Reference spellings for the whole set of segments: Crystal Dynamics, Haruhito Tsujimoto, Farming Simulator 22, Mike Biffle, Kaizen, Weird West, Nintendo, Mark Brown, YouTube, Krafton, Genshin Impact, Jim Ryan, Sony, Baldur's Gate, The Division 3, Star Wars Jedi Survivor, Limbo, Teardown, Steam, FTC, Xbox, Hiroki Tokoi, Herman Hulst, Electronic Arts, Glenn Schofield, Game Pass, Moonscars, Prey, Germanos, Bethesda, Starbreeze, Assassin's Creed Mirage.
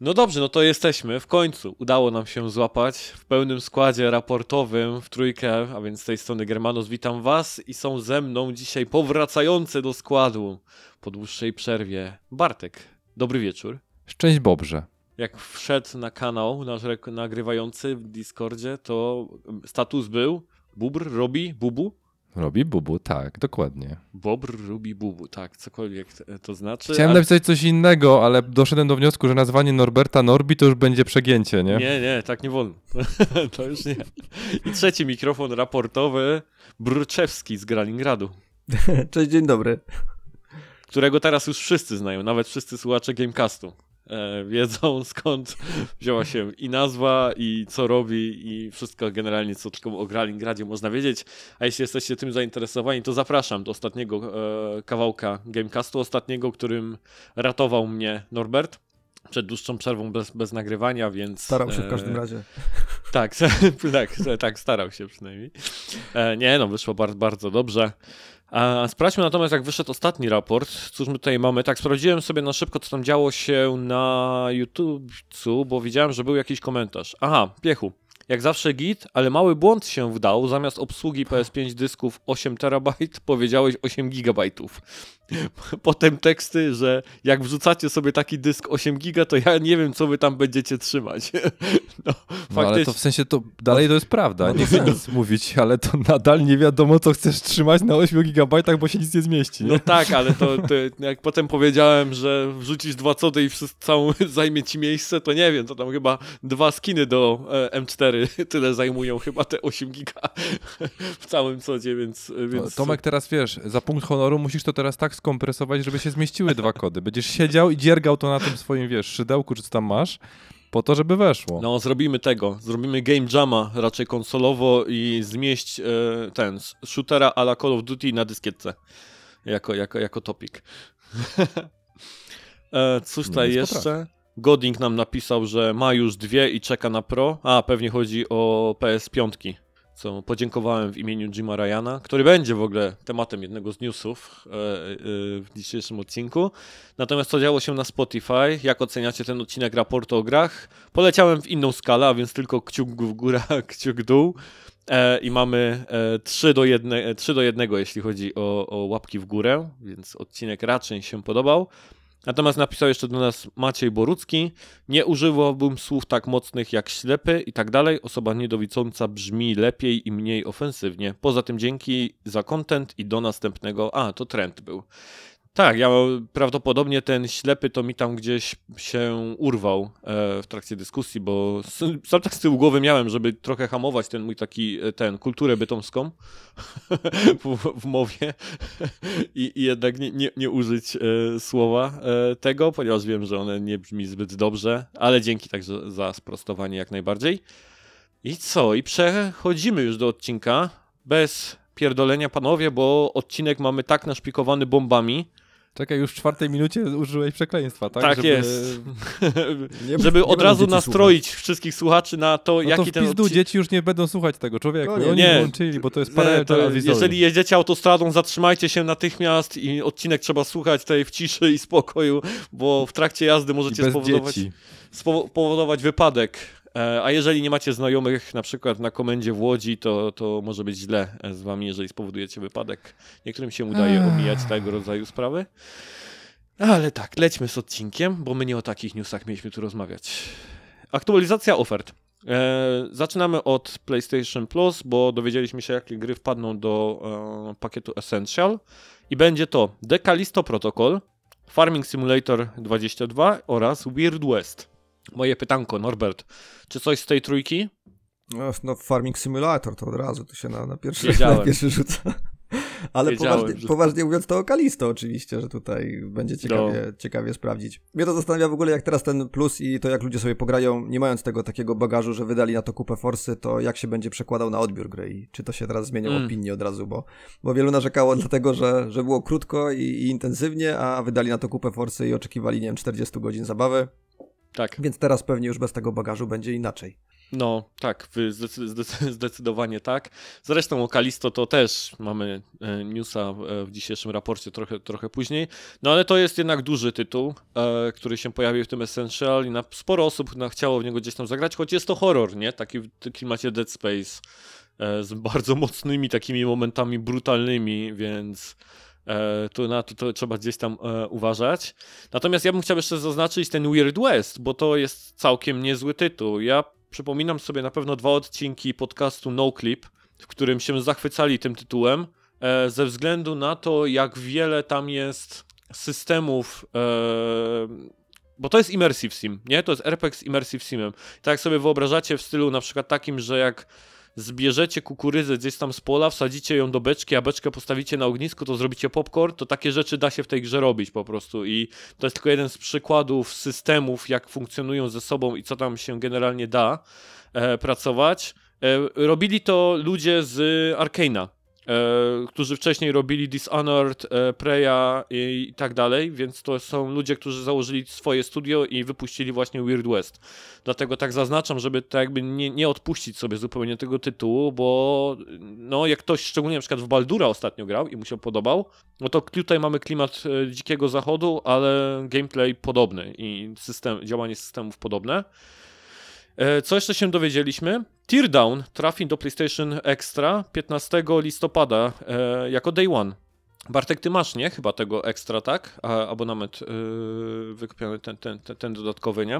No dobrze, no to jesteśmy. W końcu udało nam się złapać w pełnym składzie raportowym w trójkę, a więc z tej strony Germanos, witam was i są ze mną dzisiaj powracający do składu po dłuższej przerwie Bartek. Dobry wieczór. Szczęść Bobrze. Jak wszedł na kanał nasz nagrywający w Discordzie, to status był Bubr robi bubu? Robi bubu, tak, dokładnie. Bobr robi bubu, tak, cokolwiek to znaczy. Chciałem napisać coś innego, ale doszedłem do wniosku, że nazwanie Norberta Norbi to już będzie przegięcie, nie? Nie, tak nie wolno. To już nie. I trzeci mikrofon raportowy, Brczewski z Graningradu. Cześć, dzień dobry. Którego teraz już wszyscy znają, nawet wszyscy słuchacze Gamecastu. Wiedzą skąd wzięła się i nazwa, i co robi, i wszystko generalnie, co tylko o Graningradzie można wiedzieć. A jeśli jesteście tym zainteresowani, to zapraszam do ostatniego kawałka Gamecastu, ostatniego, którym ratował mnie Norbert przed dłuższą przerwą bez nagrywania, więc... Starał się w każdym razie. Tak, tak, starał się przynajmniej. Wyszło bardzo dobrze. A sprawdźmy natomiast, jak wyszedł ostatni raport. Cóż my tutaj mamy? Tak, sprawdziłem sobie na szybko, co tam działo się na YouTubecu, bo widziałem, że był jakiś komentarz. Aha, piechu. Jak zawsze git, ale mały błąd się wdał. Zamiast obsługi PS5 dysków 8 terabajt powiedziałeś 8 gigabajtów. Potem teksty, że jak wrzucacie sobie taki dysk 8 giga, to ja nie wiem, co wy tam będziecie trzymać. No, ale to w sensie, to dalej to jest prawda, nie chcę nic mówić, ale to nadal nie wiadomo, co chcesz trzymać na 8 gigabajtach, bo się nic nie zmieści. Nie? No tak, ale to jak potem powiedziałem, że wrzucisz 2 cody i całą zajmie ci miejsce, to nie wiem, to tam chyba 2 skiny do M4 tyle zajmują chyba te 8 giga w całym codzie, więc... Tomek, teraz wiesz, za punkt honoru musisz to teraz tak skompresować, żeby się zmieściły 2 kody. Będziesz siedział i dziergał to na tym swoim, szydełku, czy co tam masz, po to, żeby weszło. No, zrobimy tego. Zrobimy game jama raczej konsolowo i zmieść ten shootera a la Call of Duty na dyskietce. Jako topik. Cóż tutaj jeszcze? Potrafi. Goding nam napisał, że ma już 2 i czeka na Pro. A, pewnie chodzi o PS5. Co podziękowałem w imieniu Jima Ryana, który będzie w ogóle tematem jednego z newsów w dzisiejszym odcinku. Natomiast co działo się na Spotify? Jak oceniacie ten odcinek raportu o grach? Poleciałem w inną skalę, a więc tylko kciuk w górę, kciuk dół. I mamy 3 do 1, jeśli chodzi o łapki w górę, więc odcinek raczej się podobał. Natomiast napisał jeszcze do nas Maciej Borucki. Nie używałbym słów tak mocnych jak ślepy i tak dalej. Osoba niedowidząca brzmi lepiej i mniej ofensywnie. Poza tym dzięki za content i do następnego... A, to trend był. Tak, ja prawdopodobnie ten ślepy to mi tam gdzieś się urwał w trakcie dyskusji, bo sam tak z tyłu głowy miałem, żeby trochę hamować ten mój taki, kulturę bytomską w mowie i jednak nie użyć słowa tego, ponieważ wiem, że one nie brzmi zbyt dobrze, ale dzięki także za sprostowanie jak najbardziej. I co? I przechodzimy już do odcinka bez pierdolenia, panowie, bo odcinek mamy tak naszpikowany bombami. Czekaj, już w 4 minucie użyłeś przekleństwa, tak? Tak, żeby... jest. Żeby od razu nastroić wszystkich słuchaczy na to, no jaki to ten odcinek... dzieci już nie będą słuchać tego człowieka. No, oni włączyli, bo to jest parę telewizorów. Jeżeli jedziecie autostradą, zatrzymajcie się natychmiast i odcinek trzeba słuchać tutaj w ciszy i spokoju, bo w trakcie jazdy możecie spowodować wypadek. A jeżeli nie macie znajomych na przykład na komendzie w Łodzi, to może być źle z wami, jeżeli spowodujecie wypadek. Niektórym się udaje omijać tego rodzaju sprawy. Ale tak, lećmy z odcinkiem, bo my nie o takich newsach mieliśmy tu rozmawiać. Aktualizacja ofert. Zaczynamy od PlayStation Plus, bo dowiedzieliśmy się, jakie gry wpadną do pakietu Essential. I będzie to The Callisto Protocol, Farming Simulator 22 oraz Weird West. Moje pytanko, Norbert, czy coś z tej trójki? No Farming Simulator to od razu, to się na pierwszy rzuca. Ale poważnie mówiąc to o Callisto oczywiście, że tutaj będzie ciekawie sprawdzić. Mnie to zastanawia w ogóle, jak teraz ten plus i to jak ludzie sobie pograją, nie mając tego takiego bagażu, że wydali na to kupę forsy, to jak się będzie przekładał na odbiór gry i czy to się teraz zmienią opinie od razu, bo wielu narzekało dlatego, że było krótko i intensywnie, a wydali na to kupę forsy i oczekiwali, nie wiem, 40 godzin zabawy. Tak. Więc teraz pewnie już bez tego bagażu będzie inaczej. No tak, zdecydowanie tak. Zresztą o Callisto to też mamy newsa w dzisiejszym raporcie trochę później. No ale to jest jednak duży tytuł, który się pojawił w tym Essential i sporo osób chciało w niego gdzieś tam zagrać, choć jest to horror, nie? Taki w klimacie Dead Space z bardzo mocnymi takimi momentami brutalnymi, więc... To trzeba gdzieś tam uważać. Natomiast ja bym chciał jeszcze zaznaczyć ten Weird West, bo to jest całkiem niezły tytuł. Ja przypominam sobie na pewno 2 odcinki podcastu No Clip, w którym się zachwycali tym tytułem, ze względu na to, jak wiele tam jest systemów, bo to jest immersive sim, nie? To jest RPG z immersive simem. Tak jak sobie wyobrażacie w stylu na przykład takim, że jak zbierzecie kukurydzę gdzieś tam z pola, wsadzicie ją do beczki, a beczkę postawicie na ognisku, to zrobicie popcorn, to takie rzeczy da się w tej grze robić po prostu i to jest tylko jeden z przykładów systemów, jak funkcjonują ze sobą i co tam się generalnie da pracować. Robili to ludzie z Arkane'a, którzy wcześniej robili Dishonored, Preya i tak dalej, więc to są ludzie, którzy założyli swoje studio i wypuścili właśnie Weird West. Dlatego tak zaznaczam, żeby tak jakby nie odpuścić sobie zupełnie tego tytułu, bo no jak ktoś szczególnie na przykład w Baldura ostatnio grał i mu się podobał, no to tutaj mamy klimat Dzikiego Zachodu, ale gameplay podobny i działanie systemów podobne. Co jeszcze się dowiedzieliśmy? Teardown trafi do PlayStation Extra 15 listopada jako Day One. Bartek, ty masz, nie? Chyba tego Extra, tak? Abonament wykupiony, ten dodatkowy, nie?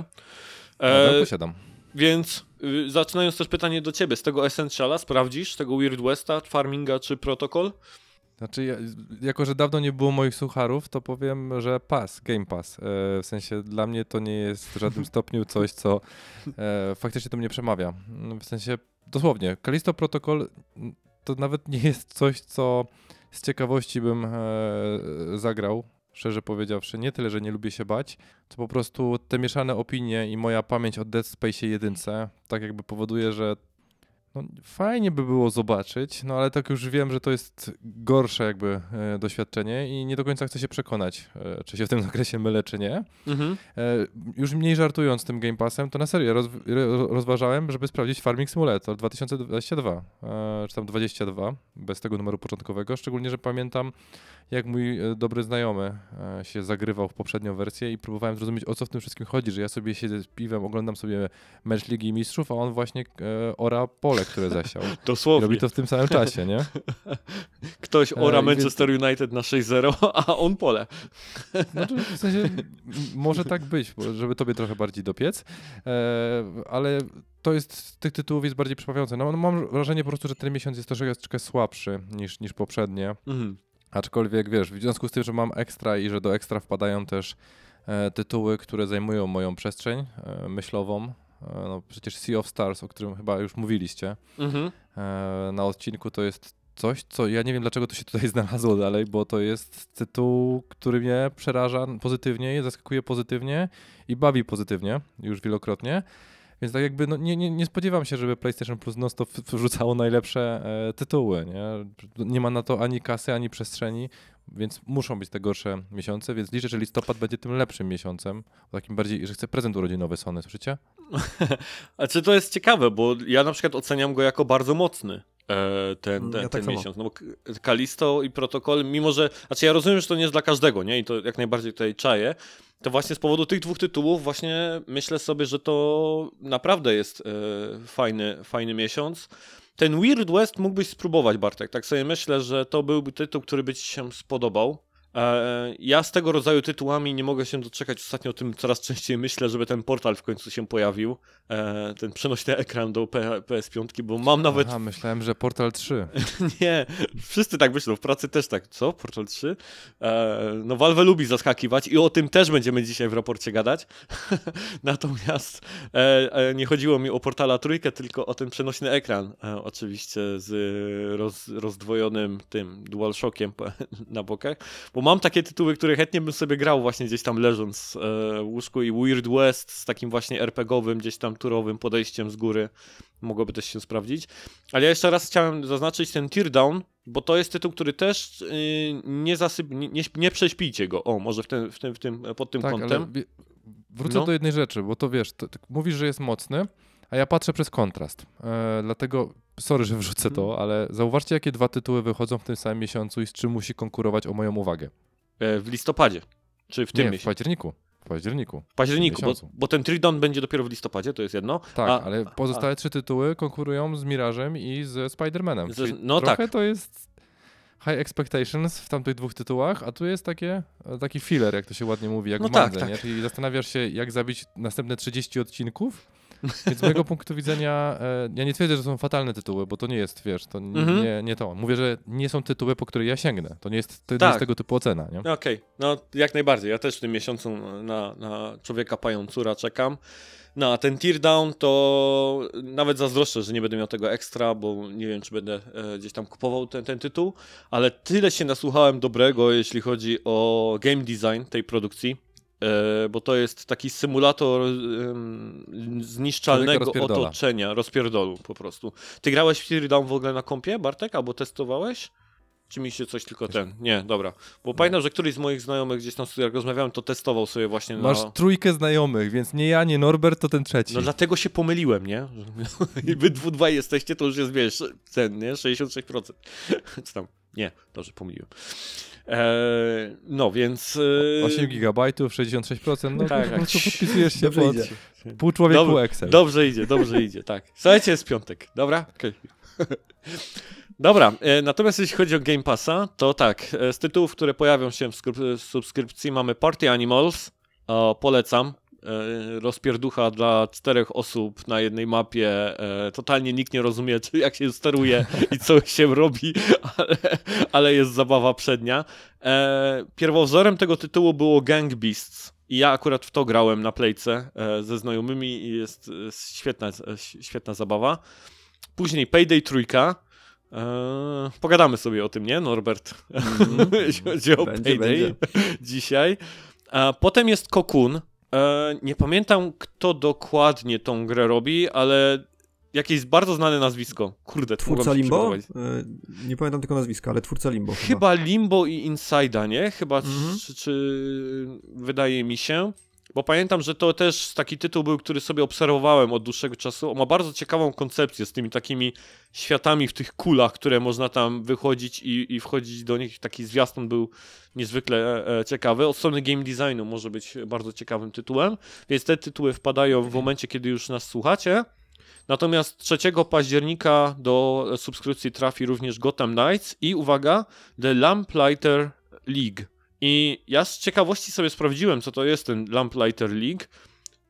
Ja posiadam. Więc zaczynając też pytanie do ciebie. Z tego Essentiala sprawdzisz? Tego Weird Westa, Farminga czy Protocol? Znaczy, jako że dawno nie było moich sucharów, to powiem, że Game Pass. W sensie dla mnie to nie jest w żadnym stopniu coś, co faktycznie do mnie przemawia. W sensie dosłownie, Callisto Protocol to nawet nie jest coś, co z ciekawości bym zagrał, szczerze powiedziawszy. Nie tyle, że nie lubię się bać, to po prostu te mieszane opinie i moja pamięć o Dead Space 1, tak jakby powoduje, że no, fajnie by było zobaczyć, no ale tak już wiem, że to jest gorsze jakby doświadczenie i nie do końca chcę się przekonać, czy się w tym zakresie mylę, czy nie. Mhm. Już mniej żartując tym Game Passem, to na serio rozważałem, żeby sprawdzić Farming Simulator 2022, czy tam 22, bez tego numeru początkowego, szczególnie, że pamiętam, jak mój dobry znajomy się zagrywał w poprzednią wersję i próbowałem zrozumieć, o co w tym wszystkim chodzi, że ja sobie siedzę z piwem, oglądam sobie mecz Ligi Mistrzów, a on właśnie ora pole, które zasiał. Dosłownie. Robi to w tym samym czasie, nie? Ktoś ora Manchester United na 6-0, a on pole. Znaczy, w sensie może tak być, żeby tobie trochę bardziej dopiec, ale to jest z tych tytułów jest bardziej przemawiające. No, mam wrażenie po prostu, że ten miesiąc jest troszeczkę słabszy niż poprzednie. Mhm. Aczkolwiek wiesz, w związku z tym, że mam Ekstra i że do Ekstra wpadają też tytuły, które zajmują moją przestrzeń myślową. No przecież Sea of Stars, o którym chyba już mówiliście na odcinku, to jest coś, co ja nie wiem, dlaczego to się tutaj znalazło dalej, bo to jest tytuł, który mnie przeraża pozytywnie, zaskakuje pozytywnie i bawi pozytywnie już wielokrotnie. Więc tak jakby no, nie spodziewam się, żeby PlayStation Plus non-stop wrzucało najlepsze tytuły. Nie ma na to ani kasy, ani przestrzeni, więc muszą być te gorsze miesiące, więc liczę, że listopad będzie tym lepszym miesiącem. Takim bardziej, że chcę prezent urodzinowy Sony, słyszycie? A czy to jest ciekawe, bo ja na przykład oceniam go jako bardzo mocny. Ten miesiąc, no bo Callisto i Protocol, mimo że, znaczy ja rozumiem, że to nie jest dla każdego, nie, i to jak najbardziej tutaj czaję, to właśnie z powodu tych dwóch tytułów właśnie myślę sobie, że to naprawdę jest fajny miesiąc. Ten Weird West mógłbyś spróbować, Bartek, tak sobie myślę, że to byłby tytuł, który by ci się spodobał. Ja z tego rodzaju tytułami nie mogę się doczekać, ostatnio o tym coraz częściej myślę, żeby ten portal w końcu się pojawił, ten przenośny ekran do PS5, bo mam nawet... Aha, myślałem, że Portal 3. Nie, wszyscy tak myślą, w pracy też tak, co? Portal 3? No Valve lubi zaskakiwać i o tym też będziemy dzisiaj w raporcie gadać, natomiast nie chodziło mi o Portala Trójkę, tylko o ten przenośny ekran, oczywiście z rozdwojonym tym DualShockiem na bokach, bo mam takie tytuły, które chętnie bym sobie grał właśnie gdzieś tam leżąc w łóżku i Weird West z takim właśnie RPG-owym, gdzieś tam turowym podejściem z góry mogłoby też się sprawdzić. Ale ja jeszcze raz chciałem zaznaczyć ten Teardown, bo to jest tytuł, który też nie prześpijcie go. O, może pod tym kątem. Wrócę do jednej rzeczy, bo to wiesz, mówisz, że jest mocny, A ja patrzę przez kontrast. Dlatego, sorry, że wrzucę to, ale zauważcie, jakie dwa tytuły wychodzą w tym samym miesiącu i z czym musi konkurować o moją uwagę. W listopadzie, czy w tym miesiącu? W październiku, bo ten Teardown będzie dopiero w listopadzie, to jest jedno. Tak, ale pozostałe trzy tytuły konkurują z Mirażem i ze Spider-Manem. To jest high expectations w tamtych dwóch tytułach, a tu jest taki filler, jak to się ładnie mówi, jak w mandze, nie? Czyli zastanawiasz się, jak zabić następne 30 odcinków. Więc z mojego punktu widzenia, ja nie twierdzę, że są fatalne tytuły, bo to nie jest, wiesz, to nie to. Mówię, że nie są tytuły, po które ja sięgnę. To nie jest tego typu ocena, nie? Okej. No jak najbardziej. Ja też w tym miesiącu na Człowieka Pającura czekam. No a ten Teardown to nawet zazdroszczę, że nie będę miał tego ekstra, bo nie wiem, czy będę gdzieś tam kupował ten tytuł, ale tyle się nasłuchałem dobrego, jeśli chodzi o game design tej produkcji, bo to jest taki symulator zniszczalnego otoczenia, rozpierdolu po prostu. Ty grałeś w Teardown w ogóle na kompie, Bartek, albo testowałeś? Czy mi się coś tylko ten... Nie, dobra. Bo pamiętam, że któryś z moich znajomych gdzieś tam, jak rozmawiałem, to testował sobie właśnie na... Masz trójkę znajomych, więc nie ja, nie Norbert, to ten trzeci. No dlatego się pomyliłem, nie? I wy dwaj jesteście, to już jest, wiesz, ten, nie? 66%. Co tam? Nie, dobrze, pomyliłem. No więc... 8 gigabajtów, 66%, no tak, po prostu podpisujesz się pod pół człowiek, pół Excel. Dobrze idzie, tak. Słuchajcie, jest piątek, dobra? Okay. Dobra, natomiast jeśli chodzi o Game Passa, to tak, z tytułów, które pojawią się w subskrypcji mamy Party Animals, polecam, rozpierducha dla 4 osób na jednej mapie, totalnie nikt nie rozumie, jak się steruje i co się robi, ale jest zabawa przednia. Pierwowzorem tego tytułu było Gang Beasts. I ja akurat w to grałem na playce ze znajomymi i jest świetna zabawa. Później Payday 3. Pogadamy sobie o tym, nie, Norbert? Jeśli chodzi o Payday dzisiaj. A potem jest Cocoon. Nie pamiętam, kto dokładnie tą grę robi, ale jakieś bardzo znane nazwisko. Kurde, twórca Limbo? Nie pamiętam tylko nazwiska, ale twórca Limbo. Chyba Limbo i Inside'a, nie? Czy wydaje mi się. Bo pamiętam, że to też taki tytuł był, który sobie obserwowałem od dłuższego czasu. On ma bardzo ciekawą koncepcję z tymi takimi światami w tych kulach, które można tam wychodzić i wchodzić do nich. Taki zwiastun był niezwykle ciekawy. Od strony game designu może być bardzo ciekawym tytułem. Więc te tytuły wpadają w momencie, kiedy już nas słuchacie. Natomiast 3 października do subskrypcji trafi również Gotham Knights i uwaga, The Lamplighter League. I ja z ciekawości sobie sprawdziłem, co to jest ten Lamplighter League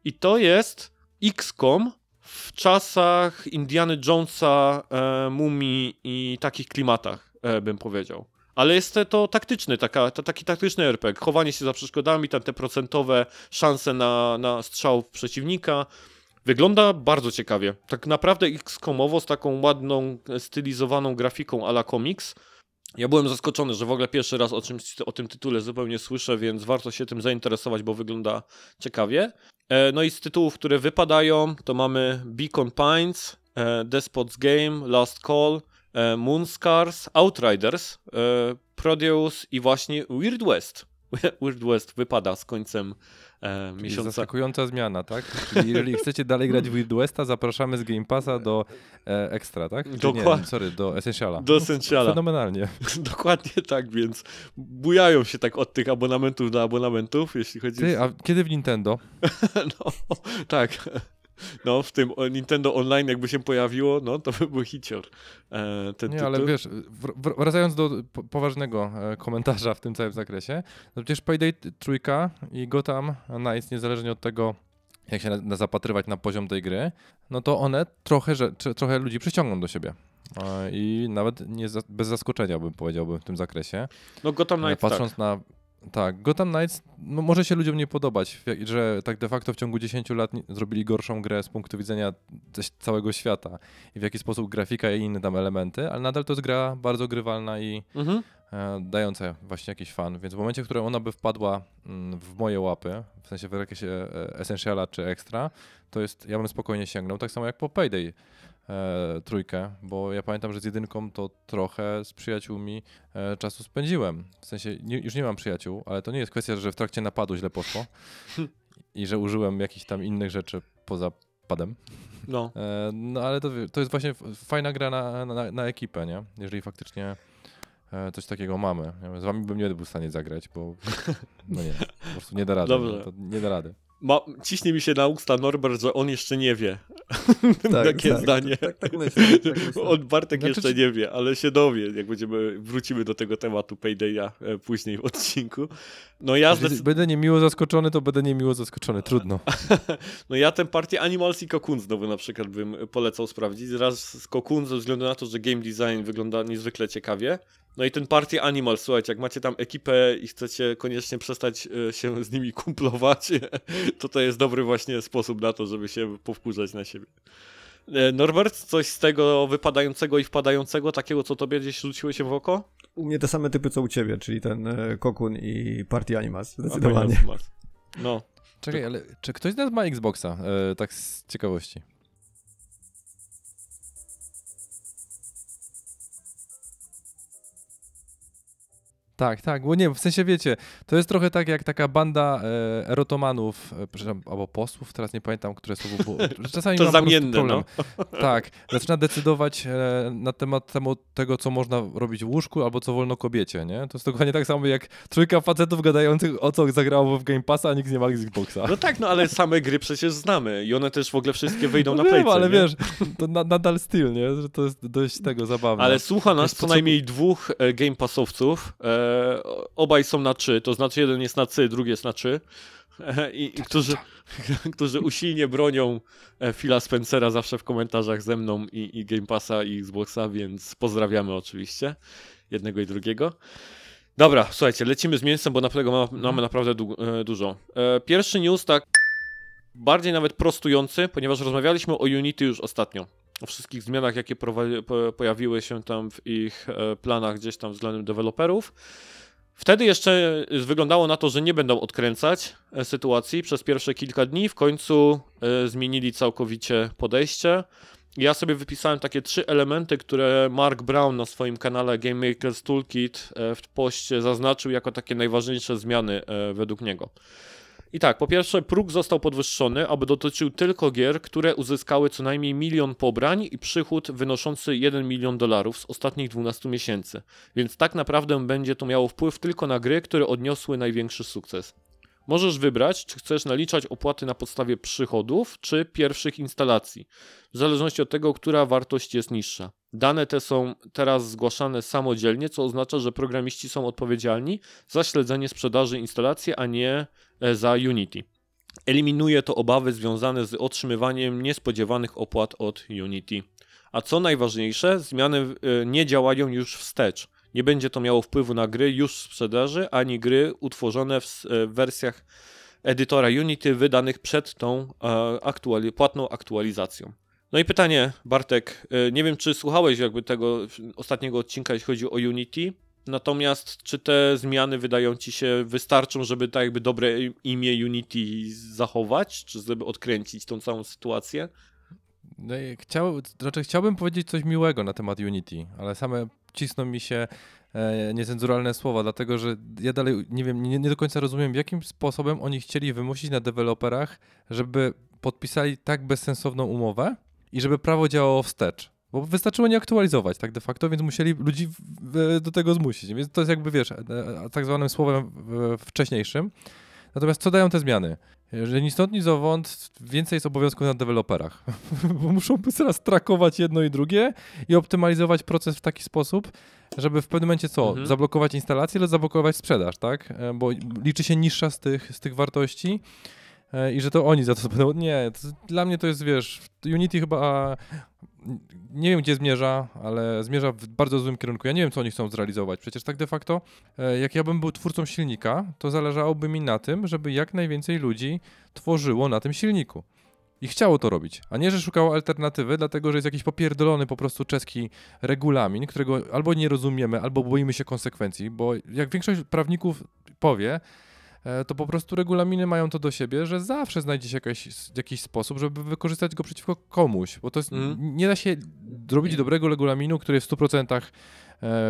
i to jest XCOM w czasach Indiana Jonesa, Mumii i takich klimatach, bym powiedział. Ale jest to taktyczny, taki taktyczny RPG, chowanie się za przeszkodami, tam te procentowe szanse na strzał w przeciwnika. Wygląda bardzo ciekawie. Tak naprawdę XCOM-owo z taką ładną, stylizowaną grafiką à la komiks. Ja byłem zaskoczony, że w ogóle pierwszy raz o tym tytule zupełnie słyszę, więc warto się tym zainteresować, bo wygląda ciekawie. No i z tytułów, które wypadają, to mamy Beacon Pines, Despot's Game, Last Call, Moonscars, Outriders, Prodeus i właśnie Weird West. Weird West wypada z końcem miesiąca. Zaskakująca zmiana, tak? Czyli jeżeli chcecie dalej grać w Weird Westa, zapraszamy z Game Passa do Extra, tak? Do Essentiala. Do Essentiala. Fenomenalnie. Dokładnie tak, więc bujają się tak od tych abonamentów do abonamentów, jeśli chodzi... a kiedy w Nintendo? No, tak. No, w tym Nintendo Online jakby się pojawiło, no to by był hicior. Ale wiesz, wracając do poważnego komentarza w tym całym zakresie, no przecież Payday 3 i Gotham Knights, niezależnie od tego, jak się zapatrywać na poziom tej gry, no to one trochę ludzi przyciągną do siebie. I nawet bez zaskoczenia bym powiedziałbym w tym zakresie. No Gotham Knights, Tak, Gotham Knights no może się ludziom nie podobać, że tak de facto w ciągu 10 lat zrobili gorszą grę z punktu widzenia całego świata i w jaki sposób grafika i inne tam elementy, ale nadal to jest gra bardzo grywalna i dająca właśnie jakiś fan, więc w momencie, w którym ona by wpadła w moje łapy, w sensie w jakieś Essentiala czy Extra, to jest, ja bym spokojnie sięgnął, tak samo jak po Payday 3, bo ja pamiętam, że z jedynką to trochę z przyjaciółmi czasu spędziłem. W sensie już nie mam przyjaciół, ale to nie jest kwestia, że w trakcie napadu źle poszło i że użyłem jakichś tam innych rzeczy poza padem. No, no ale to jest właśnie fajna gra na ekipę, nie? Jeżeli faktycznie coś takiego mamy. Z wami bym nie był w stanie zagrać, bo no nie, po prostu nie da rady. Dobrze. To nie da rady. Ciśnie mi się na usta Norbert, że on jeszcze nie wie. Tak, takie tak, zdanie. Tak myślę, on Bartek znaczy, jeszcze nie wie, ale się dowie, jak wrócimy do tego tematu Paydaya później w odcinku. No ja będę niemiło zaskoczony, to będę niemiło zaskoczony, trudno. No ja ten Party Animals i Cocoon znowu na przykład bym polecał sprawdzić. Raz z Cocoon ze względu na to, że game design wygląda niezwykle ciekawie. No i ten Party Animal, słuchajcie, jak macie tam ekipę i chcecie koniecznie przestać się z nimi kumplować, to jest dobry właśnie sposób na to, żeby się powkurzać na siebie. Norbert, coś z tego wypadającego i wpadającego, takiego, co tobie gdzieś rzuciło się w oko? U mnie te same typy, co u ciebie, czyli ten Cocoon i Party Animals, zdecydowanie. No. Czekaj, ale czy ktoś z nas ma Xboxa? Tak z ciekawości. Tak, bo nie, w sensie wiecie, to jest trochę tak jak taka banda erotomanów, albo posłów, teraz nie pamiętam, które słowo było. Czasami to zamienne, problem. No. Tak, zaczyna decydować na temat tego, co można robić w łóżku, albo co wolno kobiecie, nie? To jest dokładnie tak samo jak trójka facetów gadających o co zagrało w Game Passa, a nikt nie ma Xboxa. No tak, no ale same gry przecież znamy i one też w ogóle wszystkie wyjdą na Playce. Ale nie? Wiesz, to nadal styl, nie? Że to jest dość tego zabawne. Ale słucha nas co najmniej dwóch Game Passowców, obaj są na 3, to znaczy jeden jest na cy, drugi jest na 3 i którzy usilnie bronią Phila Spencera zawsze w komentarzach ze mną i Game Passa i Xboxa, więc pozdrawiamy oczywiście jednego i drugiego. Dobra, słuchajcie, lecimy z mięsem, bo mamy naprawdę dużo. Pierwszy news tak bardziej nawet prostujący, ponieważ rozmawialiśmy o Unity już ostatnio. O wszystkich zmianach, jakie pojawiły się tam w ich planach gdzieś tam względem deweloperów. Wtedy jeszcze wyglądało na to, że nie będą odkręcać sytuacji przez pierwsze kilka dni. W końcu zmienili całkowicie podejście. Ja sobie wypisałem takie 3 elementy, które Mark Brown na swoim kanale Game Maker's Toolkit w poście zaznaczył jako takie najważniejsze zmiany według niego. I tak, po pierwsze próg został podwyższony, aby dotyczył tylko gier, które uzyskały co najmniej 1 000 000 pobrań i przychód wynoszący $1 milion z ostatnich 12 miesięcy. Więc tak naprawdę będzie to miało wpływ tylko na gry, które odniosły największy sukces. Możesz wybrać, czy chcesz naliczać opłaty na podstawie przychodów, czy pierwszych instalacji, w zależności od tego, która wartość jest niższa. Dane te są teraz zgłaszane samodzielnie, co oznacza, że programiści są odpowiedzialni za śledzenie sprzedaży instalacji, a nie za Unity. Eliminuje to obawy związane z otrzymywaniem niespodziewanych opłat od Unity. A co najważniejsze, zmiany nie działają już wstecz. Nie będzie to miało wpływu na gry już w sprzedaży, ani gry utworzone w wersjach edytora Unity wydanych przed tą płatną aktualizacją. No i pytanie, Bartek, nie wiem, czy słuchałeś tego ostatniego odcinka, jeśli chodzi o Unity, natomiast czy te zmiany wydają ci się wystarczą, żeby dobre imię Unity zachować, czy żeby odkręcić tą całą sytuację? No i chciałbym powiedzieć coś miłego na temat Unity, ale same cisną mi się niecenzuralne słowa, dlatego że ja dalej nie wiem, nie do końca rozumiem, jakim sposobem oni chcieli wymusić na deweloperach, żeby podpisali tak bezsensowną umowę i żeby prawo działało wstecz. Bo wystarczyło nie aktualizować tak de facto, więc musieli ludzi do tego zmusić. Więc to jest wiesz, tak zwanym słowem wcześniejszym. Natomiast co dają te zmiany? Że ni stąd, ni zowąd więcej jest obowiązków na deweloperach, bo muszą teraz trakować jedno i drugie i optymalizować proces w taki sposób, żeby w pewnym momencie zablokować instalację, ale zablokować sprzedaż, tak? Bo liczy się niższa z tych wartości i że to oni za to będą. Nie, dla mnie to jest, Unity chyba, nie wiem gdzie zmierza, ale zmierza w bardzo złym kierunku. Ja nie wiem, co oni chcą zrealizować. Przecież tak de facto, jak ja bym był twórcą silnika, to zależałoby mi na tym, żeby jak najwięcej ludzi tworzyło na tym silniku. I chciało to robić, a nie, że szukało alternatywy, dlatego że jest jakiś popierdolony po prostu czeski regulamin, którego albo nie rozumiemy, albo boimy się konsekwencji, bo jak większość prawników powie, to po prostu regulaminy mają to do siebie, że zawsze znajdzie się jakiś sposób, żeby wykorzystać go przeciwko komuś, bo to jest, nie da się zrobić dobrego regulaminu, który jest w 100%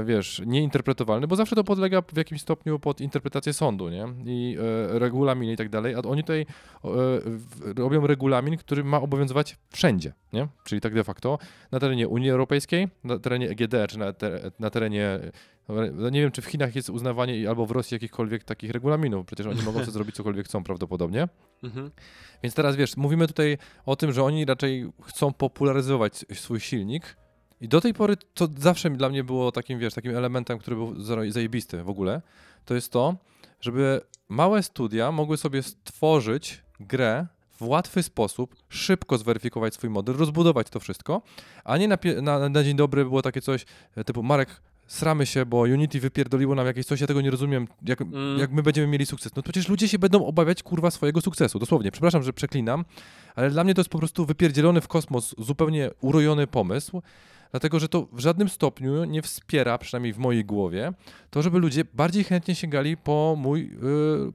wiesz, nieinterpretowalny, bo zawsze to podlega w jakimś stopniu pod interpretację sądu, nie? I regulaminy i tak dalej, a oni tutaj robią regulamin, który ma obowiązywać wszędzie, nie? Czyli tak de facto na terenie Unii Europejskiej, na terenie EGD, czy na terenie, nie wiem, czy w Chinach jest uznawanie albo w Rosji jakichkolwiek takich regulaminów, przecież oni mogą sobie zrobić cokolwiek chcą prawdopodobnie. Mhm. Więc teraz wiesz, mówimy tutaj o tym, że oni raczej chcą popularyzować swój silnik i do tej pory to zawsze dla mnie było takim, wiesz, takim elementem, który był zajebisty w ogóle, to jest to, żeby małe studia mogły sobie stworzyć grę w łatwy sposób, szybko zweryfikować swój model, rozbudować to wszystko, a nie na dzień dobry było takie coś typu Marek, sramy się, bo Unity wypierdoliło nam jakieś coś, ja tego nie rozumiem, jak my będziemy mieli sukces. No przecież ludzie się będą obawiać, kurwa, swojego sukcesu, dosłownie. Przepraszam, że przeklinam, ale dla mnie to jest po prostu wypierdzielony w kosmos, zupełnie urojony pomysł, dlatego że to w żadnym stopniu nie wspiera, przynajmniej w mojej głowie, to, żeby ludzie bardziej chętnie sięgali po mój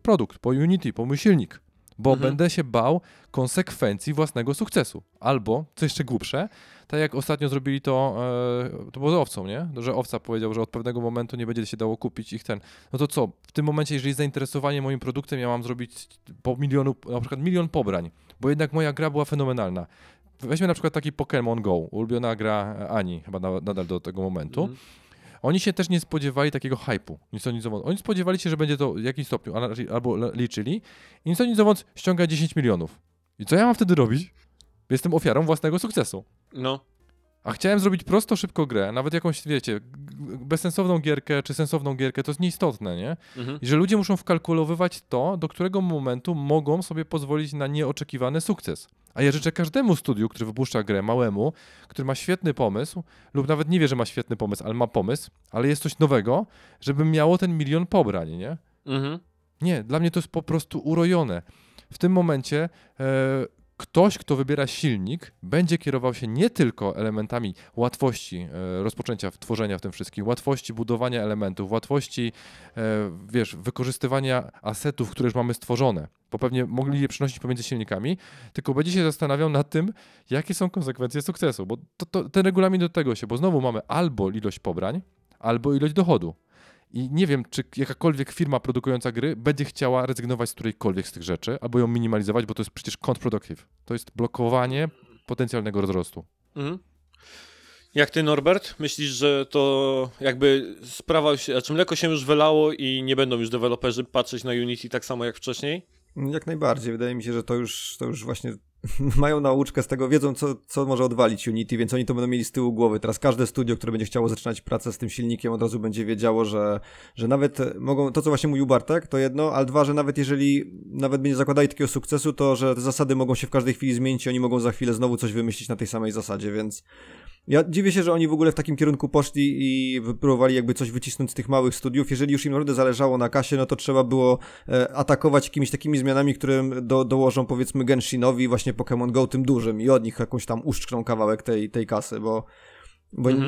produkt, po Unity, po mój silnik, bo będę się bał konsekwencji własnego sukcesu. Albo, co jeszcze głupsze, tak jak ostatnio zrobili to było z owcą, nie? Że owca powiedział, że od pewnego momentu nie będzie się dało kupić ich ten. No to co? W tym momencie, jeżeli jest zainteresowanie moim produktem, ja mam zrobić na przykład 1 milion pobrań, bo jednak moja gra była fenomenalna. Weźmy na przykład taki Pokémon Go, ulubiona gra Ani, chyba nadal do tego momentu. Mhm. Oni się też nie spodziewali takiego hype'u. Oni spodziewali się, że będzie to w jakimś stopniu, albo liczyli. I nic o nic mówiąc, ściąga 10 milionów. I co ja mam wtedy robić? Jestem ofiarą własnego sukcesu. No. A chciałem zrobić prosto, szybko grę, nawet jakąś, wiecie, bezsensowną gierkę, czy sensowną gierkę, to jest nieistotne, nie? Mhm. I że ludzie muszą wkalkulowywać to, do którego momentu mogą sobie pozwolić na nieoczekiwany sukces. A ja życzę każdemu studiu, który wypuszcza grę, małemu, który ma świetny pomysł lub nawet nie wie, że ma świetny pomysł, ale ma pomysł, ale jest coś nowego, żeby miało ten 1 milion pobrań, nie? Mhm. Nie, dla mnie to jest po prostu urojone. W tym momencie ktoś, kto wybiera silnik, będzie kierował się nie tylko elementami łatwości rozpoczęcia tworzenia w tym wszystkim, łatwości budowania elementów, łatwości wiesz, wykorzystywania asetów, które już mamy stworzone, bo pewnie mogli je przenosić pomiędzy silnikami, tylko będzie się zastanawiał nad tym, jakie są konsekwencje sukcesu, bo ten regulamin do tego się, bo znowu mamy albo ilość pobrań, albo ilość dochodu. I nie wiem, czy jakakolwiek firma produkująca gry będzie chciała rezygnować z którejkolwiek z tych rzeczy, albo ją minimalizować, bo to jest przecież counterproductive. To jest blokowanie potencjalnego wzrostu. Mhm. Jak ty, Norbert, myślisz, że to jakby sprawa się, znaczy mleko się już wylało i nie będą już deweloperzy patrzeć na Unity tak samo jak wcześniej? Jak najbardziej. Wydaje mi się, że to już właśnie mają nauczkę z tego, wiedzą co może odwalić Unity, więc oni to będą mieli z tyłu głowy. Teraz każde studio, które będzie chciało zaczynać pracę z tym silnikiem, od razu będzie wiedziało, że nawet mogą, to co właśnie mówił Bartek, to jedno, ale dwa, że nawet jeżeli nawet będzie zakładali takiego sukcesu, to że te zasady mogą się w każdej chwili zmienić i oni mogą za chwilę znowu coś wymyślić na tej samej zasadzie, więc ja dziwię się, że oni w ogóle w takim kierunku poszli i próbowali jakby coś wycisnąć z tych małych studiów. Jeżeli już im naprawdę zależało na kasie, no to trzeba było atakować jakimiś takimi zmianami, którym dołożą powiedzmy Genshinowi, właśnie Pokémon Go, tym dużym, i od nich jakąś tam uszczkną kawałek tej kasy, bo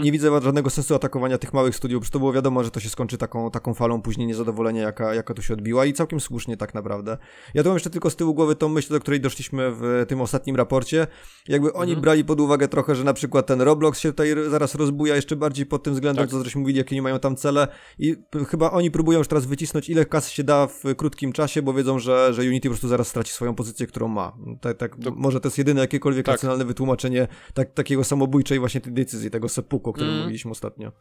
nie widzę żadnego sensu atakowania tych małych studiów, bo to było wiadomo, że to się skończy taką falą później niezadowolenia, jaka tu się odbiła, i całkiem słusznie tak naprawdę. Ja tu mam jeszcze tylko z tyłu głowy tą myśl, do której doszliśmy w tym ostatnim raporcie. Jakby oni brali pod uwagę trochę, że na przykład ten Roblox się tutaj zaraz rozbuja jeszcze bardziej pod tym względem, tak, co żeśmy mówili, jakie nie mają tam cele, i chyba oni próbują już teraz wycisnąć ile kasy się da w krótkim czasie, bo wiedzą, że Unity po prostu zaraz straci swoją pozycję, którą ma. Może to jest jedyne jakiekolwiek racjonalne wytłumaczenie takiego samobójczej właśnie tej decyzji, tego sepuku, o którym mówiliśmy ostatnio.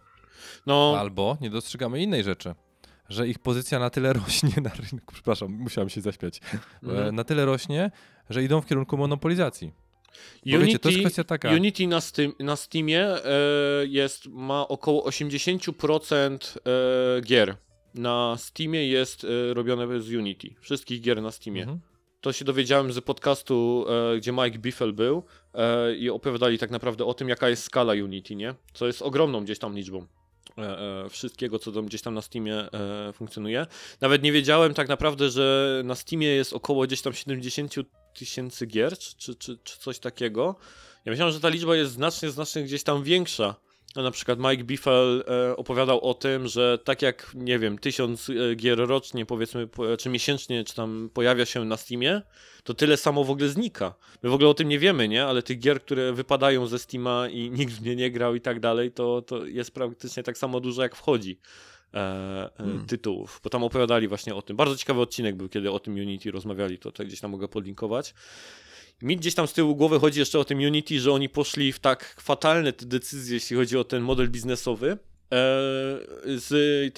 No. Albo nie dostrzegamy innej rzeczy, że ich pozycja na tyle rośnie na rynku, przepraszam, musiałem się zaśmiać, na tyle rośnie, że idą w kierunku monopolizacji. Unity, wiecie, to jest kwestia taka. Unity na Steamie ma około 80% gier. Na Steamie jest robione z Unity. Wszystkich gier na Steamie. To się dowiedziałem z podcastu, gdzie Mike Biffle był, i opowiadali tak naprawdę o tym, jaka jest skala Unity, nie? Co jest ogromną gdzieś tam liczbą wszystkiego, co tam gdzieś tam na Steamie funkcjonuje. Nawet nie wiedziałem tak naprawdę, że na Steamie jest około gdzieś tam 70 000 gier, czy coś takiego. Ja myślałem, że ta liczba jest znacznie gdzieś tam większa. Na przykład Mike Biffle opowiadał o tym, że tak jak, nie wiem, 1000 gier rocznie, powiedzmy, czy miesięcznie, czy tam pojawia się na Steamie, to tyle samo w ogóle znika. My w ogóle o tym nie wiemy, nie? Ale tych gier, które wypadają ze Steama i nikt w nie nie grał i tak dalej, to jest praktycznie tak samo dużo, jak wchodzi tytułów. Bo tam opowiadali właśnie o tym. Bardzo ciekawy odcinek był, kiedy o tym Unity rozmawiali, to gdzieś tam mogę podlinkować. Mi gdzieś tam z tyłu głowy chodzi jeszcze o tym Unity, że oni poszli w tak fatalne te decyzje, jeśli chodzi o ten model biznesowy, z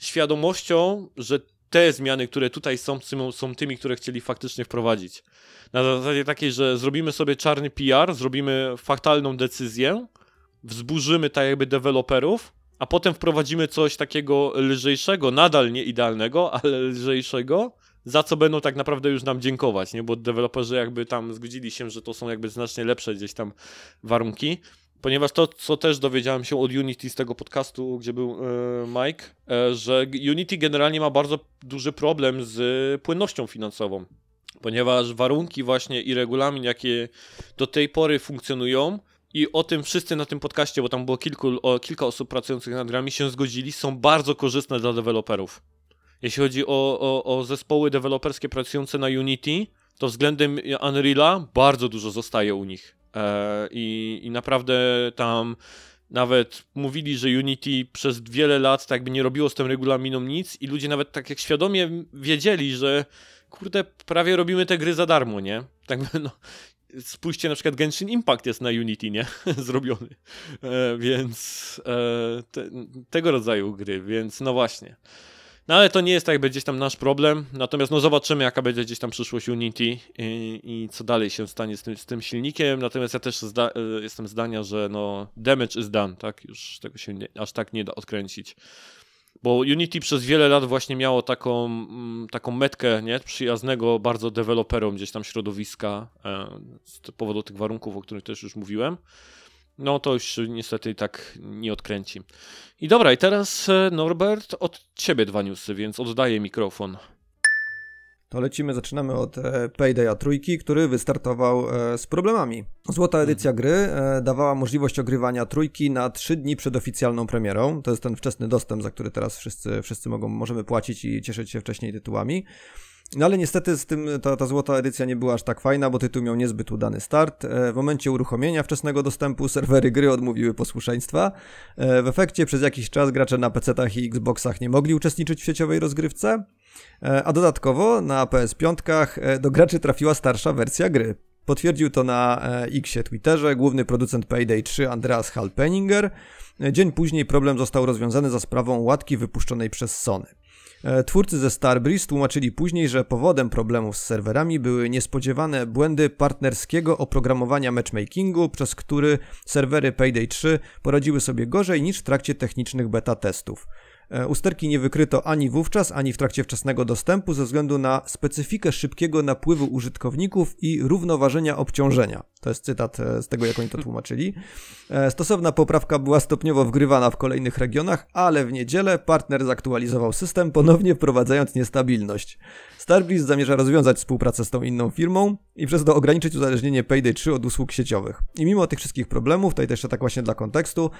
świadomością, że te zmiany, które tutaj są tymi, które chcieli faktycznie wprowadzić. Na zasadzie takiej, że zrobimy sobie czarny PR, zrobimy fatalną decyzję, wzburzymy deweloperów, a potem wprowadzimy coś takiego lżejszego, nadal nie idealnego, ale lżejszego, za co będą tak naprawdę już nam dziękować, nie? Bo deweloperzy tam zgodzili się, że to są znacznie lepsze gdzieś tam warunki, ponieważ to, co też dowiedziałem się od Unity z tego podcastu, gdzie był Mike, że Unity generalnie ma bardzo duży problem z płynnością finansową, ponieważ warunki właśnie i regulamin, jakie do tej pory funkcjonują, i o tym wszyscy na tym podcaście, bo tam było kilka osób pracujących nad grami, się zgodzili, są bardzo korzystne dla deweloperów. Jeśli chodzi o zespoły deweloperskie pracujące na Unity, to względem Unreala bardzo dużo zostaje u nich. I naprawdę tam nawet mówili, że Unity przez wiele lat nie robiło z tym regulaminem nic i ludzie nawet tak jak świadomie wiedzieli, że kurde, prawie robimy te gry za darmo, nie? Spójrzcie, na przykład Genshin Impact jest na Unity, nie? Zrobiony. Więc tego rodzaju gry, więc no właśnie. No ale to nie jest gdzieś tam nasz problem, natomiast zobaczymy, jaka będzie gdzieś tam przyszłość Unity i co dalej się stanie z tym silnikiem, natomiast ja też jestem zdania, że damage is done, tak? Już tego się aż tak nie da odkręcić. Bo Unity przez wiele lat właśnie miało taką metkę, nie? Przyjaznego bardzo deweloperom gdzieś tam środowiska z powodu tych warunków, o których też już mówiłem. No to już niestety tak nie odkręci. I dobra, i teraz Norbert, od ciebie 2 newsy, więc oddaję mikrofon. To lecimy, zaczynamy od Paydaya 3, który wystartował z problemami. Złota edycja gry dawała możliwość ogrywania 3 na 3 dni przed oficjalną premierą. To jest ten wczesny dostęp, za który teraz wszyscy możemy płacić i cieszyć się wcześniej tytułami. No ale niestety z tym ta złota edycja nie była aż tak fajna, bo tytuł miał niezbyt udany start. W momencie uruchomienia wczesnego dostępu serwery gry odmówiły posłuszeństwa. W efekcie przez jakiś czas gracze na PC-tach i Xboxach nie mogli uczestniczyć w sieciowej rozgrywce, a dodatkowo na PS5 do graczy trafiła starsza wersja gry. Potwierdził to na X-ie Twitterze główny producent Payday 3 Andreas Hallpenninger. Dzień później problem został rozwiązany za sprawą łatki wypuszczonej przez Sony. Twórcy ze Starbreeze tłumaczyli później, że powodem problemów z serwerami były niespodziewane błędy partnerskiego oprogramowania matchmakingu, przez który serwery Payday 3 poradziły sobie gorzej niż w trakcie technicznych beta testów. Usterki nie wykryto ani wówczas, ani w trakcie wczesnego dostępu ze względu na specyfikę szybkiego napływu użytkowników i równoważenia obciążenia. To jest cytat z tego, jak oni to tłumaczyli. Stosowna poprawka była stopniowo wgrywana w kolejnych regionach, ale w niedzielę partner zaktualizował system, ponownie wprowadzając niestabilność. Starbreeze zamierza rozwiązać współpracę z tą inną firmą i przez to ograniczyć uzależnienie Payday 3 od usług sieciowych. I mimo tych wszystkich problemów, tutaj też tak właśnie dla kontekstu,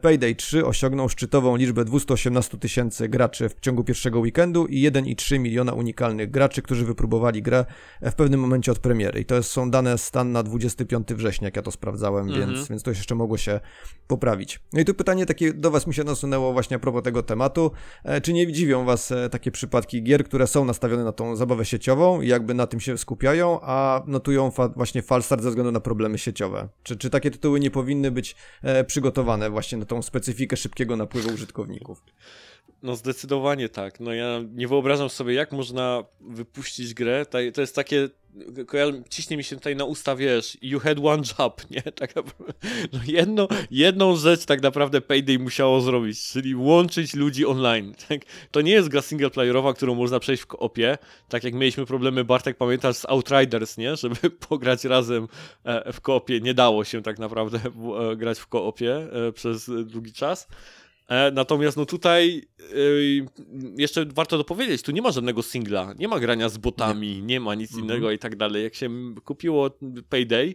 Payday 3 osiągnął szczytową liczbę 218 000 graczy w ciągu pierwszego weekendu i 1,3 miliona unikalnych graczy, którzy wypróbowali grę w pewnym momencie od premiery. I to są dane stan na 25 września, jak ja to sprawdzałem, więc to jeszcze mogło się poprawić. No i tu pytanie takie do was mi się nasunęło właśnie a propos tego tematu. Czy nie dziwią was takie przypadki gier, które są nastawione na tą zabawę sieciową i jakby na tym się skupiają, a notują właśnie falstart ze względu na problemy sieciowe? Czy takie tytuły nie powinny być przygotowane właśnie na tą specyfikę szybkiego napływu użytkowników? No zdecydowanie tak. No ja nie wyobrażam sobie, jak można wypuścić grę. To jest takie, ciśnie mi się tutaj na usta, wiesz, you had one job, nie? Tak naprawdę, no jedną rzecz tak naprawdę Payday musiało zrobić, czyli łączyć ludzi online. Tak? To nie jest gra singleplayerowa, którą można przejść w koopie, tak jak mieliśmy problemy, Bartek, pamiętasz, z Outriders, nie? Żeby pograć razem w koopie. Nie dało się tak naprawdę grać w koopie przez długi czas. Natomiast no tutaj jeszcze warto dopowiedzieć, tu nie ma żadnego singla, nie ma grania z botami, nie ma nic innego i tak dalej. Jak się kupiło Payday,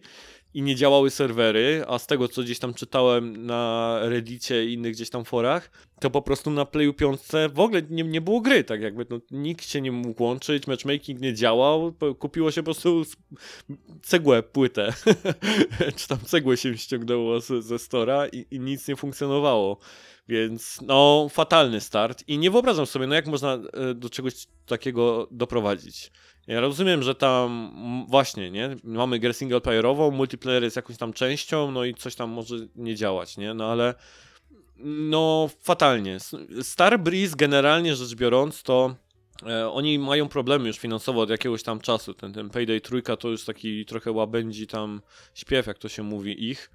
i nie działały serwery, a z tego co gdzieś tam czytałem na Reddicie i innych gdzieś tam forach, to po prostu na Playu 5 w ogóle nie było gry, tak jakby no, nikt się nie mógł łączyć, matchmaking nie działał, kupiło się po prostu cegłę, płytę, czy tam cegłę się ściągnęło ze stora i nic nie funkcjonowało. Więc no fatalny start i nie wyobrażam sobie, no jak można do czegoś takiego doprowadzić. Ja rozumiem, że tam właśnie, nie, mamy grę singleplayerową, multiplayer jest jakąś tam częścią, no i coś tam może nie działać, nie, no ale no fatalnie. Starbreeze generalnie rzecz biorąc to oni mają problemy już finansowo od jakiegoś tam czasu, ten Payday 3 to już taki trochę łabędzi tam śpiew, jak to się mówi ich.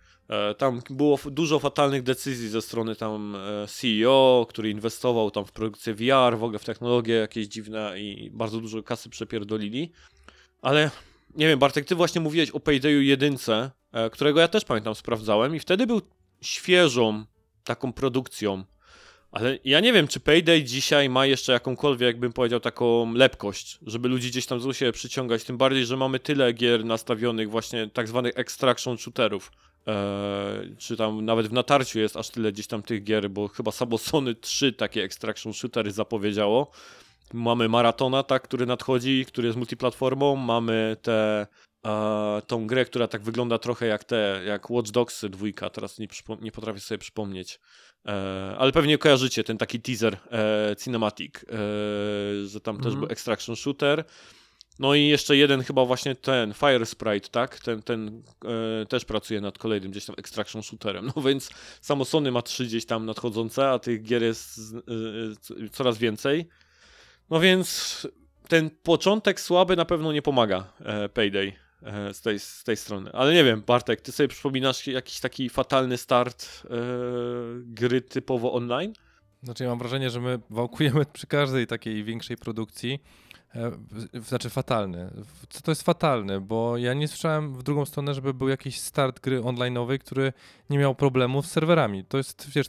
Tam było dużo fatalnych decyzji ze strony tam CEO, który inwestował tam w produkcję VR, w ogóle w technologię jakieś dziwne i bardzo dużo kasy przepierdolili. Ale nie wiem, Bartek, ty właśnie mówiłeś o Paydayu 1, którego ja też pamiętam sprawdzałem i wtedy był świeżą taką produkcją. Ale ja nie wiem, czy Payday dzisiaj ma jeszcze jakąkolwiek, bym powiedział, taką lepkość, żeby ludzi gdzieś tam z siebie przyciągać, tym bardziej, że mamy tyle gier nastawionych właśnie tak zwanych extraction shooterów. Czy tam nawet w natarciu jest aż tyle gdzieś tam tych gier, bo chyba Sony 3 takie extraction shootery zapowiedziało. Mamy Maratona, tak, który nadchodzi, który jest multiplatformą, mamy tą grę, która tak wygląda trochę jak Watch Dogsy 2, teraz nie potrafię sobie przypomnieć, ale pewnie kojarzycie ten taki teaser cinematic, że tam też był extraction shooter. No i jeszcze jeden chyba właśnie ten Fire Sprite, tak? Ten też pracuje nad kolejnym gdzieś tam extraction shooterem. No więc samo Sony ma 3 gdzieś tam nadchodzące, a tych gier jest coraz więcej. No więc ten początek słaby na pewno nie pomaga Payday z tej strony. Ale nie wiem, Bartek, ty sobie przypominasz jakiś taki fatalny start gry typowo online? Znaczy ja mam wrażenie, że my wałkujemy przy każdej takiej większej produkcji. Znaczy fatalny. Co to jest fatalny? Bo ja nie słyszałem w drugą stronę, żeby był jakiś start gry online'owej, który nie miał problemów z serwerami. To jest, wiesz,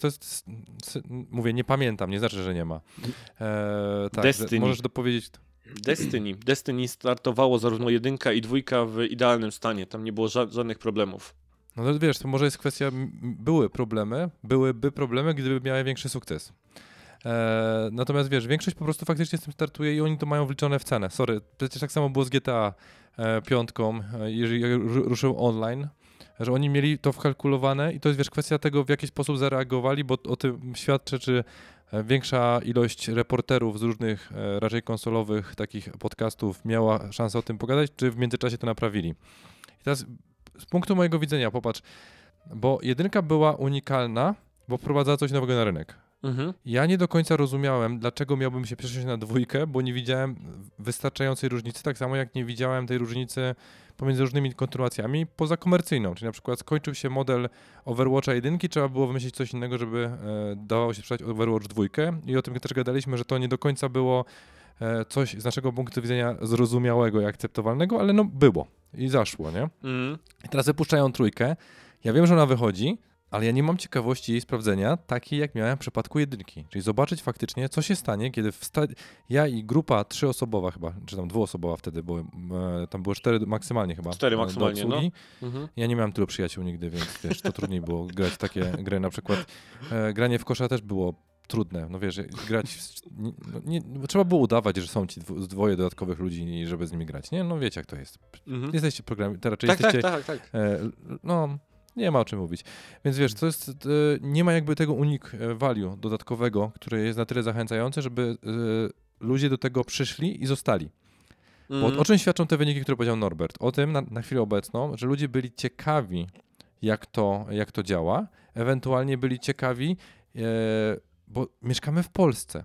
mówię, nie pamiętam, nie znaczy, że nie ma. Tak, Destiny. Możesz dopowiedzieć. Destiny startowało zarówno 1 i 2 w idealnym stanie. Tam nie było żadnych problemów. No to wiesz, to może jest kwestia, byłyby problemy, gdyby miały większy sukces. Natomiast wiesz, większość po prostu faktycznie z tym startuje i oni to mają wliczone w cenę. Sorry, przecież tak samo było z GTA 5, jeżeli ruszył online, że oni mieli to wkalkulowane i to jest, wiesz, kwestia tego, w jaki sposób zareagowali, bo o tym świadczy, czy większa ilość reporterów z różnych, raczej konsolowych takich podcastów miała szansę o tym pogadać, czy w międzyczasie to naprawili. I teraz z punktu mojego widzenia, popatrz, bo 1 była unikalna, bo wprowadzała coś nowego na rynek. Ja nie do końca rozumiałem, dlaczego miałbym się przesiąść na 2, bo nie widziałem wystarczającej różnicy, tak samo jak nie widziałem tej różnicy pomiędzy różnymi kontynuacjami poza komercyjną, czyli na przykład skończył się model Overwatcha 1, trzeba było wymyślić coś innego, żeby dawało się sprzedać Overwatch 2 i o tym też gadaliśmy, że to nie do końca było coś z naszego punktu widzenia zrozumiałego i akceptowalnego, ale no było i zaszło, nie? I teraz wypuszczają 3, ja wiem, że ona wychodzi, ale ja nie mam ciekawości jej sprawdzenia, takiej jak miałem w przypadku 1. Czyli zobaczyć faktycznie, co się stanie, kiedy ja i grupa 3-osobowa chyba, czy tam 2-osobowa wtedy, bo tam było 4 maksymalnie chyba. 4 maksymalnie, no. Ja nie miałem tylu przyjaciół nigdy, więc wiesz, to trudniej było grać w takie gry. Na przykład granie w kosza też było trudne. No wiesz, grać... trzeba było udawać, że są ci dwoje dodatkowych ludzi, żeby z nimi grać. Nie? No wiecie, jak to jest. Jesteście raczej jesteście... Tak. No... Nie ma o czym mówić. Więc wiesz, to jest, nie ma jakby tego unique value dodatkowego, które jest na tyle zachęcające, żeby ludzie do tego przyszli i zostali. Bo o czym świadczą te wyniki, które powiedział Norbert? O tym na chwilę obecną, że ludzie byli ciekawi, jak to działa, ewentualnie byli ciekawi, bo mieszkamy w Polsce.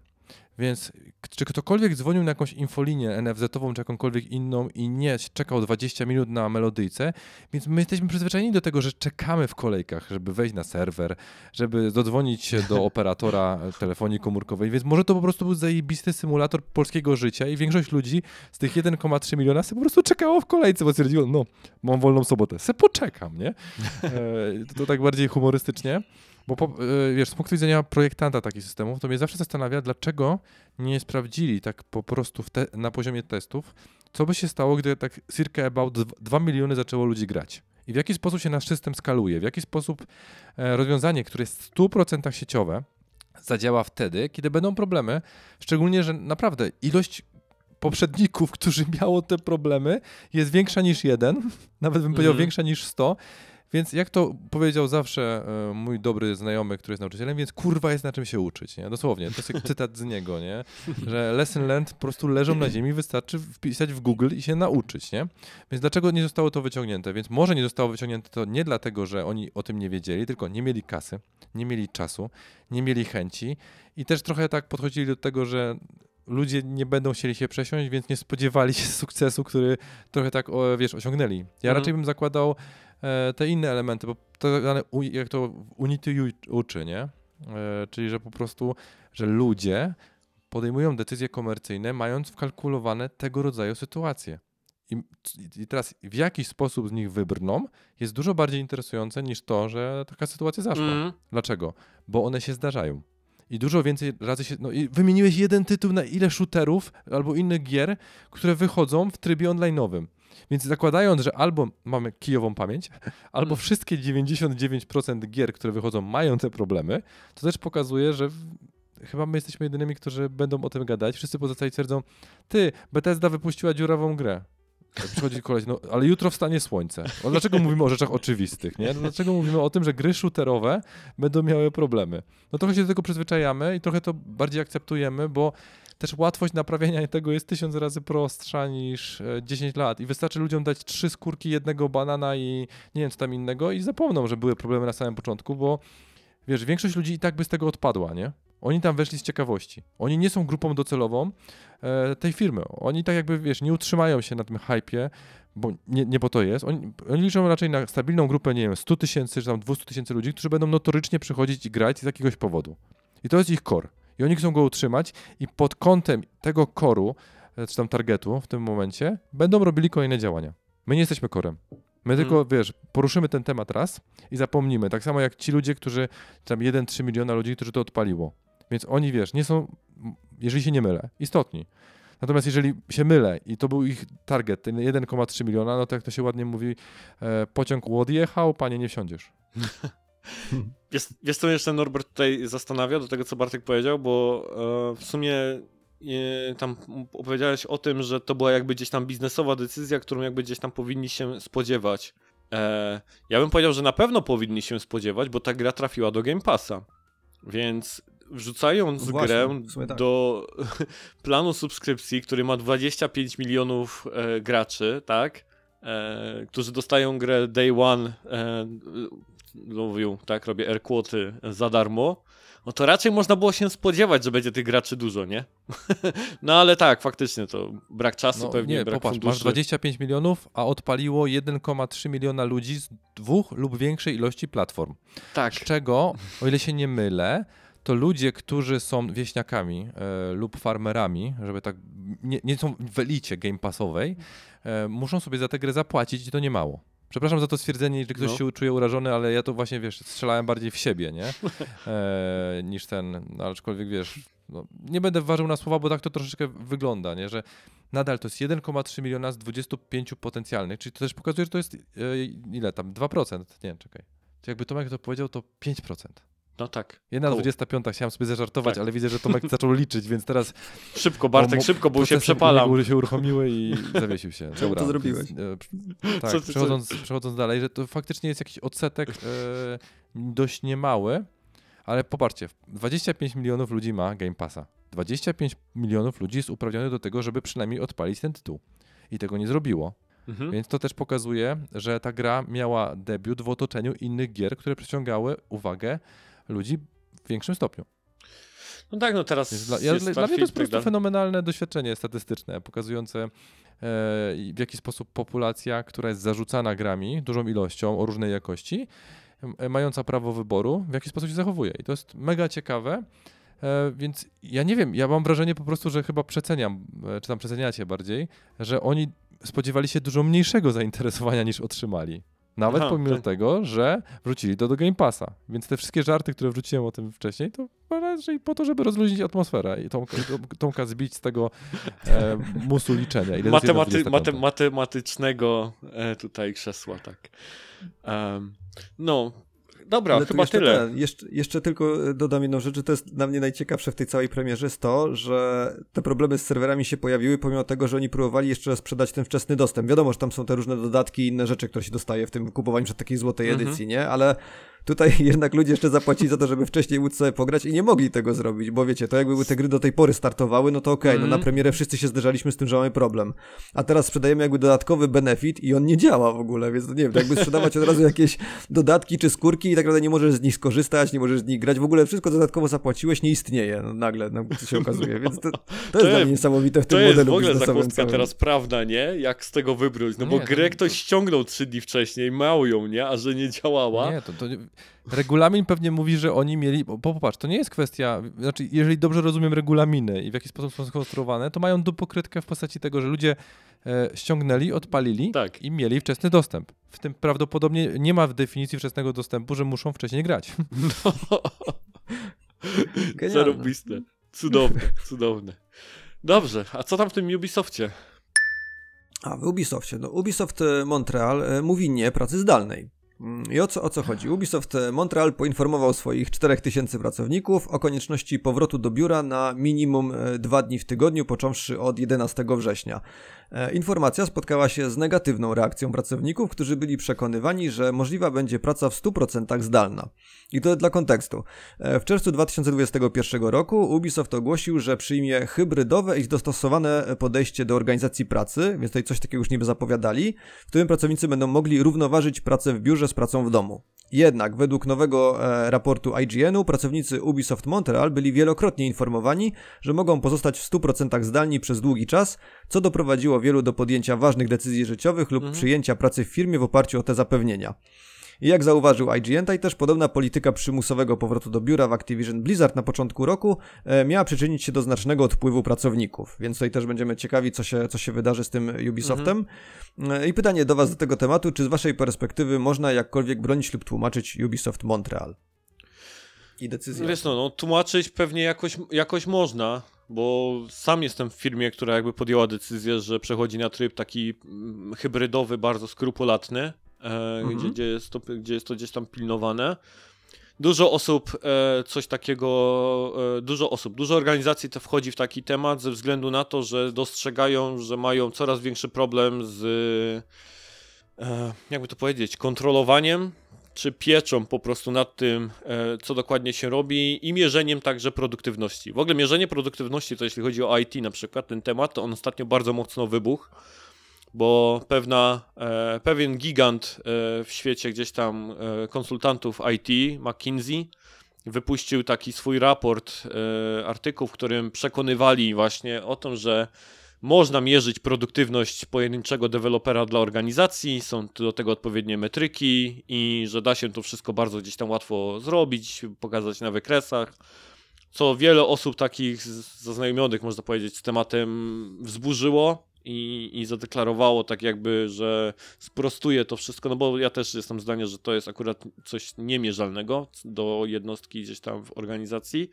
Więc czy ktokolwiek dzwonił na jakąś infolinię NFZ-ową czy jakąkolwiek inną i nie czekał 20 minut na melodyjce, więc my jesteśmy przyzwyczajeni do tego, że czekamy w kolejkach, żeby wejść na serwer, żeby dodzwonić się do operatora telefonii komórkowej, więc może to po prostu był zajebisty symulator polskiego życia i większość ludzi z tych 1,3 miliona sobie po prostu czekało w kolejce, bo stwierdziło, no mam wolną sobotę, se poczekam, nie? To tak bardziej humorystycznie. Bo wiesz, z punktu widzenia projektanta takich systemów, to mnie zawsze zastanawia, dlaczego nie sprawdzili tak po prostu na poziomie testów, co by się stało, gdy tak circa about 2 miliony zaczęło ludzi grać. i w jaki sposób się nasz system skaluje, w jaki sposób rozwiązanie, które jest w 100% sieciowe, zadziała wtedy, kiedy będą problemy, szczególnie, że naprawdę ilość poprzedników, którzy miało te problemy, jest większa niż jeden, nawet bym powiedział większa niż 100, więc jak to powiedział zawsze mój dobry znajomy, który jest nauczycielem, więc kurwa jest na czym się uczyć, nie? Dosłownie, to jest cytat z niego, nie? Że lesson learned po prostu leżą na ziemi, wystarczy wpisać w Google i się nauczyć, nie? Więc dlaczego nie zostało to wyciągnięte? Więc może nie zostało wyciągnięte to nie dlatego, że oni o tym nie wiedzieli, tylko nie mieli kasy, nie mieli czasu, nie mieli chęci i też trochę tak podchodzili do tego, że ludzie nie będą chcieli się przesiąść, więc nie spodziewali się sukcesu, który trochę tak, wiesz, osiągnęli. Ja raczej bym zakładał te inne elementy, bo to dane, jak to Unity uczy, nie? Czyli, że po prostu, że ludzie podejmują decyzje komercyjne, mając wkalkulowane tego rodzaju sytuacje. I teraz w jaki sposób z nich wybrną jest dużo bardziej interesujące niż to, że taka sytuacja zaszła. Dlaczego? Bo one się zdarzają. I dużo więcej razy się... No i wymieniłeś jeden tytuł na ile shooterów albo innych gier, które wychodzą w trybie online'owym. Więc zakładając, że albo mamy kijową pamięć, albo wszystkie 99% gier, które wychodzą, mają te problemy, to też pokazuje, że chyba my jesteśmy jedynymi, którzy będą o tym gadać. Wszyscy pozostali twierdzą, ty, Bethesda wypuściła dziurawą grę. Przychodzi koleś, no ale jutro wstanie słońce. O, dlaczego mówimy o rzeczach oczywistych, nie? Dlaczego mówimy o tym, że gry shooterowe będą miały problemy? No trochę się do tego przyzwyczajamy i trochę to bardziej akceptujemy, bo też łatwość naprawienia tego jest 1000 razy prostsza niż 10 lat i wystarczy ludziom dać 3 skórki jednego banana i nie wiem co tam innego i zapomną, że były problemy na samym początku, bo wiesz, większość ludzi i tak by z tego odpadła, nie? Oni tam weszli z ciekawości. Oni nie są grupą docelową tej firmy. Oni tak jakby, wiesz, nie utrzymają się na tym hypie, bo nie po to jest. Oni liczą raczej na stabilną grupę, nie wiem, 100 000 czy tam 200 000 ludzi, którzy będą notorycznie przychodzić i grać z jakiegoś powodu. I to jest ich core. I oni chcą go utrzymać i pod kątem tego core'u, czy tam targetu w tym momencie, będą robili kolejne działania. My nie jesteśmy corem. My tylko, wiesz, poruszymy ten temat raz i zapomnimy. Tak samo jak ci ludzie, którzy, tam 1-3 miliona ludzi, którzy to odpaliło. Więc oni, wiesz, nie są, jeżeli się nie mylę, istotni. Natomiast jeżeli się mylę i to był ich target, ten 1,3 miliona, no to jak to się ładnie mówi, pociąg odjechał, panie, nie wsiądziesz. Wiesz, co jeszcze Norbert tutaj zastanawia do tego, co Bartek powiedział, bo w sumie tam opowiedziałeś o tym, że to była jakby gdzieś tam biznesowa decyzja, którą jakby gdzieś tam powinni się spodziewać. Ja bym powiedział, że na pewno powinni się spodziewać, bo ta gra trafiła do Game Passa, więc... Wrzucając właśnie, grę tak. do planu subskrypcji, który ma 25 milionów graczy, tak? Którzy dostają grę day one, mówią, tak, robię air quoty, za darmo, no to raczej można było się spodziewać, że będzie tych graczy dużo, nie? No ale tak, faktycznie to brak czasu, no, pewnie, nie, brak funduszy. Masz 25 milionów, a odpaliło 1,3 miliona ludzi z dwóch lub większej ilości platform. Tak. Z czego, o ile się nie mylę, to ludzie, którzy są wieśniakami lub farmerami, żeby tak nie są w elicie game passowej, muszą sobie za tę grę zapłacić i to nie mało. Przepraszam za to stwierdzenie, że ktoś się czuje urażony, ale ja to właśnie, wiesz, strzelałem bardziej w siebie, nie? Niż ten, aczkolwiek, wiesz, no, nie będę ważył na słowa, bo tak to troszeczkę wygląda, nie? Że nadal to jest 1,3 miliona z 25 potencjalnych, czyli to też pokazuje, że to jest ile tam? 2%? Nie, czekaj. To jakby Tomek to powiedział, to 5%. No tak. 1,25 chciałem sobie zażartować, tak. Ale widzę, że Tomek zaczął liczyć, więc teraz... Szybko, Bartek, szybko, bo się przepalam. Góry się uruchomiły i zawiesił się. Czemu to zrobiłeś? Tak, przechodząc dalej, że to faktycznie jest jakiś odsetek dość niemały, ale popatrzcie, 25 milionów ludzi ma Game Passa. 25 milionów ludzi jest uprawnionych do tego, żeby przynajmniej odpalić ten tytuł. I tego nie zrobiło. Więc to też pokazuje, że ta gra miała debiut w otoczeniu innych gier, które przyciągały uwagę ludzi w większym stopniu. No tak, no teraz jest dla mnie to jest po prostu fenomenalne doświadczenie statystyczne, pokazujące w jaki sposób populacja, która jest zarzucana grami, dużą ilością, o różnej jakości, mająca prawo wyboru, w jaki sposób się zachowuje. I to jest mega ciekawe, więc ja nie wiem, ja mam wrażenie po prostu, że chyba przeceniam, czy tam przeceniacie bardziej, że oni spodziewali się dużo mniejszego zainteresowania niż otrzymali. Nawet pomimo tego, że wrzucili to do Game Passa. Więc te wszystkie żarty, które wrzuciłem o tym wcześniej, to raczej po to, żeby rozluźnić atmosferę i Tomka zbić z tego musu liczenia. Matematycznego tutaj krzesła, tak. No, dobra, ale chyba tyle. Jeszcze tylko dodam jedną rzecz, że to jest dla mnie najciekawsze w tej całej premierze jest to, że te problemy z serwerami się pojawiły, pomimo tego, że oni próbowali jeszcze sprzedać ten wczesny dostęp. Wiadomo, że tam są te różne dodatki i inne rzeczy, które się dostaje w tym kupowaniu przed takiej złotej edycji, nie? Ale tutaj jednak ludzie jeszcze zapłacili za to, żeby wcześniej móc sobie pograć i nie mogli tego zrobić, bo wiecie, to jakby te gry do tej pory startowały, no to okej, no na premierę wszyscy się zderzaliśmy z tym, że mamy problem. A teraz sprzedajemy jakby dodatkowy benefit i on nie działa w ogóle, więc nie wiem, jakby sprzedawać od razu jakieś dodatki czy skórki i tak naprawdę nie możesz z nich skorzystać, nie możesz z nich grać, w ogóle wszystko dodatkowo zapłaciłeś, nie istnieje nagle, co się okazuje, więc to jest dla mnie niesamowite w tym modelu. To jest w ogóle zakładka teraz prawda, nie? Jak z tego wybróć, no bo grę ktoś ściągnął 3 dni wcześniej, miał ją, nie? A że nie działała. Nie, to regulamin pewnie mówi, że oni mieli, bo popatrz, to nie jest kwestia, znaczy jeżeli dobrze rozumiem regulaminy i w jaki sposób są skonstruowane, to mają dupokrytkę w postaci tego, że ludzie ściągnęli, odpalili i mieli wczesny dostęp. W tym prawdopodobnie nie ma w definicji wczesnego dostępu, że muszą wcześniej grać. No. Zarobiste. Cudowne, cudowne. Dobrze, a co tam w tym Ubisoftie? A w Ubisoftie, no Ubisoft Montreal mówi nie pracy zdalnej. I o co chodzi? Ubisoft Montreal poinformował swoich 4000 pracowników o konieczności powrotu do biura na minimum 2 dni w tygodniu, począwszy od 11 września. Informacja spotkała się z negatywną reakcją pracowników, którzy byli przekonywani, że możliwa będzie praca w 100% zdalna. I to dla kontekstu. W czerwcu 2021 roku Ubisoft ogłosił, że przyjmie hybrydowe i dostosowane podejście do organizacji pracy, więc tutaj coś takiego już niby zapowiadali, w którym pracownicy będą mogli równoważyć pracę w biurze z pracą w domu. Jednak według nowego raportu IGN-u pracownicy Ubisoft Montreal byli wielokrotnie informowani, że mogą pozostać w 100% zdalni przez długi czas, co doprowadziło wielu do podjęcia ważnych decyzji życiowych lub przyjęcia pracy w firmie w oparciu o te zapewnienia. I jak zauważył IGN, tutaj też podobna polityka przymusowego powrotu do biura w Activision Blizzard na początku roku miała przyczynić się do znacznego odpływu pracowników, więc tutaj też będziemy ciekawi, co się wydarzy z tym Ubisoftem. I pytanie do was do tego tematu, czy z waszej perspektywy można jakkolwiek bronić lub tłumaczyć Ubisoft Montreal? I decyzję. Wiesz no tłumaczyć pewnie jakoś można, bo sam jestem w firmie, która jakby podjęła decyzję, że przechodzi na tryb taki hybrydowy, bardzo skrupulatny. Gdzie jest to gdzieś tam pilnowane. Dużo organizacji to wchodzi w taki temat ze względu na to, że dostrzegają, że mają coraz większy problem z kontrolowaniem czy pieczą po prostu nad tym, co dokładnie się robi i mierzeniem także produktywności. W ogóle mierzenie produktywności, to jeśli chodzi o IT na przykład, ten temat, to on ostatnio bardzo mocno wybuchł. Bo pewien gigant w świecie gdzieś tam konsultantów IT, McKinsey, wypuścił taki swój raport, artykuł, w którym przekonywali właśnie o tym, że można mierzyć produktywność pojedynczego dewelopera dla organizacji, są do tego odpowiednie metryki i że da się to wszystko bardzo gdzieś tam łatwo zrobić, pokazać na wykresach. Co wiele osób takich zaznajomionych, można powiedzieć, z tematem wzburzyło. I zadeklarowało tak jakby, że sprostuje to wszystko, no bo ja też jestem zdania, że to jest akurat coś niemierzalnego do jednostki gdzieś tam w organizacji.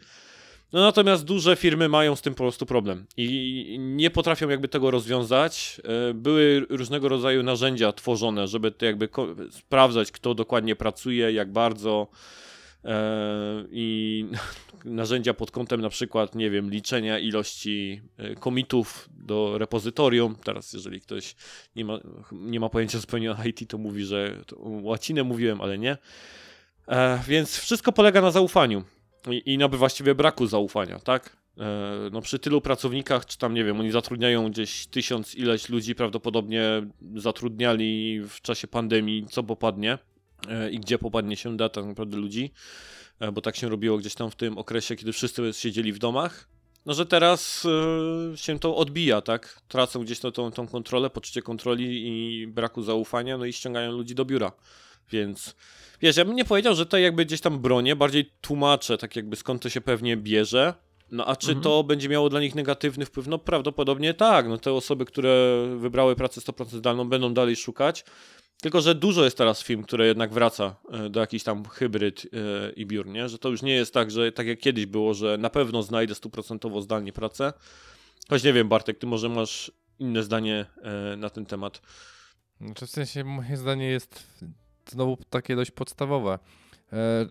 No natomiast duże firmy mają z tym po prostu problem i nie potrafią jakby tego rozwiązać. Były różnego rodzaju narzędzia tworzone, żeby jakby sprawdzać, kto dokładnie pracuje, jak bardzo i narzędzia pod kątem na przykład, nie wiem, liczenia ilości commitów do repozytorium. Teraz jeżeli ktoś nie ma pojęcia zupełnie o IT, to mówi, że to łacinę mówiłem, ale nie. Więc wszystko polega na zaufaniu i na właściwie braku zaufania, tak? No przy tylu pracownikach, czy tam nie wiem, oni zatrudniają gdzieś 1000 ileś ludzi, prawdopodobnie zatrudniali w czasie pandemii, co popadnie. I gdzie popadnie się da tak naprawdę ludzi, bo tak się robiło gdzieś tam w tym okresie, kiedy wszyscy siedzieli w domach, no że teraz się to odbija, tak, tracą gdzieś tą kontrolę, poczucie kontroli i braku zaufania, no i ściągają ludzi do biura, więc wiesz, ja bym nie powiedział, że to jakby gdzieś tam bronię, bardziej tłumaczę tak jakby skąd to się pewnie bierze. No a czy to będzie miało dla nich negatywny wpływ? No prawdopodobnie tak, no te osoby, które wybrały pracę 100% zdalną będą dalej szukać, Tylko że dużo jest teraz firm, które jednak wraca do jakichś tam hybryd i biur, nie? Że to już nie jest tak, że tak jak kiedyś było, że na pewno znajdę 100% zdalnie pracę. Choć nie wiem, Bartek, ty może masz inne zdanie na ten temat. Znaczy w sensie moje zdanie jest znowu takie dość podstawowe.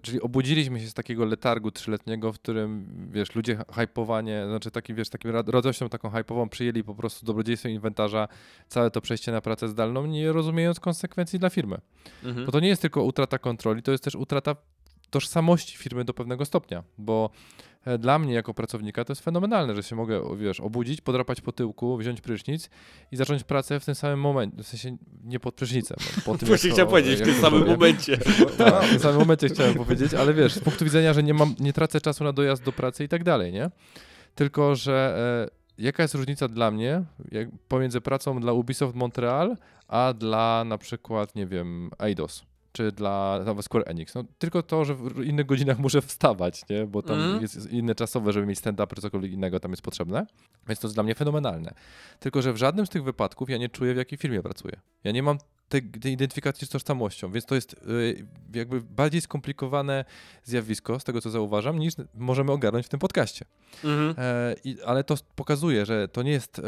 Czyli obudziliśmy się z takiego letargu 3-letniego, w którym, wiesz, ludzie hypowanie, znaczy taki, wiesz, takim radością taką hypową przyjęli po prostu dobrodziejstwo inwentarza, całe to przejście na pracę zdalną, nie rozumiejąc konsekwencji dla firmy. Mhm. Bo to nie jest tylko utrata kontroli, to jest też utrata tożsamości firmy do pewnego stopnia, bo dla mnie jako pracownika to jest fenomenalne, że się mogę, wiesz, obudzić, podrapać po tyłku, wziąć prysznic i zacząć pracę w tym samym momencie, w sensie nie pod prysznicem. Właśnie chciałem powiedzieć, w tym samym momencie. W tym samym momencie chciałem powiedzieć, ale wiesz, z punktu widzenia, że nie tracę czasu na dojazd do pracy i tak dalej, nie? Tylko że jaka jest różnica dla mnie pomiędzy pracą dla Ubisoft Montreal, a dla na przykład, nie wiem, Eidos? Czy dla Square Enix. No, tylko to, że w innych godzinach muszę wstawać, nie? Bo tam jest inne czasowe, żeby mieć stand-up, czy cokolwiek innego tam jest potrzebne. Więc to jest dla mnie fenomenalne. Tylko że w żadnym z tych wypadków ja nie czuję, w jakiej firmie pracuję. Ja nie mam tej identyfikacji z tożsamością, więc to jest jakby bardziej skomplikowane zjawisko, z tego co zauważam, niż możemy ogarnąć w tym podcaście. Ale to pokazuje, że to nie jest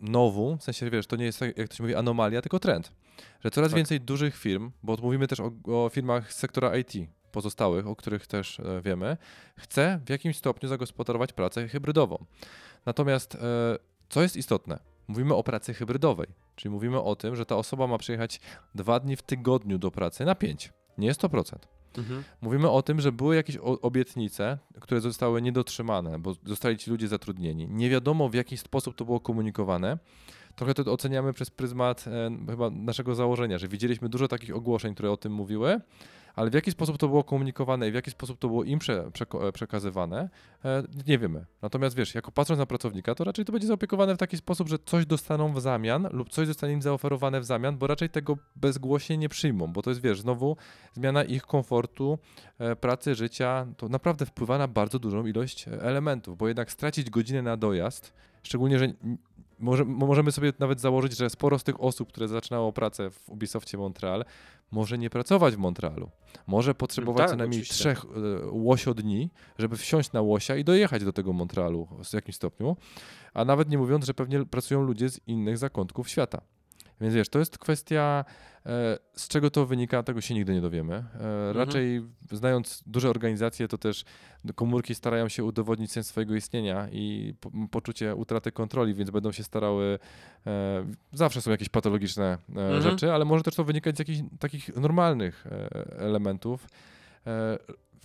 nowum, w sensie, wiesz, to nie jest, jak ktoś mówi, anomalia, tylko trend. Że coraz więcej dużych firm, bo mówimy też o firmach z sektora IT pozostałych, o których też wiemy, chce w jakimś stopniu zagospodarować pracę hybrydową. Natomiast co jest istotne? Mówimy o pracy hybrydowej, czyli mówimy o tym, że ta osoba ma przyjechać 2 dni w tygodniu do pracy na 5, nie 100%. Mhm. Mówimy o tym, że były jakieś obietnice, które zostały niedotrzymane, bo zostali ci ludzie zatrudnieni. Nie wiadomo, w jaki sposób to było komunikowane. Trochę to oceniamy przez pryzmat chyba naszego założenia, że widzieliśmy dużo takich ogłoszeń, które o tym mówiły, ale w jaki sposób to było komunikowane i w jaki sposób to było im przekazywane, nie wiemy. Natomiast wiesz, jako patrząc na pracownika, to raczej to będzie zaopiekowane w taki sposób, że coś dostaną w zamian lub coś zostanie im zaoferowane w zamian, bo raczej tego bezgłośnie nie przyjmą, bo to jest, wiesz, znowu zmiana ich komfortu, pracy, życia, to naprawdę wpływa na bardzo dużą ilość elementów, bo jednak stracić godzinę na dojazd, szczególnie, że możemy sobie nawet założyć, że sporo z tych osób, które zaczynało pracę w Ubisoftie Montreal, może nie pracować w Montrealu. Może potrzebować co najmniej 3 łosio dni, żeby wsiąść na łosia i dojechać do tego Montrealu w jakimś stopniu, a nawet nie mówiąc, że pewnie pracują ludzie z innych zakątków świata. Więc wiesz, to jest kwestia, z czego to wynika, tego się nigdy nie dowiemy. Raczej znając duże organizacje, to też komórki starają się udowodnić sens swojego istnienia i poczucie utraty kontroli, więc będą się starały, zawsze są jakieś patologiczne rzeczy, ale może też to wynikać z jakichś takich normalnych elementów,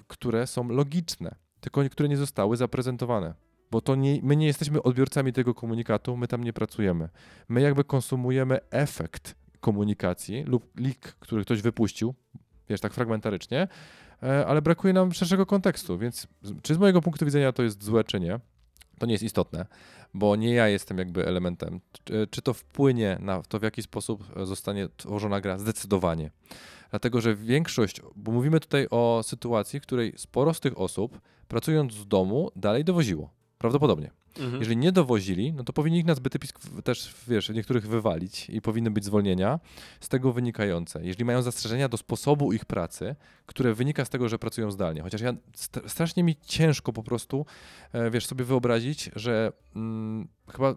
które są logiczne, tylko niektóre nie zostały zaprezentowane. Bo to my nie jesteśmy odbiorcami tego komunikatu, my tam nie pracujemy. My jakby konsumujemy efekt komunikacji lub leak, który ktoś wypuścił, wiesz, tak fragmentarycznie, ale brakuje nam szerszego kontekstu, więc czy z mojego punktu widzenia to jest złe, czy nie, to nie jest istotne, bo nie ja jestem jakby elementem. Czy to wpłynie na to, w jaki sposób zostanie tworzona gra? Zdecydowanie. Dlatego, że większość, bo mówimy tutaj o sytuacji, w której sporo z tych osób, pracując z domu, dalej dowoziło. Prawdopodobnie. Jeżeli nie dowozili, no to powinni ich na zbyty pisk też, wiesz, niektórych wywalić i powinny być zwolnienia z tego wynikające. Jeżeli mają zastrzeżenia do sposobu ich pracy, które wynika z tego, że pracują zdalnie. Chociaż ja strasznie mi ciężko po prostu, wiesz, sobie wyobrazić, że chyba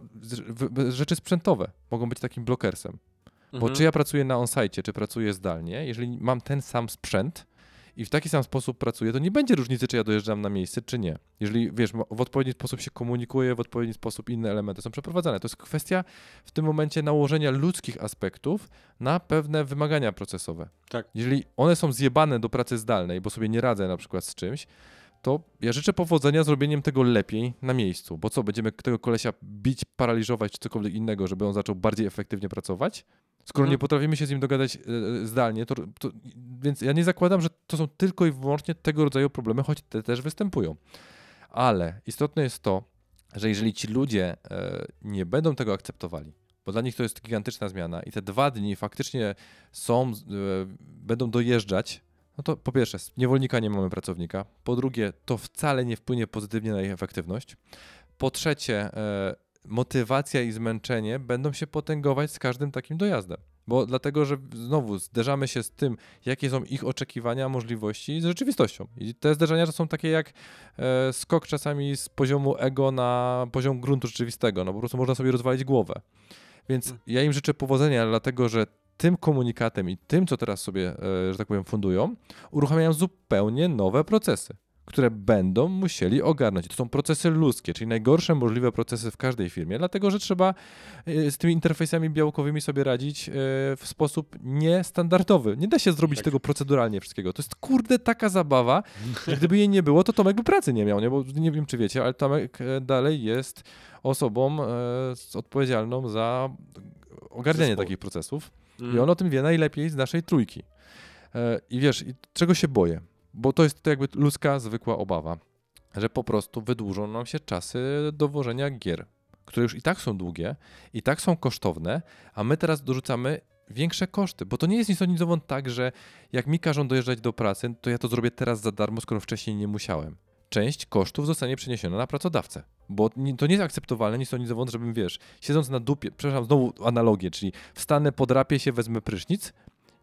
rzeczy sprzętowe mogą być takim blokersem. Bo czy ja pracuję na on-site, czy pracuję zdalnie, jeżeli mam ten sam sprzęt, i w taki sam sposób pracuję, to nie będzie różnicy, czy ja dojeżdżam na miejsce, czy nie. Jeżeli, wiesz, w odpowiedni sposób się komunikuję, w odpowiedni sposób inne elementy są przeprowadzane. To jest kwestia w tym momencie nałożenia ludzkich aspektów na pewne wymagania procesowe. Tak. Jeżeli one są zjebane do pracy zdalnej, bo sobie nie radzę na przykład z czymś, to ja życzę powodzenia z robieniem tego lepiej na miejscu. Bo co, będziemy tego kolesia bić, paraliżować, czy cokolwiek innego, żeby on zaczął bardziej efektywnie pracować? Skoro nie potrafimy się z nim dogadać zdalnie, to więc ja nie zakładam, że to są tylko i wyłącznie tego rodzaju problemy, choć te też występują. Ale istotne jest to, że jeżeli ci ludzie nie będą tego akceptowali, bo dla nich to jest gigantyczna zmiana i te 2 dni faktycznie będą dojeżdżać, no to po pierwsze, z niewolnika nie mamy pracownika, po drugie, to wcale nie wpłynie pozytywnie na ich efektywność, po trzecie, motywacja i zmęczenie będą się potęgować z każdym takim dojazdem. Bo dlatego, że znowu zderzamy się z tym, jakie są ich oczekiwania, możliwości z rzeczywistością. I te zderzenia to są takie jak skok czasami z poziomu ego na poziom gruntu rzeczywistego. No po prostu można sobie rozwalić głowę. Więc ja im życzę powodzenia, dlatego że tym komunikatem i tym, co teraz sobie, że tak powiem, fundują, uruchamiają zupełnie nowe procesy, które będą musieli ogarnąć. To są procesy ludzkie, czyli najgorsze możliwe procesy w każdej firmie, dlatego że trzeba z tymi interfejsami białkowymi sobie radzić w sposób niestandardowy. Nie da się zrobić tego proceduralnie wszystkiego. To jest kurde taka zabawa, że gdyby jej nie było, to Tomek by pracy nie miał, nie? Bo nie wiem, czy wiecie, ale Tomek dalej jest osobą odpowiedzialną za ogarnianie takich procesów i on o tym wie najlepiej z naszej trójki. I wiesz, czego się boję? Bo to jest to jakby ludzka, zwykła obawa, że po prostu wydłużą nam się czasy dowożenia gier, które już i tak są długie, i tak są kosztowne, a my teraz dorzucamy większe koszty, bo to nie jest nic tak, że jak mi każą dojeżdżać do pracy, to ja to zrobię teraz za darmo, skoro wcześniej nie musiałem. Część kosztów zostanie przeniesiona na pracodawcę, bo to nie jest akceptowalne, nic, żebym, wiesz, siedząc na dupie, przepraszam, znowu analogię, czyli wstanę, podrapię się, wezmę prysznic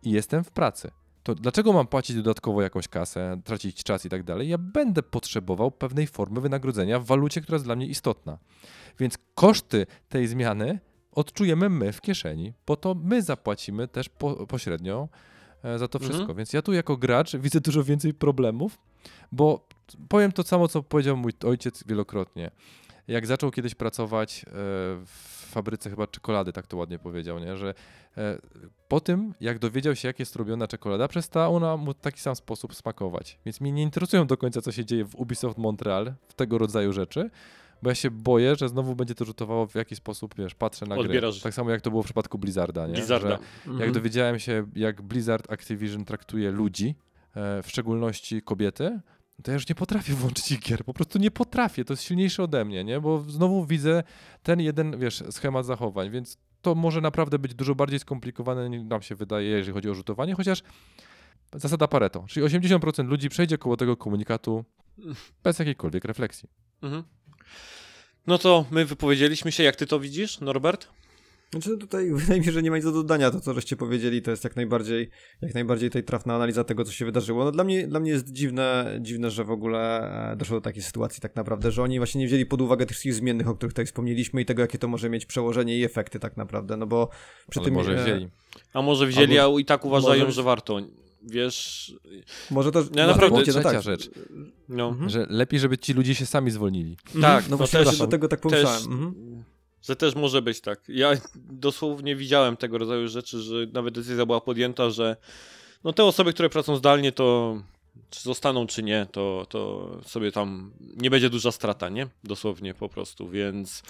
i jestem w pracy. To dlaczego mam płacić dodatkowo jakąś kasę, tracić czas i tak dalej? Ja będę potrzebował pewnej formy wynagrodzenia w walucie, która jest dla mnie istotna. Więc koszty tej zmiany odczujemy my w kieszeni, bo to my zapłacimy też pośrednio za to wszystko. Mhm. Więc ja tu jako gracz widzę dużo więcej problemów, bo powiem to samo, co powiedział mój ojciec wielokrotnie. Jak zaczął kiedyś pracować w fabryce chyba czekolady, tak to ładnie powiedział, nie? Że po tym, jak dowiedział się, jak jest robiona czekolada, przestała ona mu w taki sam sposób smakować. Więc mnie nie interesują do końca, co się dzieje w Ubisoft Montreal, w tego rodzaju rzeczy, bo ja się boję, że znowu będzie to rzutowało w jakiś sposób, wiesz, patrzę na grę. Tak samo jak to było w przypadku Blizzarda, nie? Że jak dowiedziałem się, jak Blizzard Activision traktuje ludzi, w szczególności kobiety, to ja już nie potrafię włączyć ich gier, po prostu nie potrafię, to jest silniejsze ode mnie, nie? Bo znowu widzę ten jeden, wiesz, schemat zachowań, więc to może naprawdę być dużo bardziej skomplikowane niż nam się wydaje, jeżeli chodzi o rzutowanie, chociaż zasada Pareto, czyli 80% ludzi przejdzie koło tego komunikatu bez jakiejkolwiek refleksji. Mhm. No to my wypowiedzieliśmy się, jak ty to widzisz, Norbert? Znaczy tutaj wydaje mi się, że nie ma nic do dodania, to co żeście powiedzieli, to jest jak najbardziej tutaj trafna analiza tego, co się wydarzyło. No dla mnie jest dziwne, że w ogóle doszło do takiej sytuacji tak naprawdę, że oni właśnie nie wzięli pod uwagę tych wszystkich zmiennych, o których tutaj wspomnieliśmy i tego, jakie to może mieć przełożenie i efekty tak naprawdę, no bo przy ale tym... może wzięli. A może wzięli, a i tak uważają, może... że warto, wiesz... Może to... No, naprawdę, trzecia rzecz, no. Że lepiej, żeby ci ludzie się sami zwolnili. Tak, no właśnie do tego tak pomyślałem. Że też może być tak. Ja dosłownie widziałem tego rodzaju rzeczy, że nawet decyzja była podjęta, że no te osoby, które pracują zdalnie, to czy zostaną, czy nie, to sobie tam nie będzie duża strata, nie? Dosłownie po prostu, więc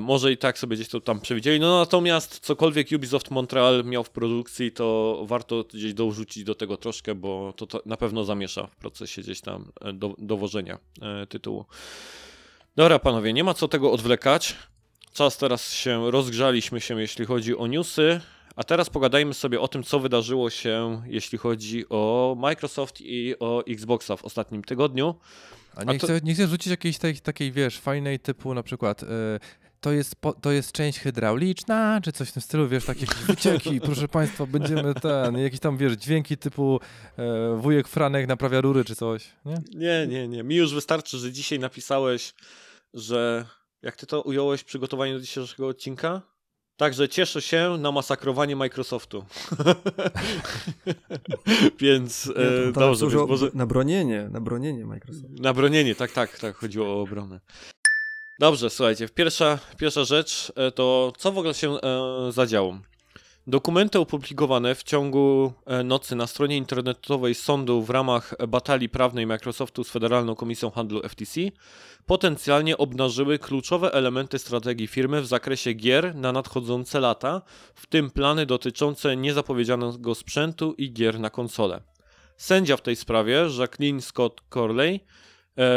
może i tak sobie gdzieś to tam przewidzieli. No natomiast cokolwiek Ubisoft Montreal miał w produkcji, to warto gdzieś dorzucić do tego troszkę, bo to na pewno zamiesza w procesie gdzieś tam dowożenia tytułu. Dobra, panowie, nie ma co tego odwlekać. Czas teraz się, rozgrzaliśmy się, jeśli chodzi o newsy, a teraz pogadajmy sobie o tym, co wydarzyło się, jeśli chodzi o Microsoft i o Xboxa w ostatnim tygodniu. Nie chcę rzucić jakiejś takiej, wiesz, fajnej typu na przykład... To jest część hydrauliczna, czy coś w tym stylu, wiesz, takie wycieki, proszę Państwa, będziemy jakieś tam, wiesz, dźwięki typu wujek Franek naprawia rury, czy coś, nie? Nie, mi już wystarczy, że dzisiaj napisałeś, że... Jak ty to ująłeś przygotowanie do dzisiejszego odcinka? Także cieszę się na masakrowanie Microsoftu. Więc dobrze. Może... Na bronienie Microsoftu. Na bronienie, tak, chodziło o obronę. Dobrze, słuchajcie, pierwsza rzecz to co w ogóle się zadziało. Dokumenty opublikowane w ciągu nocy na stronie internetowej sądu w ramach batalii prawnej Microsoftu z Federalną Komisją Handlu FTC potencjalnie obnażyły kluczowe elementy strategii firmy w zakresie gier na nadchodzące lata, w tym plany dotyczące niezapowiedzianego sprzętu i gier na konsole. Sędzia w tej sprawie, Jacqueline Scott Corley,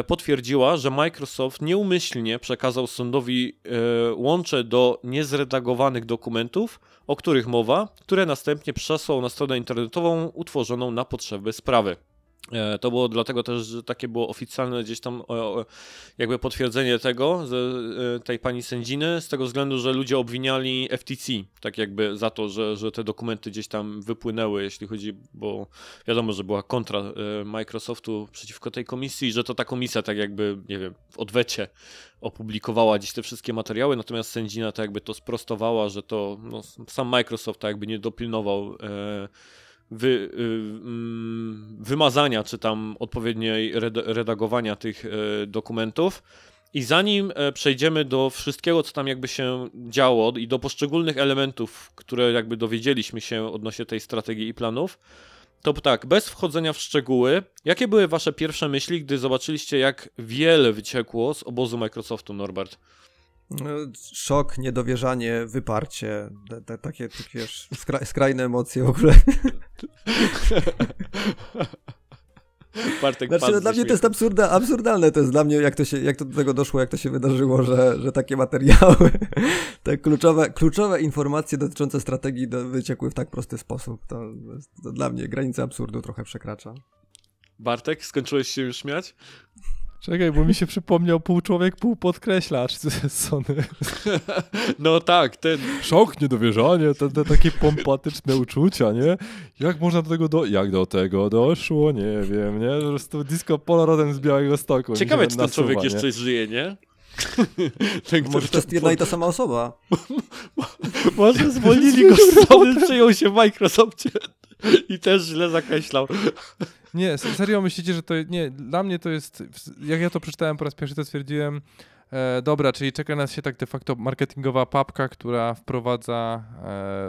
potwierdziła, że Microsoft nieumyślnie przekazał sądowi łącze do niezredagowanych dokumentów, o których mowa, które następnie przesłał na stronę internetową utworzoną na potrzeby sprawy. To było dlatego też, że takie było oficjalne gdzieś tam jakby potwierdzenie tego, tej pani sędziny, z tego względu, że ludzie obwiniali FTC tak jakby za to, że te dokumenty gdzieś tam wypłynęły, jeśli chodzi, bo wiadomo, że była kontra Microsoftu przeciwko tej komisji, że to ta komisja tak jakby, nie wiem, w odwecie opublikowała gdzieś te wszystkie materiały, natomiast sędzina tak jakby to sprostowała, że to no, sam Microsoft tak jakby nie dopilnował wymazania czy tam odpowiedniej redagowania tych dokumentów. I zanim przejdziemy do wszystkiego, co tam jakby się działo i do poszczególnych elementów, które jakby dowiedzieliśmy się odnośnie tej strategii i planów, to tak, bez wchodzenia w szczegóły, jakie były wasze pierwsze myśli, gdy zobaczyliście, jak wiele wyciekło z obozu Microsoftu, Norbert? Szok, niedowierzanie, wyparcie, takie, wiesz, skrajne emocje w ogóle. Bartek, znaczy, dla mnie to jest absurdalne, to jest dla mnie, jak to do tego doszło, jak to się wydarzyło, że takie materiały, te kluczowe informacje dotyczące strategii wyciekły w tak prosty sposób. To dla mnie granica absurdu trochę przekracza. Bartek, skończyłeś się już śmiać? Czekaj, bo mi się przypomniał pół człowiek, pół podkreślacz z Sony. No tak, ten... Szok, niedowierzanie, te takie pompatyczne uczucia, nie? Jak można do tego jak do tego doszło? Nie wiem, nie? Po prostu disco polo rodem z Białegostoku. Ciekawe, czy ten człowiek jeszcze żyje, nie? Ten, może to jest jedna i ta sama osoba. Może zwolnili go z Sony, przyjął się w Microsoftie i też źle zakreślał. Nie, serio myślicie, że to... Nie, dla mnie to jest... Jak ja to przeczytałem po raz pierwszy, to stwierdziłem... Dobra, czyli czeka nas się tak de facto marketingowa papka, która wprowadza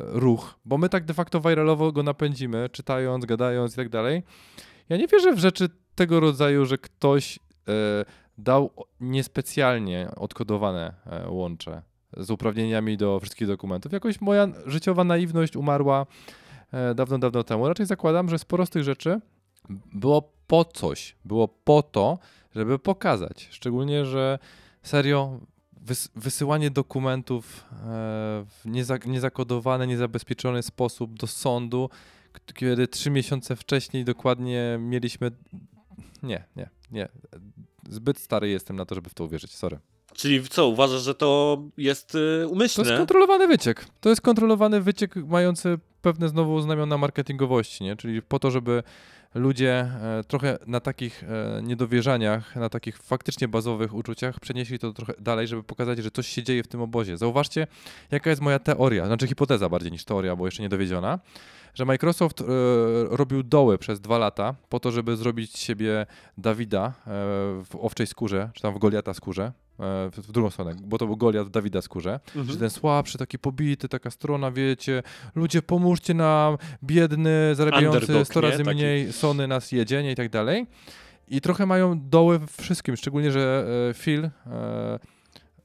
ruch. Bo my tak de facto viralowo go napędzimy, czytając, gadając i tak dalej. Ja nie wierzę w rzeczy tego rodzaju, że ktoś dał niespecjalnie odkodowane łącze z uprawnieniami do wszystkich dokumentów. Jakoś moja życiowa naiwność umarła dawno, dawno temu. Raczej zakładam, że sporo z tych rzeczy było po coś, było po to, żeby pokazać. Szczególnie, że serio wysyłanie dokumentów w niezakodowany, niezabezpieczony sposób do sądu, kiedy 3 miesiące wcześniej dokładnie mieliśmy... Nie. Zbyt stary jestem na to, żeby w to uwierzyć. Sorry. Czyli co, uważasz, że to jest umyślne? To jest kontrolowany wyciek. To jest kontrolowany wyciek mający pewne znowu znamiona marketingowości, nie? Czyli po to, żeby ludzie trochę na takich niedowierzaniach, na takich faktycznie bazowych uczuciach przenieśli to trochę dalej, żeby pokazać, że coś się dzieje w tym obozie. Zauważcie, jaka jest moja teoria, znaczy hipoteza bardziej niż teoria, bo jeszcze niedowiedziona, że Microsoft robił doły przez 2 lata po to, żeby zrobić siebie Dawida w owczej skórze, czy tam w Goliata skórze, w drugą stronę, bo to był Goliat w Dawida skórze, że ten słabszy, taki pobity, taka strona, wiecie, ludzie pomóżcie nam, biedny, zarabiający underdog, 100 razy mniej, Sony nas jedzie, nie, i tak dalej. I trochę mają doły wszystkim, szczególnie, że Phil,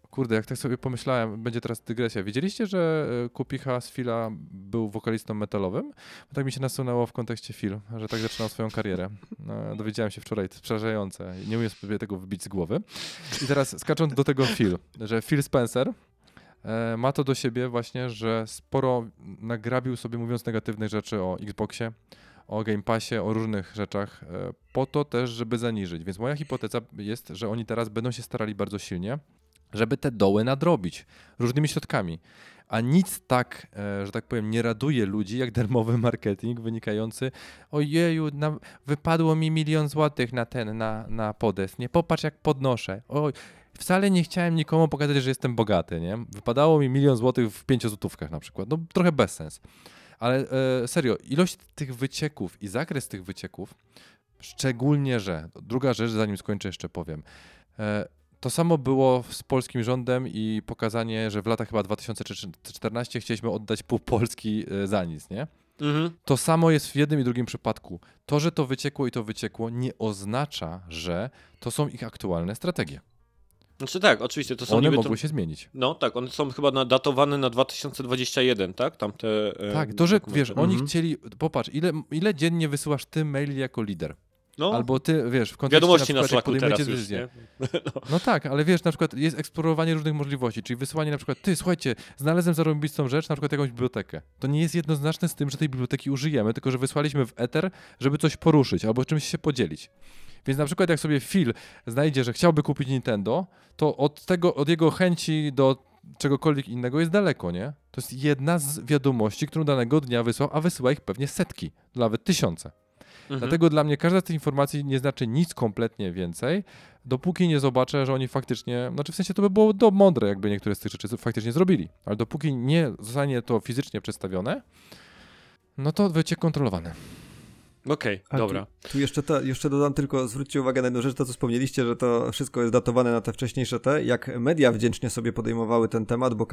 kurde, jak tak sobie pomyślałem, będzie teraz dygresja. Wiedzieliście, że Kupicha z Phila był wokalistą metalowym? Bo tak mi się nasunęło w kontekście Phil, że tak zaczynał swoją karierę. Dowiedziałem się wczoraj, przerażające. Nie umiem sobie tego wybić z głowy. I teraz skacząc do tego Phil, że Phil Spencer ma to do siebie właśnie, że sporo nagrabił sobie mówiąc negatywnych rzeczy o Xboxie, o Game Passie, o różnych rzeczach, po to też, żeby zaniżyć. Więc moja hipoteza jest, że oni teraz będą się starali bardzo silnie, żeby te doły nadrobić różnymi środkami. A nic tak, że tak powiem, nie raduje ludzi jak darmowy marketing wynikający ojeju, wypadło mi 1 000 000 złotych na podest, nie? Popatrz jak podnoszę. Oj, wcale nie chciałem nikomu pokazać, że jestem bogaty, nie? Wypadało mi 1 000 000 złotych w 5 złotówkach na przykład. No trochę bez sens. Ale serio, ilość tych wycieków i zakres tych wycieków, szczególnie, że druga rzecz, zanim skończę jeszcze powiem, to samo było z polskim rządem i pokazanie, że w latach chyba 2014 chcieliśmy oddać pół Polski za nic, nie? Mhm. To samo jest w jednym i drugim przypadku. To, że to wyciekło nie oznacza, że to są ich aktualne strategie. Znaczy tak, oczywiście to są... One mogły się zmienić. No tak, one są chyba datowane na 2021, tak? Tamte, tak, to że wiesz, oni chcieli... Popatrz, ile dziennie wysyłasz ty maili jako lider? No. Albo ty, wiesz, w kontekście wiadomości na przykład, jak podejmujecie decyzję. No tak, ale wiesz, na przykład jest eksplorowanie różnych możliwości, czyli wysyłanie na przykład, ty, słuchajcie, znalazłem zarąbistą rzecz, na przykład jakąś bibliotekę. To nie jest jednoznaczne z tym, że tej biblioteki użyjemy, tylko że wysłaliśmy w eter, żeby coś poruszyć albo czymś się podzielić. Więc na przykład jak sobie Phil znajdzie, że chciałby kupić Nintendo, to od jego chęci do czegokolwiek innego jest daleko, nie? To jest jedna z wiadomości, którą danego dnia wysłał, a wysyła ich pewnie setki, nawet tysiące. Mhm. Dlatego dla mnie każda z tych informacji nie znaczy nic kompletnie więcej, dopóki nie zobaczę, że oni faktycznie, znaczy w sensie to by było mądre, jakby niektóre z tych rzeczy faktycznie zrobili, ale dopóki nie zostanie to fizycznie przedstawione, no to będzie kontrolowane. Okej, okay, dobra. Tu jeszcze dodam tylko, zwróćcie uwagę na jedną rzecz, to co wspomnieliście, że to wszystko jest datowane na te wcześniejsze jak media wdzięcznie sobie podejmowały ten temat, bo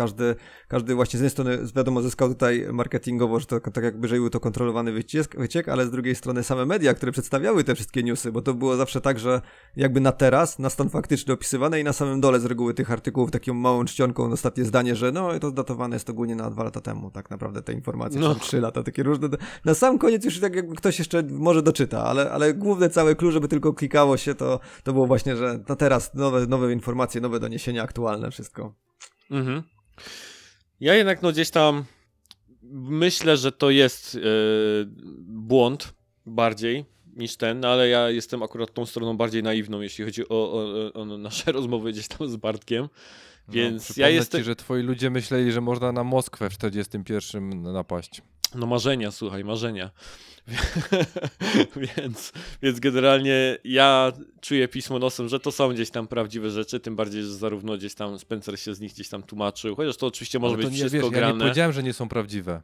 każdy właśnie z jednej strony wiadomo zyskał tutaj marketingowo, że to tak jakby, że był to kontrolowany wyciek, ale z drugiej strony same media, które przedstawiały te wszystkie newsy, bo to było zawsze tak, że jakby na teraz, na stan faktyczny opisywane i na samym dole z reguły tych artykułów taką małą czcionką ostatnie zdanie, że no to datowane jest ogólnie na 2 lata temu, tak naprawdę te informacje są 3 lata, takie różne. Na sam koniec już tak jakby ktoś jeszcze może doczyta, ale główne całe clue, żeby tylko klikało się, to było właśnie, że na teraz nowe informacje, nowe doniesienia aktualne, wszystko. Mhm. Ja jednak gdzieś tam myślę, że to jest błąd bardziej niż ten, ale ja jestem akurat tą stroną bardziej naiwną, jeśli chodzi o nasze rozmowy gdzieś tam z Bartkiem. Więc ja jestem... ci, że twoi ludzie myśleli, że można na Moskwę w 1941 napaść. No marzenia, słuchaj, marzenia. Więc generalnie ja czuję pismo nosem, że to są gdzieś tam prawdziwe rzeczy, tym bardziej, że zarówno gdzieś tam Spencer się z nich gdzieś tam tłumaczył, chociaż to oczywiście może być wszystko grane. Ja nie powiedziałem, że nie są prawdziwe.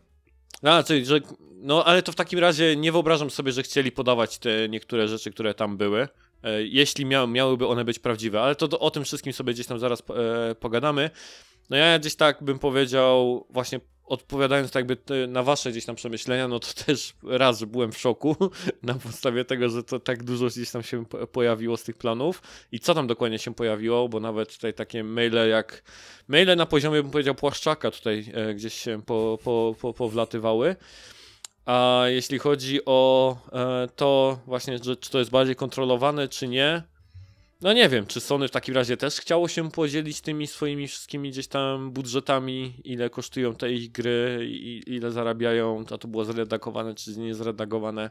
Ale to w takim razie nie wyobrażam sobie, że chcieli podawać te niektóre rzeczy, które tam były, jeśli miałyby one być prawdziwe, ale to o tym wszystkim sobie gdzieś tam zaraz pogadamy. No ja gdzieś tak bym powiedział, właśnie odpowiadając tak jakby na wasze gdzieś tam przemyślenia, no to też raz byłem w szoku na podstawie tego, że to tak dużo gdzieś tam się pojawiło z tych planów i co tam dokładnie się pojawiło, bo nawet tutaj takie maile na poziomie, bym powiedział, płaszczaka tutaj gdzieś się powlatywały. A jeśli chodzi o to właśnie, że czy to jest bardziej kontrolowane, czy nie, no nie wiem, czy Sony w takim razie też chciało się podzielić tymi swoimi wszystkimi gdzieś tam budżetami, ile kosztują te ich gry, ile zarabiają, a to było zredagowane, czy nie zredagowane.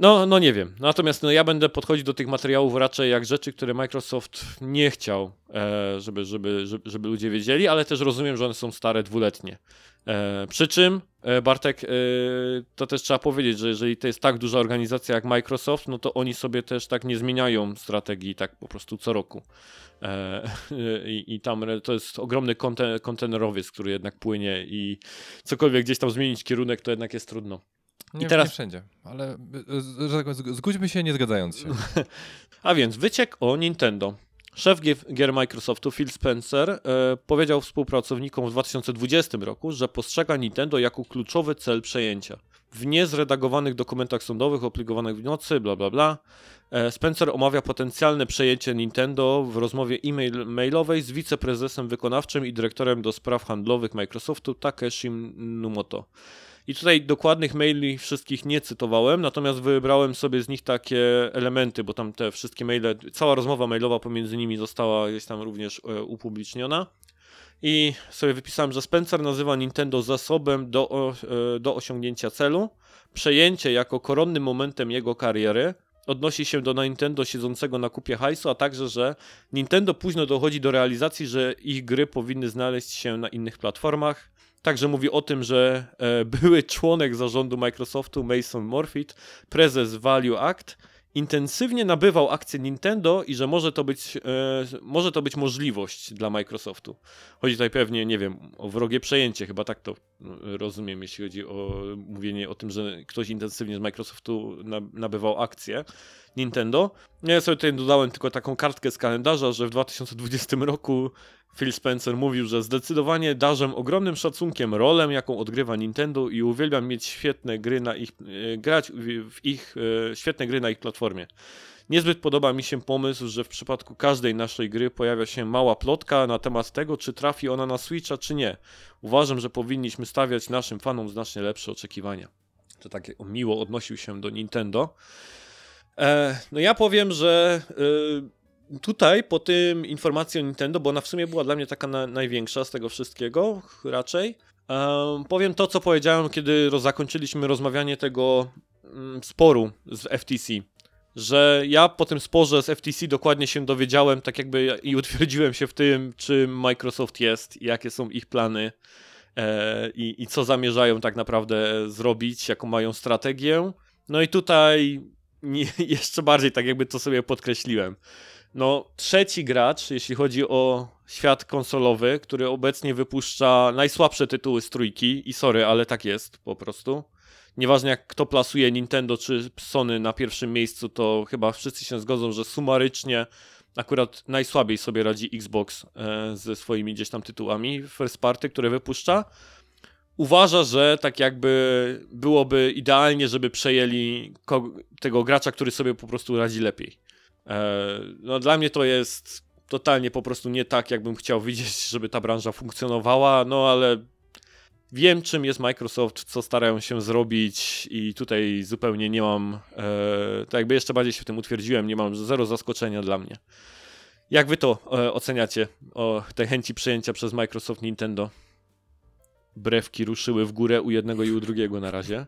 No nie wiem. Natomiast ja będę podchodzić do tych materiałów raczej jak rzeczy, które Microsoft nie chciał, żeby ludzie wiedzieli, ale też rozumiem, że one są stare 2-letnie. Przy czym, Bartek, to też trzeba powiedzieć, że jeżeli to jest tak duża organizacja jak Microsoft, no to oni sobie też tak nie zmieniają strategii tak po prostu co roku. I tam to jest ogromny kontenerowiec, który jednak płynie i cokolwiek gdzieś tam zmienić kierunek, to jednak jest trudno. Nie wszędzie, ale zgódźmy się nie zgadzając się. A więc wyciek o Nintendo. Szef gier Microsoftu Phil Spencer powiedział współpracownikom w 2020 roku, że postrzega Nintendo jako kluczowy cel przejęcia. W niezredagowanych dokumentach sądowych opublikowanych w nocy, bla bla bla. Spencer omawia potencjalne przejęcie Nintendo w rozmowie e-mailowej z wiceprezesem wykonawczym i dyrektorem do spraw handlowych Microsoftu Takeshim Numoto. I tutaj dokładnych maili wszystkich nie cytowałem, natomiast wybrałem sobie z nich takie elementy, bo tam te wszystkie maile, cała rozmowa mailowa pomiędzy nimi została gdzieś tam również upubliczniona. I sobie wypisałem, że Spencer nazywa Nintendo zasobem do osiągnięcia celu. Przejęcie jako koronnym momentem jego kariery odnosi się do Nintendo siedzącego na kupie hajsu, a także, że Nintendo późno dochodzi do realizacji, że ich gry powinny znaleźć się na innych platformach. Także mówi o tym, że były członek zarządu Microsoftu Mason Morfit, prezes Value Act, intensywnie nabywał akcje Nintendo i że może to być możliwość dla Microsoftu. Chodzi tutaj pewnie, nie wiem, o wrogie przejęcie, chyba tak to rozumiem, jeśli chodzi o mówienie o tym, że ktoś intensywnie z Microsoftu nabywał akcje Nintendo. Ja sobie tutaj dodałem tylko taką kartkę z kalendarza, że w 2020 roku Phil Spencer mówił, że zdecydowanie darzę ogromnym szacunkiem rolę, jaką odgrywa Nintendo i uwielbiam mieć świetne gry na ich platformie. Niezbyt podoba mi się pomysł, że w przypadku każdej naszej gry pojawia się mała plotka na temat tego, czy trafi ona na Switcha, czy nie. Uważam, że powinniśmy stawiać naszym fanom znacznie lepsze oczekiwania. To tak miło odnosił się do Nintendo. No ja powiem, że tutaj po tym informacji o Nintendo, bo ona w sumie była dla mnie taka największa z tego wszystkiego raczej, powiem to, co powiedziałem, kiedy zakończyliśmy rozmawianie tego sporu z FTC, że ja po tym sporze z FTC dokładnie się dowiedziałem tak jakby i utwierdziłem się w tym, czym Microsoft jest i jakie są ich plany i co zamierzają tak naprawdę zrobić, jaką mają strategię. No i tutaj jeszcze bardziej tak jakby to sobie podkreśliłem. No trzeci gracz, jeśli chodzi o świat konsolowy, który obecnie wypuszcza najsłabsze tytuły z trójki i sorry, ale tak jest po prostu. Nieważne jak kto plasuje Nintendo czy Sony na pierwszym miejscu, to chyba wszyscy się zgodzą, że sumarycznie akurat najsłabiej sobie radzi Xbox ze swoimi gdzieś tam tytułami first party, które wypuszcza. Uważa, że tak jakby byłoby idealnie, żeby przejęli tego gracza, który sobie po prostu radzi lepiej. No dla mnie to jest totalnie po prostu nie tak, jakbym chciał widzieć, żeby ta branża funkcjonowała, no ale wiem, czym jest Microsoft, co starają się zrobić i tutaj zupełnie nie mam, tak jakby jeszcze bardziej się w tym utwierdziłem, nie mam zero zaskoczenia dla mnie. Jak wy to oceniacie, o tej chęci przejęcia przez Microsoft Nintendo? Brewki ruszyły w górę u jednego i u drugiego na razie.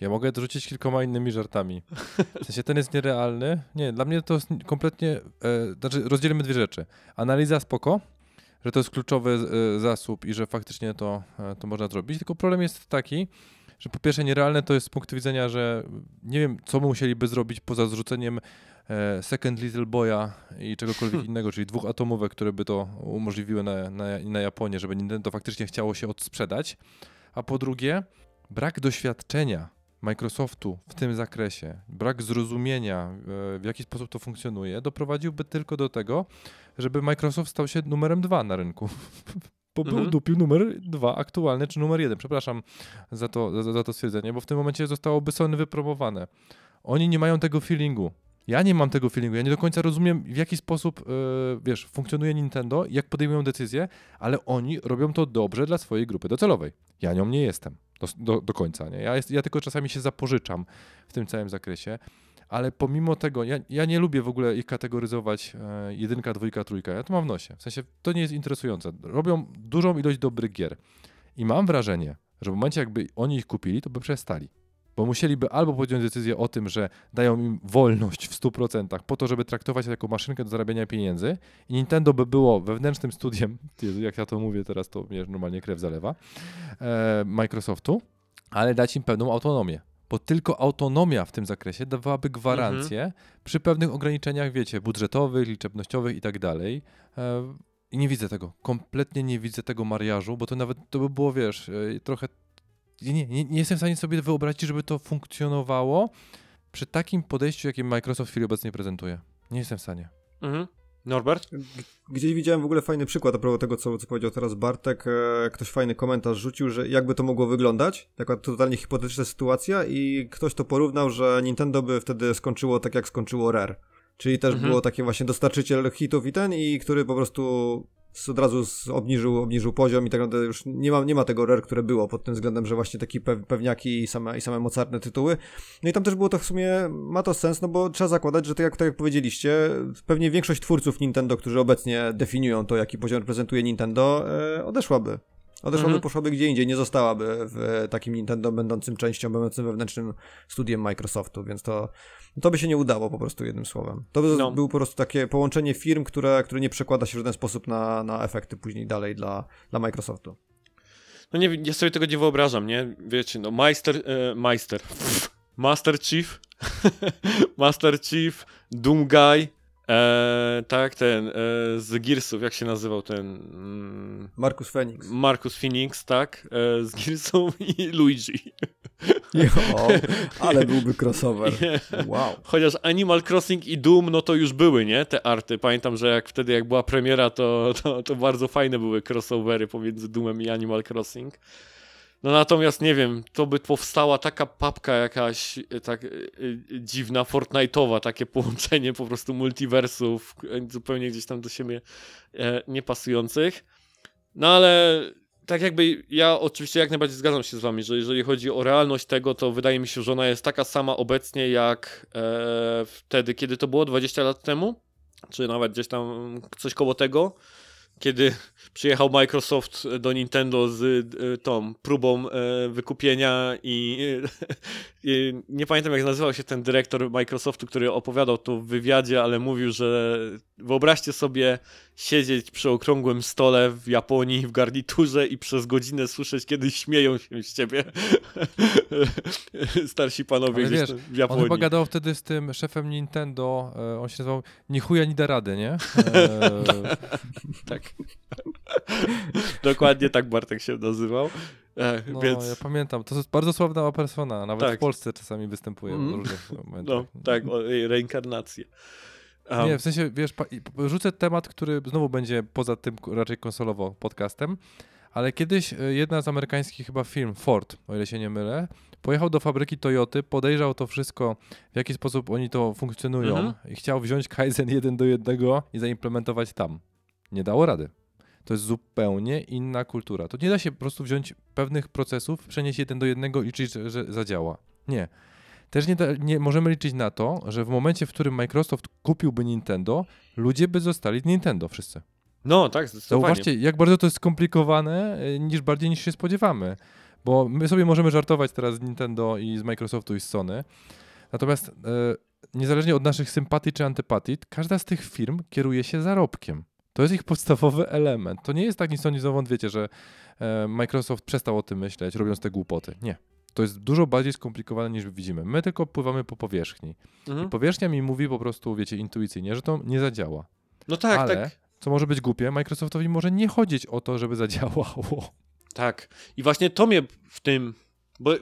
Ja mogę dorzucić kilkoma innymi żartami. W sensie ten jest nierealny. Nie, dla mnie to jest kompletnie... znaczy rozdzielimy dwie rzeczy. Analiza spoko, że to jest kluczowy zasób i że faktycznie to można zrobić. Tylko problem jest taki, że po pierwsze nierealne to jest z punktu widzenia, że nie wiem, co musieliby zrobić poza zrzuceniem Second Little Boya i czegokolwiek innego, czyli dwóch atomówek, które by to umożliwiły na Japonię, żeby Nintendo faktycznie chciało się odsprzedać. A po drugie, brak doświadczenia Microsoftu w tym zakresie, brak zrozumienia, w jaki sposób to funkcjonuje, doprowadziłby tylko do tego, żeby Microsoft stał się numerem 2 na rynku. Bo był dupił numer 2 aktualny, czy numer 1, przepraszam za to stwierdzenie, bo w tym momencie zostałoby Sony wypromowane. Oni nie mają tego feelingu. Ja nie mam tego feelingu, ja nie do końca rozumiem, w jaki sposób funkcjonuje Nintendo, jak podejmują decyzje, ale oni robią to dobrze dla swojej grupy docelowej. Ja nią nie jestem do końca, nie? Ja tylko czasami się zapożyczam w tym całym zakresie, ale pomimo tego, ja nie lubię w ogóle ich kategoryzować 1, 2, 3, ja to mam w nosie, w sensie to nie jest interesujące. Robią dużą ilość dobrych gier i mam wrażenie, że w momencie jakby oni ich kupili, to by przestali. Bo musieliby albo podjąć decyzję o tym, że dają im wolność w 100% po to, żeby traktować to jako maszynkę do zarabiania pieniędzy i Nintendo by było wewnętrznym studiem, jak ja to mówię teraz, to mnie normalnie krew zalewa, Microsoftu, ale dać im pewną autonomię. Bo tylko autonomia w tym zakresie dawałaby gwarancję przy pewnych ograniczeniach, wiecie, budżetowych, liczebnościowych i tak dalej. I nie widzę tego. Kompletnie nie widzę tego mariażu, bo to by było, wiesz, trochę... Nie jestem w stanie sobie wyobrazić, żeby to funkcjonowało przy takim podejściu, jakim Microsoft w chwili obecnej prezentuje. Nie jestem w stanie. Norbert? Gdzieś widziałem w ogóle fajny przykład a propos tego, co powiedział teraz Bartek. Ktoś fajny komentarz rzucił, że jakby to mogło wyglądać. Taka totalnie hipotetyczna sytuacja i ktoś to porównał, że Nintendo by wtedy skończyło tak, jak skończyło Rare. Czyli też było taki właśnie dostarczyciel hitów i który po prostu... od razu obniżył poziom i tak naprawdę już nie ma tego Rare, które było pod tym względem, że właśnie takie pewniaki i same mocarne tytuły. No i tam też było to w sumie, ma to sens, no bo trzeba zakładać, że tak jak powiedzieliście, pewnie większość twórców Nintendo, którzy obecnie definiują to, jaki poziom reprezentuje Nintendo, odeszłaby, poszłaby gdzie indziej, nie zostałaby w takim Nintendo będącym częścią, będącym wewnętrznym studiem Microsoftu, więc to by się nie udało po prostu jednym słowem. To by było po prostu takie połączenie firm, które nie przekłada się w żaden sposób na efekty później dalej dla Microsoftu. No nie wiem, ja sobie tego nie wyobrażam, nie? Wiecie, no Master Chief, Doom Guy, tak, ten z Gearsów, jak się nazywał ten... Marcus Phoenix, tak, z Gearsów i Luigi. Jo, ale byłby crossover. Wow. Chociaż Animal Crossing i Doom, no to już były, nie, te arty. Pamiętam, że jak była premiera, to bardzo fajne były crossovery pomiędzy Doomem i Animal Crossing. No natomiast, nie wiem, to by powstała taka papka jakaś tak dziwna, Fortnite'owa, takie połączenie po prostu multiversów zupełnie gdzieś tam do siebie niepasujących. No ale tak jakby ja oczywiście jak najbardziej zgadzam się z wami, że jeżeli chodzi o realność tego, to wydaje mi się, że ona jest taka sama obecnie jak wtedy, kiedy to było 20 lat temu, czy nawet gdzieś tam coś koło tego, kiedy przyjechał Microsoft do Nintendo z tą próbą wykupienia i nie pamiętam jak nazywał się ten dyrektor Microsoftu, który opowiadał to w wywiadzie, ale mówił, że wyobraźcie sobie siedzieć przy okrągłym stole w Japonii w garniturze i przez godzinę słyszeć, kiedy śmieją się z ciebie starsi panowie gdzieś w Japonii. On chyba gadał wtedy z tym szefem Nintendo, on się nazywał Ni chuja, ni da rady, nie? Tak. Dokładnie tak Bartek się nazywał. No, więc... ja pamiętam, to jest bardzo sławna persona, nawet tak. W Polsce czasami występuje w różnych momentach. No, tak, reinkarnacje. Nie, w sensie, wiesz, rzucę temat, który znowu będzie poza tym raczej konsolowo podcastem, ale kiedyś jedna z amerykańskich chyba firm, Ford, o ile się nie mylę, pojechał do fabryki Toyoty, podejrzał to wszystko, w jaki sposób oni to funkcjonują i chciał wziąć Kaizen 1:1 i zaimplementować tam. Nie dało rady. To jest zupełnie inna kultura. To nie da się po prostu wziąć pewnych procesów, przenieść 1:1 i liczyć, że zadziała. Nie. Też nie możemy liczyć na to, że w momencie, w którym Microsoft kupiłby Nintendo, ludzie by zostali z Nintendo wszyscy. No tak, zdecydowanie. Zauważcie, jak bardzo to jest skomplikowane, bardziej niż się spodziewamy. Bo my sobie możemy żartować teraz z Nintendo i z Microsoftu i z Sony. Natomiast niezależnie od naszych sympatii czy antypatii, każda z tych firm kieruje się zarobkiem. To jest ich podstawowy element. To nie jest tak nic znowu, wiecie, że Microsoft przestał o tym myśleć, robiąc te głupoty. Nie. To jest dużo bardziej skomplikowane niż widzimy. My tylko pływamy po powierzchni. I powierzchnia mi mówi po prostu, wiecie, intuicyjnie, że to nie zadziała. No tak, ale, tak. Co może być głupie, Microsoftowi może nie chodzić o to, żeby zadziałało. Tak. I właśnie to mnie w tym...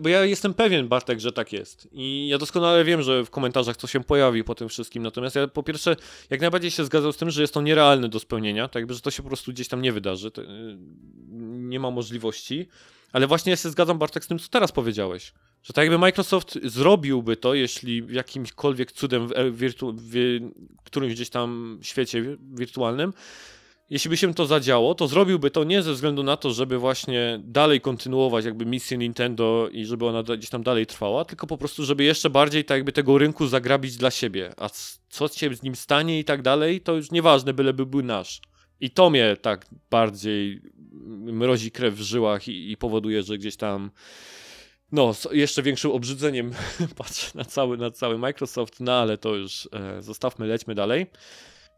Bo ja jestem pewien, Bartek, że tak jest. I ja doskonale wiem, że w komentarzach co się pojawi po tym wszystkim. Natomiast ja po pierwsze jak najbardziej się zgadzam z tym, że jest to nierealne do spełnienia. Tak jakby, że to się po prostu gdzieś tam nie wydarzy. Nie ma możliwości. Ale właśnie ja się zgadzam, Bartek, z tym, co teraz powiedziałeś. Że tak jakby Microsoft zrobiłby to, jeśli jakimkolwiek cudem w którymś gdzieś tam świecie wirtualnym, jeśli by się to zadziało, to zrobiłby to nie ze względu na to, żeby właśnie dalej kontynuować jakby misję Nintendo i żeby ona gdzieś tam dalej trwała, tylko po prostu, żeby jeszcze bardziej tak jakby tego rynku zagrabić dla siebie. A co się z nim stanie i tak dalej, to już nieważne, byleby był nasz. I to mnie tak bardziej mrozi krew w żyłach i powoduje, że gdzieś tam no, z jeszcze większym obrzydzeniem patrzę na cały Microsoft, no ale to już zostawmy, lećmy dalej.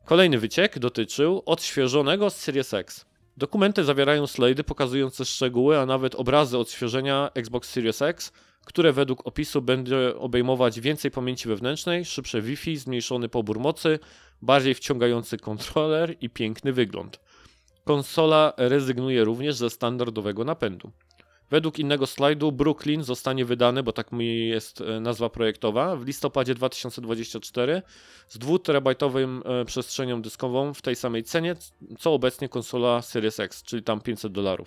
Kolejny wyciek dotyczył odświeżonego z Series X. Dokumenty zawierają slajdy pokazujące szczegóły, a nawet obrazy odświeżenia Xbox Series X, które według opisu będzie obejmować więcej pamięci wewnętrznej, szybsze Wi-Fi, zmniejszony pobór mocy, bardziej wciągający kontroler i piękny wygląd. Konsola rezygnuje również ze standardowego napędu. Według innego slajdu Brooklyn zostanie wydany, bo tak mi jest nazwa projektowa, w listopadzie 2024 z 2-terabajtowym przestrzenią dyskową w tej samej cenie, co obecnie konsola Series X, czyli tam $500.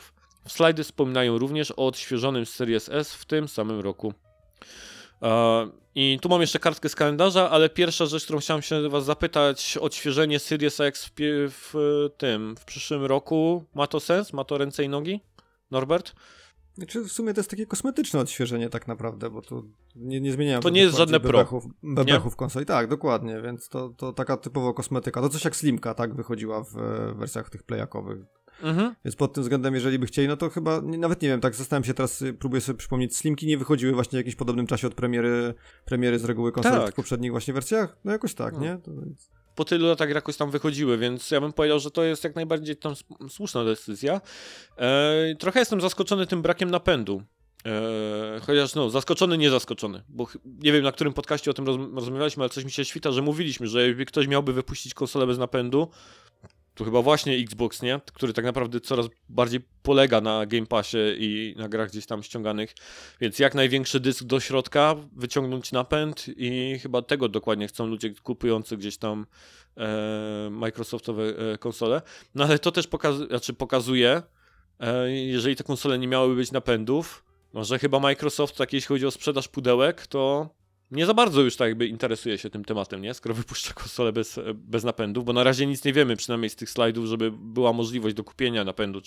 Slajdy wspominają również o odświeżonym Series S w tym samym roku. I tu mam jeszcze kartkę z kalendarza, ale pierwsza rzecz, którą chciałem się was zapytać, odświeżenie Series X w przyszłym roku, ma to sens? Ma to ręce i nogi? Norbert? Znaczy w sumie to jest takie kosmetyczne odświeżenie tak naprawdę, bo tu nie zmieniają... To nie jest żadne bebechów konsoli. Tak, dokładnie, więc to taka typowa kosmetyka. To coś jak Slimka, tak, wychodziła w wersjach tych playakowych. Mhm. Więc pod tym względem, jeżeli by chcieli, no to chyba, nawet nie wiem, tak zastanawiam się teraz, próbuję sobie przypomnieć, Slimki nie wychodziły właśnie w jakimś podobnym czasie od premiery z reguły konsoli w poprzednich właśnie wersjach? No jakoś tak, nie? To więc... Po tylu latach jakoś tam wychodziły, więc ja bym powiedział, że to jest jak najbardziej tam słuszna decyzja. Trochę jestem zaskoczony tym brakiem napędu. Chociaż no, zaskoczony, nie zaskoczony, bo nie wiem, na którym podcaście o tym rozmawialiśmy, ale coś mi się świta, że mówiliśmy, że jakby ktoś miałby wypuścić konsolę bez napędu, to chyba właśnie Xbox, nie? Który tak naprawdę coraz bardziej polega na Game Passie i na grach gdzieś tam ściąganych, więc jak największy dysk do środka, wyciągnąć napęd i chyba tego dokładnie chcą ludzie kupujący gdzieś tam Microsoftowe konsole. No ale to też pokazuje, jeżeli te konsole nie miałyby być napędów, może chyba Microsoft, tak jeśli chodzi o sprzedaż pudełek, to nie za bardzo już tak jakby interesuje się tym tematem, nie? Skoro wypuszcza konsolę bez napędów, bo na razie nic nie wiemy, przynajmniej z tych slajdów, żeby była możliwość do kupienia napędu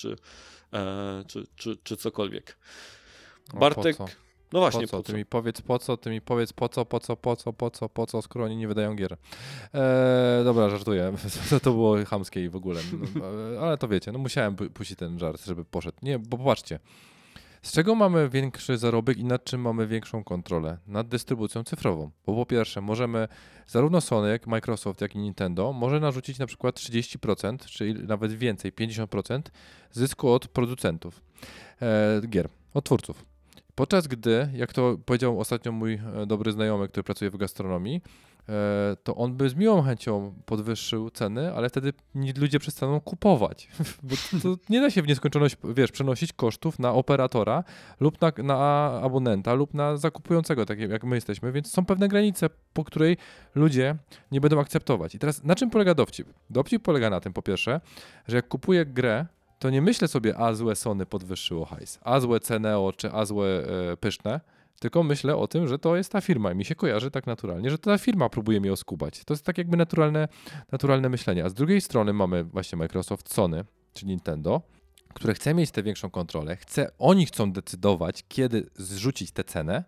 czy cokolwiek. Bartek, po co? No właśnie, po co? Ty mi powiedz po co, skoro oni nie wydają gier. Dobra, żartuję, to było chamskie i w ogóle, no, ale to wiecie, no musiałem puścić ten żart, żeby poszedł. Nie, bo popatrzcie. Z czego mamy większy zarobek i nad czym mamy większą kontrolę? Nad dystrybucją cyfrową. Bo po pierwsze, możemy zarówno Sony, jak Microsoft, jak i Nintendo może narzucić na przykład 30%, czyli nawet więcej, 50% zysku od producentów gier, od twórców. Podczas gdy, jak to powiedział ostatnio mój dobry znajomy, który pracuje w gastronomii, to on by z miłą chęcią podwyższył ceny, ale wtedy ludzie przestaną kupować. Bo to nie da się w nieskończoność, wiesz, przenosić kosztów na operatora lub na abonenta lub na zakupującego, tak jak my jesteśmy, więc są pewne granice, po której ludzie nie będą akceptować. I teraz na czym polega dowcip? Dowcip polega na tym, po pierwsze, że jak kupuję grę, to nie myślę sobie, a złe Sony podwyższyło hajs, a złe Ceneo czy a złe Pyszne, tylko myślę o tym, że to jest ta firma i mi się kojarzy tak naturalnie, że to ta firma próbuje mnie oskubać. To jest tak jakby naturalne myślenie. A z drugiej strony mamy właśnie Microsoft, Sony czy Nintendo, które chce mieć tę większą kontrolę. Oni chcą decydować, kiedy zrzucić tę cenę.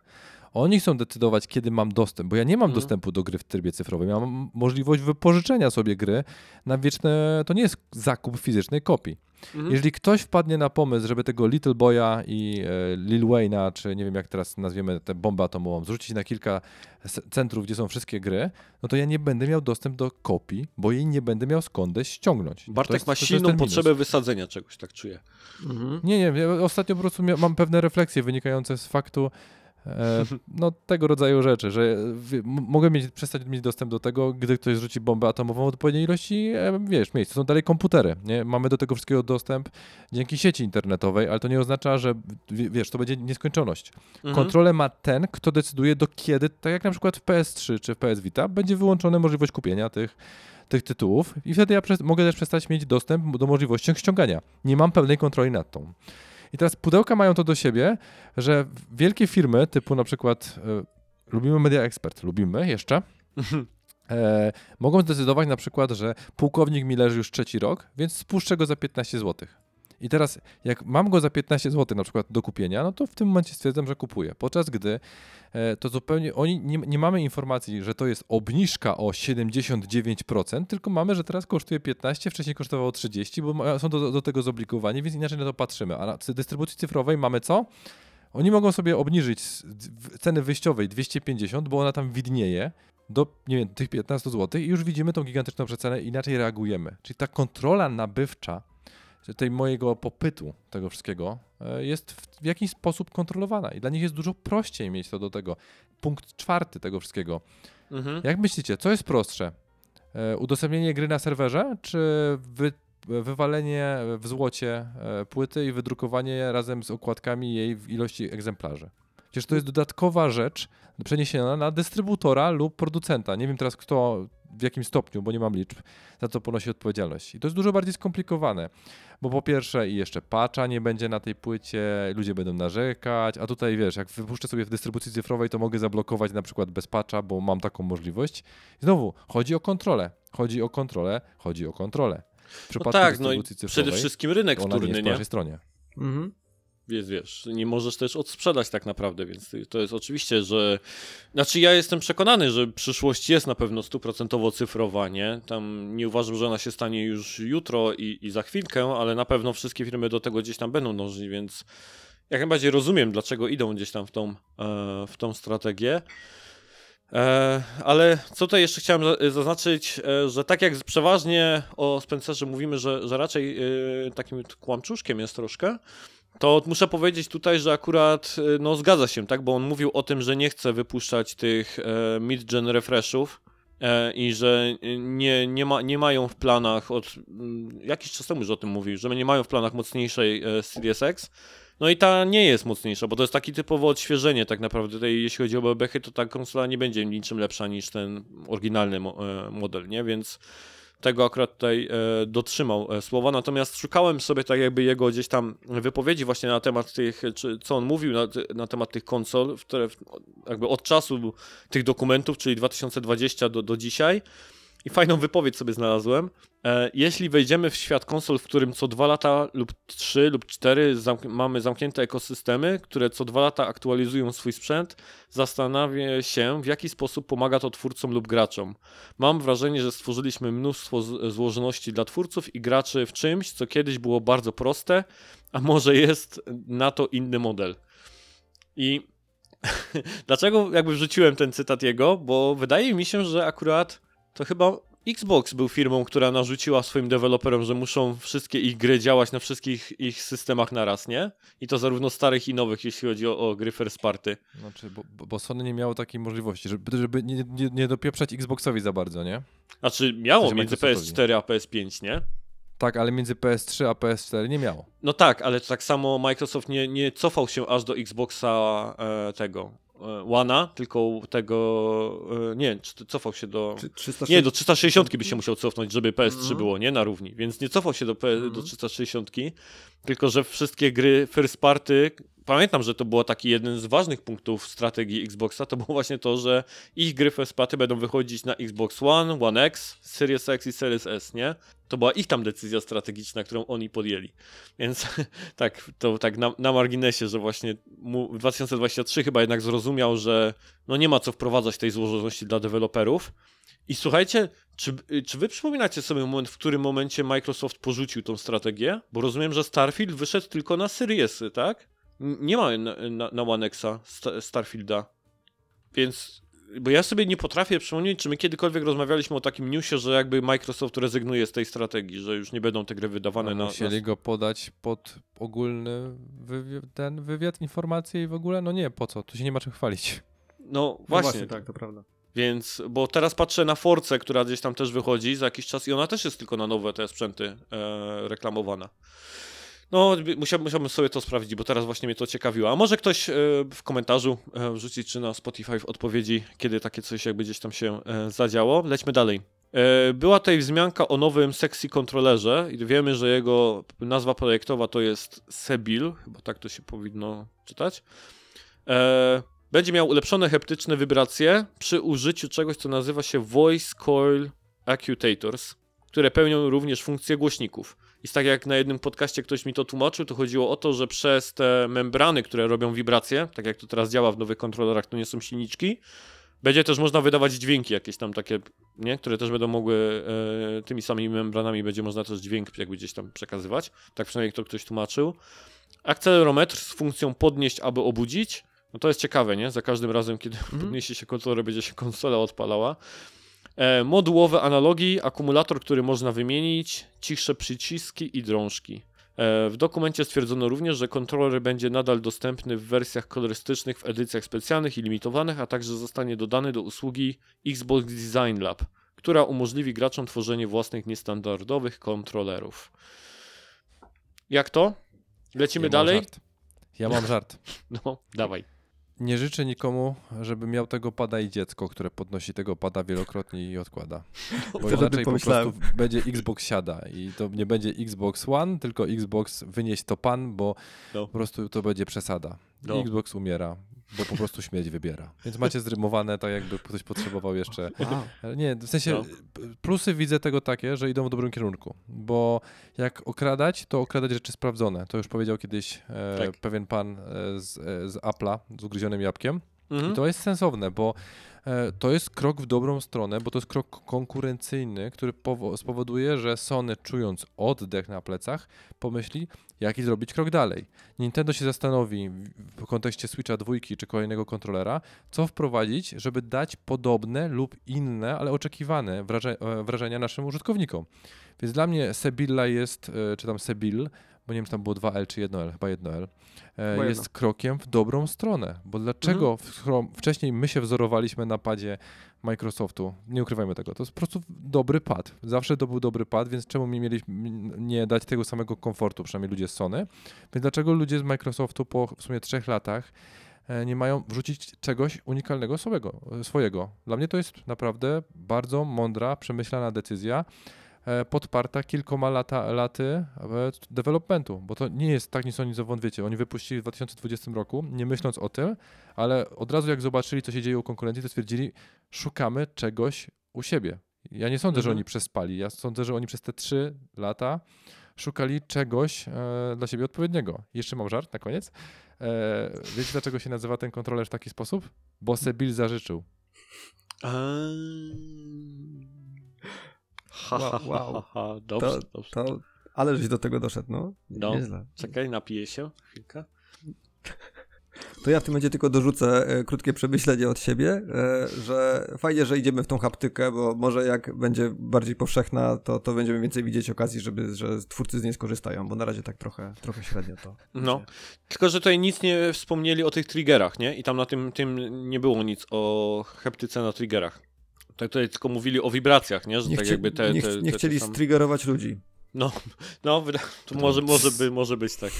Oni chcą decydować, kiedy mam dostęp, bo ja nie mam dostępu do gry w trybie cyfrowym. Ja mam możliwość wypożyczenia sobie gry na wieczne... To nie jest zakup fizycznej kopii. Mhm. Jeżeli ktoś wpadnie na pomysł, żeby tego Little Boya i Lil Wayna, czy nie wiem jak teraz nazwiemy tę bombę atomową, zrzucić na kilka centrów, gdzie są wszystkie gry, no to ja nie będę miał dostęp do kopii, bo jej nie będę miał skąd ściągnąć. Bartek ma silną potrzebę wysadzenia czegoś, tak czuję. Mhm. Nie, ja ostatnio po prostu mam pewne refleksje wynikające z faktu, no tego rodzaju rzeczy, że mogę przestać mieć dostęp do tego, gdy ktoś zrzuci bombę atomową w odpowiedniej ilości, wiesz, miejsc. To są dalej komputery, nie? Mamy do tego wszystkiego dostęp dzięki sieci internetowej, ale to nie oznacza, że wiesz, to będzie nieskończoność. Mhm. Kontrolę ma ten, kto decyduje do kiedy, tak jak na przykład w PS3 czy w PS Vita, będzie wyłączona możliwość kupienia tych tytułów i wtedy ja mogę też przestać mieć dostęp do możliwości ściągania. Nie mam pełnej kontroli nad tą. I teraz pudełka mają to do siebie, że wielkie firmy typu na przykład lubimy Media Expert, lubimy jeszcze, mogą zdecydować na przykład, że pułkownik mi leży już trzeci rok, więc spuszczę go za 15 zł. I teraz jak mam go za 15 zł na przykład do kupienia, no to w tym momencie stwierdzam, że kupuję. Podczas gdy to zupełnie oni nie mamy informacji, że to jest obniżka o 79%, tylko mamy, że teraz kosztuje 15, wcześniej kosztowało 30, bo są do tego zobligowani, więc inaczej na to patrzymy. A na dystrybucji cyfrowej mamy co? Oni mogą sobie obniżyć ceny wyjściowej 250, bo ona tam widnieje, do nie wiem, tych 15 zł i już widzimy tą gigantyczną przecenę i inaczej reagujemy. Czyli ta kontrola nabywcza tej mojego popytu, tego wszystkiego, jest w jakiś sposób kontrolowana i dla nich jest dużo prościej mieć to do tego. Punkt 4 tego wszystkiego. Mhm. Jak myślicie, co jest prostsze? Udostępnienie gry na serwerze, czy wywalenie w złocie płyty i wydrukowanie razem z okładkami jej w ilości egzemplarzy? Przecież to jest dodatkowa rzecz przeniesiona na dystrybutora lub producenta. Nie wiem teraz kto, w jakim stopniu, bo nie mam liczb, za co ponosi odpowiedzialność. I to jest dużo bardziej skomplikowane, bo po pierwsze i jeszcze patcha nie będzie na tej płycie, ludzie będą narzekać, a tutaj wiesz, jak wypuszczę sobie w dystrybucji cyfrowej, to mogę zablokować na przykład bez patcha, bo mam taką możliwość. I znowu, chodzi o kontrolę. W przypadku dystrybucji cyfrowej, przede wszystkim rynek wtórny, nie? Po naszej stronie. Mhm. Wiesz, nie możesz też odsprzedać tak naprawdę, więc to jest oczywiście, że... Znaczy ja jestem przekonany, że przyszłość jest na pewno 100% cyfrowa, nie? Tam nie uważam, że ona się stanie już jutro i za chwilkę, ale na pewno wszystkie firmy do tego gdzieś tam będą dążyć, więc jak najbardziej rozumiem, dlaczego idą gdzieś tam w tą strategię. Ale co tutaj jeszcze chciałem zaznaczyć, że tak jak przeważnie o Spencerze mówimy, że raczej takim kłamczuszkiem jest troszkę, to muszę powiedzieć tutaj, że akurat no zgadza się, tak, bo on mówił o tym, że nie chce wypuszczać tych mid-gen refreshów i że nie mają w planach jakiś czas temu już o tym mówił, że nie mają w planach mocniejszej Series X. No i ta nie jest mocniejsza, bo to jest takie typowo odświeżenie tak naprawdę. Tutaj, jeśli chodzi o bebechy, to ta konsola nie będzie niczym lepsza niż ten oryginalny model, nie? Więc tego akurat tutaj dotrzymał słowa, natomiast szukałem sobie tak jakby jego gdzieś tam wypowiedzi właśnie na temat tych, czy co on mówił na temat tych konsol, jakby od czasu tych dokumentów, czyli 2020 do dzisiaj. I fajną wypowiedź sobie znalazłem. Jeśli wejdziemy w świat konsol, w którym co 2 lata lub 3 lub 4 mamy zamknięte ekosystemy, które co 2 lata aktualizują swój sprzęt, zastanawiam się, w jaki sposób pomaga to twórcom lub graczom. Mam wrażenie, że stworzyliśmy mnóstwo złożoności dla twórców i graczy w czymś, co kiedyś było bardzo proste, a może jest na to inny model. I dlaczego jakby wrzuciłem ten cytat jego? Bo wydaje mi się, że akurat to chyba Xbox był firmą, która narzuciła swoim deweloperom, że muszą wszystkie ich gry działać na wszystkich ich systemach naraz, nie? I to zarówno starych i nowych, jeśli chodzi o gry first party. Znaczy, bo Sony nie miało takiej możliwości, żeby nie dopieprzać Xboxowi za bardzo, nie? Znaczy miało między PS4 a PS5, nie? Tak, ale między PS3 a PS4 nie miało. No tak, ale tak samo Microsoft nie cofał się aż do Xboxa tego One'a, tylko tego, nie wiem, cofał się do... 360... Nie, do 360 by się musiał cofnąć, żeby PS3 było, nie? Na równi. Więc nie cofał się do 360, tylko że wszystkie gry first party... Pamiętam, że to był taki jeden z ważnych punktów strategii Xboxa, to było właśnie to, że ich gry first party będą wychodzić na Xbox One, One X, Series X i Series S, nie? To była ich tam decyzja strategiczna, którą oni podjęli. Więc tak, to tak na marginesie, że właśnie w 2023 chyba jednak zrozumiał, że no nie ma co wprowadzać tej złożoności dla deweloperów. I słuchajcie, czy wy przypominacie sobie moment, w którym momencie Microsoft porzucił tą strategię? Bo rozumiem, że Starfield wyszedł tylko na Seriesy, tak? Nie ma na One X'a Starfielda, więc... Bo ja sobie nie potrafię przypomnieć, czy my kiedykolwiek rozmawialiśmy o takim newsie, że jakby Microsoft rezygnuje z tej strategii, że już nie będą te gry wydawane na... Musieli go podać pod ogólny wywiad, informacje i w ogóle, no nie, po co, tu się nie ma czym chwalić. No właśnie tak, to prawda. Więc, bo teraz patrzę na Forcę, która gdzieś tam też wychodzi za jakiś czas i ona też jest tylko na nowe te sprzęty reklamowana. No, musiałbym sobie to sprawdzić, bo teraz właśnie mnie to ciekawiło. A może ktoś w komentarzu wrzucić, czy na Spotify w odpowiedzi, kiedy takie coś jakby gdzieś tam się zadziało. Lećmy dalej. Była tutaj wzmianka o nowym sexy kontrolerze i wiemy, że jego nazwa projektowa to jest Sebil, chyba tak to się powinno czytać. Będzie miał ulepszone heptyczne wibracje przy użyciu czegoś, co nazywa się Voice Coil Actuators, które pełnią również funkcję głośników. I tak jak na jednym podcaście ktoś mi to tłumaczył, to chodziło o to, że przez te membrany, które robią wibracje, tak jak to teraz działa w nowych kontrolerach, to nie są silniczki, będzie też można wydawać dźwięki jakieś tam takie, nie? Które też będą mogły, tymi samymi membranami będzie można też dźwięk jakby gdzieś tam przekazywać. Tak przynajmniej to ktoś tłumaczył. Akcelerometr z funkcją podnieść, aby obudzić. No to jest ciekawe, nie? Za każdym razem, kiedy podniesie się kontroler, będzie się konsola odpalała. Modułowe analogi, akumulator, który można wymienić, cichsze przyciski i drążki. W dokumencie stwierdzono również, że kontroler będzie nadal dostępny w wersjach kolorystycznych, w edycjach specjalnych i limitowanych, a także zostanie dodany do usługi Xbox Design Lab, która umożliwi graczom tworzenie własnych niestandardowych kontrolerów. Jak to? Lecimy dalej? Ja mam żart. No, dawaj. Nie życzę nikomu, żeby miał tego pada i dziecko, które podnosi tego pada wielokrotnie i odkłada. Bo inaczej po prostu będzie Xbox siada i to nie będzie Xbox One, tylko Xbox wynieś to pan, bo po prostu to będzie przesada. No. Xbox umiera, bo po prostu śmierć wybiera. Więc macie zrymowane tak, jakby ktoś potrzebował jeszcze. Wow. Nie, w sensie plusy widzę tego takie, że idą w dobrym kierunku, bo jak okradać, to okradać rzeczy sprawdzone. To już powiedział kiedyś pewien pan z Apple'a z ugryzionym jabłkiem. I to jest sensowne, bo to jest krok w dobrą stronę, bo to jest krok konkurencyjny, który spowoduje, że Sony, czując oddech na plecach, pomyśli, jaki zrobić krok dalej. Nintendo się zastanowi w kontekście Switcha 2 czy kolejnego kontrolera, co wprowadzić, żeby dać podobne lub inne, ale oczekiwane wrażenia naszym użytkownikom. Więc dla mnie Sebilla jest, czy tam Sebil, bo nie wiem, czy tam było 2L czy 1L, chyba 1L, jest krokiem w dobrą stronę. Bo dlaczego wcześniej my się wzorowaliśmy na padzie Microsoftu? Nie ukrywajmy tego, to jest po prostu dobry pad. Zawsze to był dobry pad, więc czemu mieliśmy nie dać tego samego komfortu, przynajmniej ludzie z Sony? Więc dlaczego ludzie z Microsoftu po w sumie 3 latach nie mają wrzucić czegoś unikalnego swojego? Dla mnie to jest naprawdę bardzo mądra, przemyślana decyzja. podparta kilkoma laty developmentu, bo to nie jest tak nisonizowąd, wiecie, oni wypuścili w 2020 roku, nie myśląc o tym, ale od razu jak zobaczyli, co się dzieje u konkurencji, to stwierdzili, szukamy czegoś u siebie. Ja nie sądzę, że oni przespali, ja sądzę, że oni przez te 3 lata szukali czegoś dla siebie odpowiedniego. Jeszcze mam żart na koniec. Wiecie, dlaczego się nazywa ten kontroler w taki sposób? Bo se Bill zażyczył. Wow. Dobrze. To, ale żeś do tego doszedł, no. No. Nieźle. Czekaj, napiję się chwilkę. To ja w tym momencie tylko dorzucę krótkie przemyślenie od siebie, że fajnie, że idziemy w tą haptykę, bo może jak będzie bardziej powszechna, to będziemy więcej widzieć okazji, że twórcy z niej skorzystają, bo na razie tak trochę średnio to. No, tylko że tutaj nic nie wspomnieli o tych triggerach, nie? I tam na tym nie było nic o haptyce na triggerach. Tak tutaj tylko mówili o wibracjach, nie? Że nie tak jakby nie chcieli striggerować ludzi. No, to może być tak.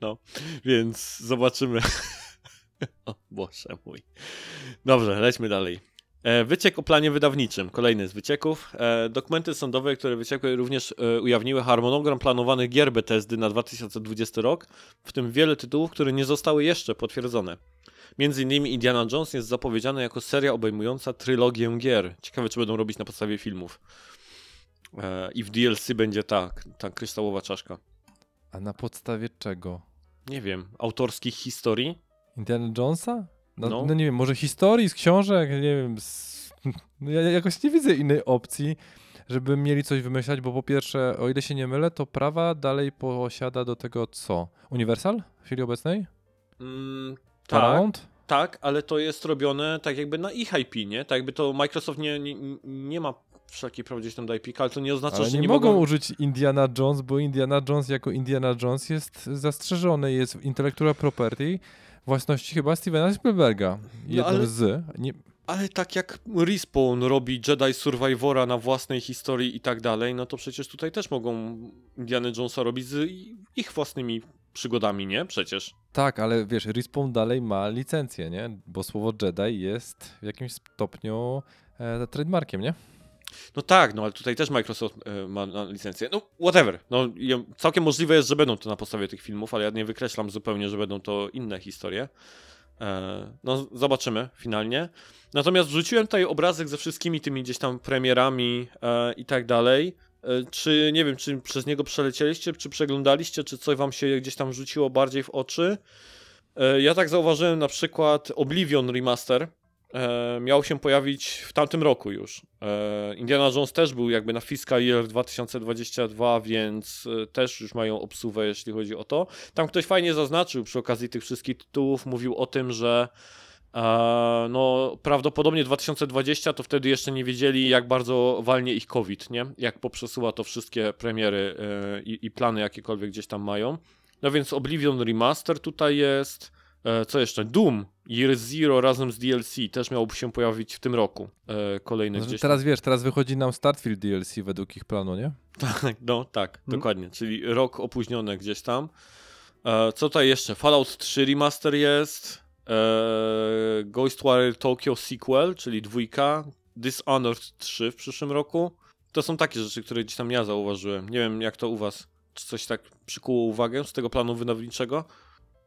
No, więc zobaczymy. O Boże mój. Dobrze, lećmy dalej. Wyciek o planie wydawniczym. Kolejny z wycieków. Dokumenty sądowe, które wyciekły, również ujawniły harmonogram planowanych gier Bethesdy na 2020 rok, w tym wiele tytułów, które nie zostały jeszcze potwierdzone. Między innymi Indiana Jones jest zapowiedziana jako seria obejmująca trylogię gier. Ciekawe, czy będą robić na podstawie filmów. I w DLC będzie ta kryształowa czaszka. A na podstawie czego? Nie wiem, autorskich historii? Indiana Jonesa? No nie wiem, może historii z książek, nie wiem. Ja jakoś nie widzę innej opcji, żeby mieli coś wymyślać, bo po pierwsze, o ile się nie mylę, to prawa dalej posiada do tego co? Universal w chwili obecnej? Paramount? Tak, ale to jest robione tak jakby na ich IP, nie? Tak jakby to Microsoft nie ma wszelkiej prawdzie tam do IP, ale to nie oznacza, ale że nie mogą użyć Indiana Jones, bo Indiana Jones jako Indiana Jones jest zastrzeżony, jest intellectual property własności chyba Stevena Spielberga. Ale tak jak Respawn robi Jedi Survivora na własnej historii i tak dalej, no to przecież tutaj też mogą Indiana Jonesa robić z ich własnymi przygodami, nie? Przecież. Tak, ale wiesz, Respawn dalej ma licencję, nie? Bo słowo Jedi jest w jakimś stopniu trademarkiem, nie? No tak, no ale tutaj też Microsoft ma licencję, no whatever, no całkiem możliwe jest, że będą to na podstawie tych filmów, ale ja nie wykreślam zupełnie, że będą to inne historie, no zobaczymy finalnie. Natomiast wrzuciłem tutaj obrazek ze wszystkimi tymi gdzieś tam premierami i tak dalej, czy nie wiem, czy przez niego przelecieliście, czy przeglądaliście, czy coś wam się gdzieś tam rzuciło bardziej w oczy. Ja tak zauważyłem na przykład Oblivion Remaster. Miał się pojawić w tamtym roku już. Indiana Jones też był jakby na fiscal year 2022, więc też już mają obsuwę, jeśli chodzi o to. Tam ktoś fajnie zaznaczył przy okazji tych wszystkich tytułów, mówił o tym, że no prawdopodobnie 2020 to wtedy jeszcze nie wiedzieli, jak bardzo walnie ich COVID, nie? Jak poprzesuwa to wszystkie premiery i plany jakiekolwiek gdzieś tam mają. No więc Oblivion Remaster tutaj jest. Co jeszcze? Doom Year Zero razem z DLC też miałoby się pojawić w tym roku. Kolejny gdzieś. Teraz wiesz, teraz wychodzi nam Starfield DLC według ich planu, nie? Tak, no tak, dokładnie. Czyli rok opóźniony gdzieś tam. Co tutaj jeszcze? Fallout 3 Remaster jest. Ghostwire Tokyo Sequel, czyli 2. Dishonored 3 w przyszłym roku. To są takie rzeczy, które gdzieś tam ja zauważyłem. Nie wiem, jak to u was. Czy coś tak przykuło uwagę z tego planu wydawniczego?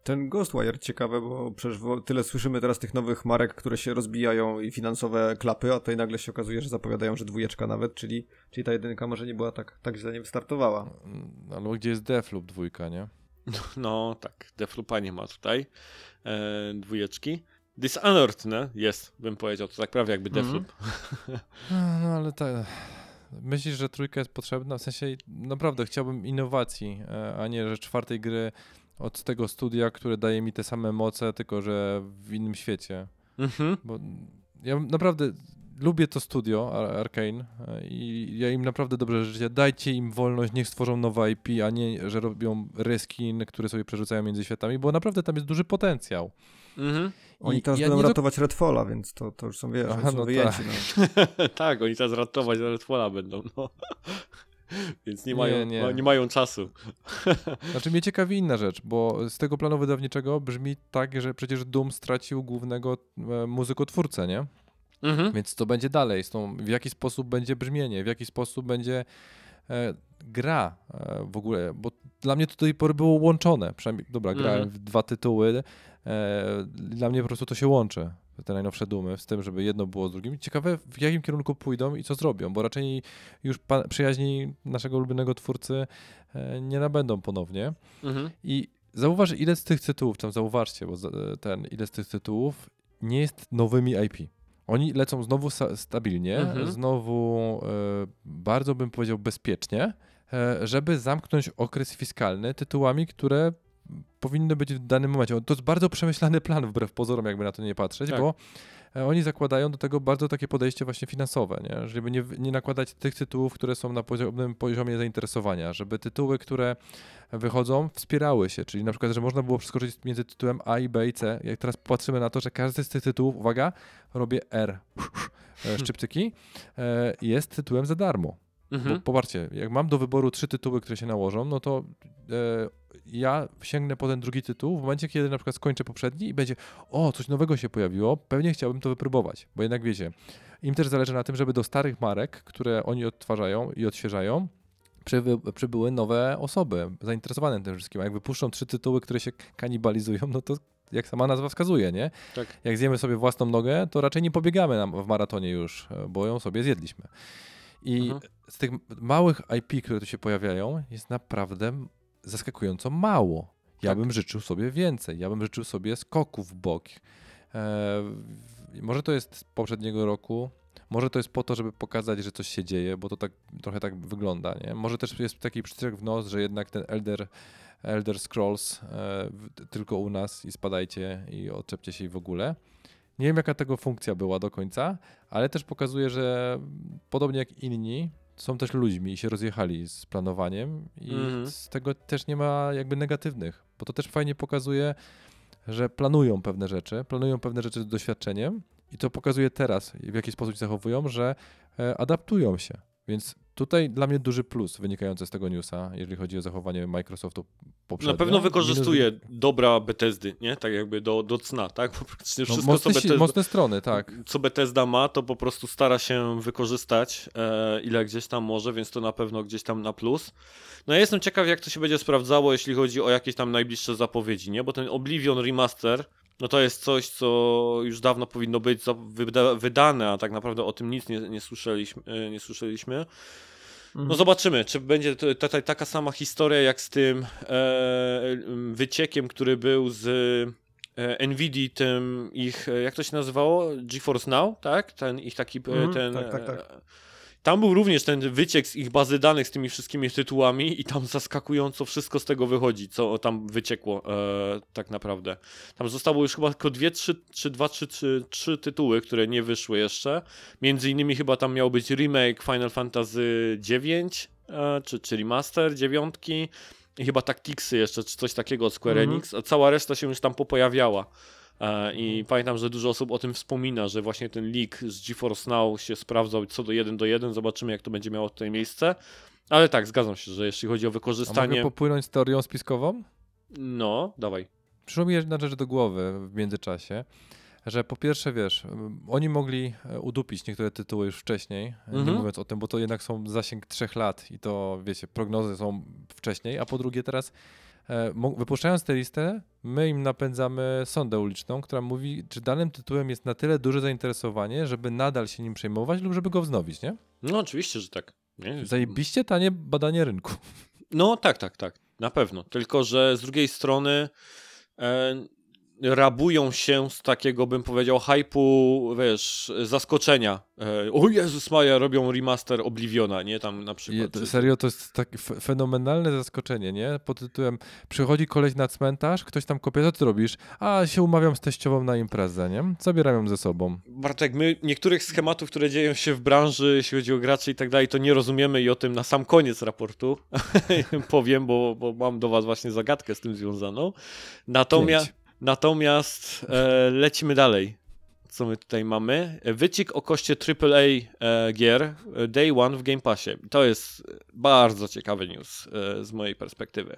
Ten Ghostwire ciekawe, bo przecież tyle słyszymy teraz tych nowych marek, które się rozbijają i finansowe klapy, a tutaj nagle się okazuje, że zapowiadają, że 2 nawet, czyli ta 1 może nie była tak źle nie wystartowała. Albo gdzie jest Deathloop 2, nie? No tak, Deathloopa nie ma tutaj, 2. Dishonored, nie? Jest, bym powiedział, to tak prawie jakby Deathloop. No ale tak. Myślisz, że 3 jest potrzebna? W sensie naprawdę chciałbym innowacji, a nie, że 4 gry od tego studia, które daje mi te same moce, tylko że w innym świecie. Bo ja naprawdę lubię to studio Arkane i ja im naprawdę dobrze życzę. Dajcie im wolność, niech stworzą nowe IP, a nie, że robią reskin, które sobie przerzucają między światami, bo naprawdę tam jest duży potencjał. Oni teraz będą ratować Redfalla, więc to już są, wiesz, są wyjęci. Tak, oni teraz ratować Redfalla będą, no. Więc nie mają czasu. Znaczy mnie ciekawi inna rzecz, bo z tego planu wydawniczego brzmi tak, że przecież Doom stracił głównego muzykotwórcę, nie? Mhm. Więc co będzie dalej z tą, w jaki sposób będzie brzmienie, w jaki sposób będzie gra w ogóle, bo dla mnie to do tej pory było łączone, przynajmniej, dobra, grałem w dwa tytuły, dla mnie po prostu to się łączy, te najnowsze Dumy, z tym, żeby jedno było z drugim. Ciekawe, w jakim kierunku pójdą i co zrobią, bo raczej już przyjaźni naszego ulubionego twórcy nie nabędą ponownie. Mhm. I zauważ, ile z tych tytułów, tam zauważcie, bo ile z tych tytułów nie jest nowymi IP. Oni lecą znowu stabilnie, znowu bardzo bym powiedział bezpiecznie, żeby zamknąć okres fiskalny tytułami, które powinny być w danym momencie. To jest bardzo przemyślany plan wbrew pozorom, jakby na to nie patrzeć, tak. Bo oni zakładają do tego bardzo takie podejście właśnie finansowe, nie? Żeby nie nakładać tych tytułów, które są na podobnym poziomie zainteresowania, żeby tytuły, które wychodzą, wspierały się, czyli na przykład, że można było przeskoczyć między tytułem A i B i C. Jak teraz patrzymy na to, że każdy z tych tytułów, uwaga, robię R, szczyptyki, jest tytułem za darmo. Bo popatrzcie, jak mam do wyboru 3 tytuły, które się nałożą, no to ja sięgnę po ten drugi tytuł w momencie, kiedy na przykład skończę poprzedni i będzie o, coś nowego się pojawiło, pewnie chciałbym to wypróbować, bo jednak wiecie, im też zależy na tym, żeby do starych marek, które oni odtwarzają i odświeżają, przybyły nowe osoby zainteresowane tym wszystkim, a jak wypuszczą 3 tytuły, które się kanibalizują, no to jak sama nazwa wskazuje, nie? Tak. Jak zjemy sobie własną nogę, to raczej nie pobiegamy w maratonie już, bo ją sobie zjedliśmy. I z tych małych IP, które tu się pojawiają, jest naprawdę zaskakująco mało. Ja bym życzył sobie więcej. Ja bym życzył sobie skoków w bok. Może to jest z poprzedniego roku. Może to jest po to, żeby pokazać, że coś się dzieje, bo to tak trochę tak wygląda, nie? Może też jest taki przycisk w nos, że jednak ten Elder Scrolls tylko u nas i spadajcie i odczepcie się i w ogóle. Nie wiem, jaka tego funkcja była do końca, ale też pokazuje, że podobnie jak inni, są też ludźmi i się rozjechali z planowaniem i z tego też nie ma jakby negatywnych, bo to też fajnie pokazuje, że planują pewne rzeczy z doświadczeniem i to pokazuje teraz, w jaki sposób się zachowują, że adaptują się. Więc tutaj dla mnie duży plus wynikający z tego newsa, jeżeli chodzi o zachowanie Microsoftu poprzednio. Na pewno wykorzystuje dobra Bethesdy, nie? Tak jakby do cna, tak? Bo praktycznie wszystko, mocne strony, tak. Co Bethesda ma, to po prostu stara się wykorzystać, ile gdzieś tam może, więc to na pewno gdzieś tam na plus. No ja jestem ciekaw, jak to się będzie sprawdzało, jeśli chodzi o jakieś tam najbliższe zapowiedzi, nie? Bo ten Oblivion Remaster, no to jest coś, co już dawno powinno być wydane, a tak naprawdę o tym nic nie słyszeliśmy. No zobaczymy, czy będzie taka sama historia jak z tym wyciekiem, który był z NVIDII, tym ich, jak to się nazywało? GeForce Now, tak? Ten ich taki... Tak. Tam był również ten wyciek z ich bazy danych z tymi wszystkimi tytułami i tam zaskakująco wszystko z tego wychodzi, co tam wyciekło tak naprawdę. Tam zostało już chyba tylko trzy tytuły, które nie wyszły jeszcze. Między innymi chyba tam miał być remake Final Fantasy 9, czy remaster 9 i chyba Tacticsy jeszcze, czy coś takiego od Square Enix, a cała reszta się już tam popojawiała. I pamiętam, że dużo osób o tym wspomina, że właśnie ten leak z GeForce Now się sprawdzał co do 1:1. Zobaczymy, jak to będzie miało tutaj miejsce. Ale tak, zgadzam się, że jeśli chodzi o wykorzystanie... A mogę popłynąć z teorią spiskową? No, dawaj. Przyszło mi jedna rzecz do głowy w międzyczasie, że po pierwsze, wiesz, oni mogli udupić niektóre tytuły już wcześniej, nie mówiąc o tym, bo to jednak są zasięg 3 lat i to, wiecie, prognozy są wcześniej, a po drugie teraz... Wypuszczając tę listę, my im napędzamy sondę uliczną, która mówi, czy danym tytułem jest na tyle duże zainteresowanie, żeby nadal się nim przejmować lub żeby go wznowić, nie? No oczywiście, że tak. Nie? Zajebiście tanie badanie rynku. No tak, na pewno. Tylko, że z drugiej strony rabują się z takiego, bym powiedział, hype'u, wiesz, zaskoczenia. O Jezus Maria, robią remaster Obliviona, nie? Tam na przykład. Serio, to jest takie fenomenalne zaskoczenie, nie? Pod tytułem, przychodzi koleś na cmentarz, ktoś tam kopie, co ty robisz? A się umawiam z teściową na imprezę, nie? Zabieram ją ze sobą. Bartek, my niektórych schematów, które dzieją się w branży, jeśli chodzi o graczy i tak dalej, to nie rozumiemy i o tym na sam koniec raportu powiem, bo mam do was właśnie zagadkę z tym związaną. Natomiast lecimy dalej. Co my tutaj mamy? Wycik o koszcie AAA gier Day One w Game Passie. To jest bardzo ciekawy news z mojej perspektywy.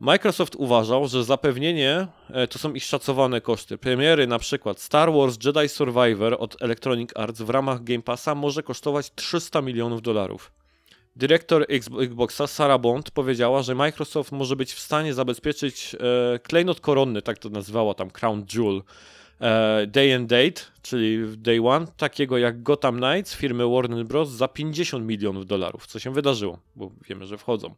Microsoft uważał, że zapewnienie, to są ich szacowane koszty, premiery na przykład Star Wars Jedi Survivor od Electronic Arts w ramach Game Passa może kosztować $300 milionów. Dyrektor Xboxa Sarah Bond powiedziała, że Microsoft może być w stanie zabezpieczyć klejnot koronny, tak to nazywała tam Crown Jewel, Day and Date, czyli Day One, takiego jak Gotham Knights firmy Warner Bros. Za $50 milionów, co się wydarzyło, bo wiemy, że wchodzą.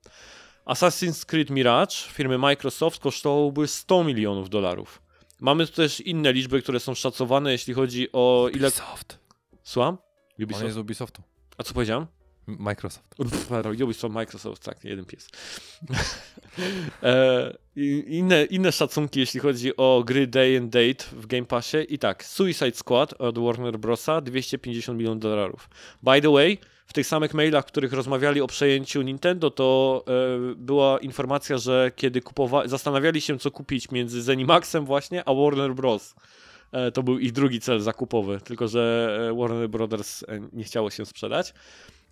Assassin's Creed Mirage firmy Microsoft kosztowałby $100 milionów. Mamy tu też inne liczby, które są szacowane, jeśli chodzi o Ubisoft. Ile... Ubisoft. Słucham? Ubisoft. On jest z Ubisoftu. A co powiedziałem? Microsoft. Ubisoft, Microsoft, tak, jeden pies. Inne szacunki, jeśli chodzi o gry Day and Date w Game Passie. I tak, Suicide Squad od Warner Brosa $250 milionów. By the way, w tych samych mailach, w których rozmawiali o przejęciu Nintendo, to była informacja, że kiedy zastanawiali się, co kupić między Zenimaxem właśnie, a Warner Bros. To był ich drugi cel zakupowy, tylko że Warner Brothers nie chciało się sprzedać.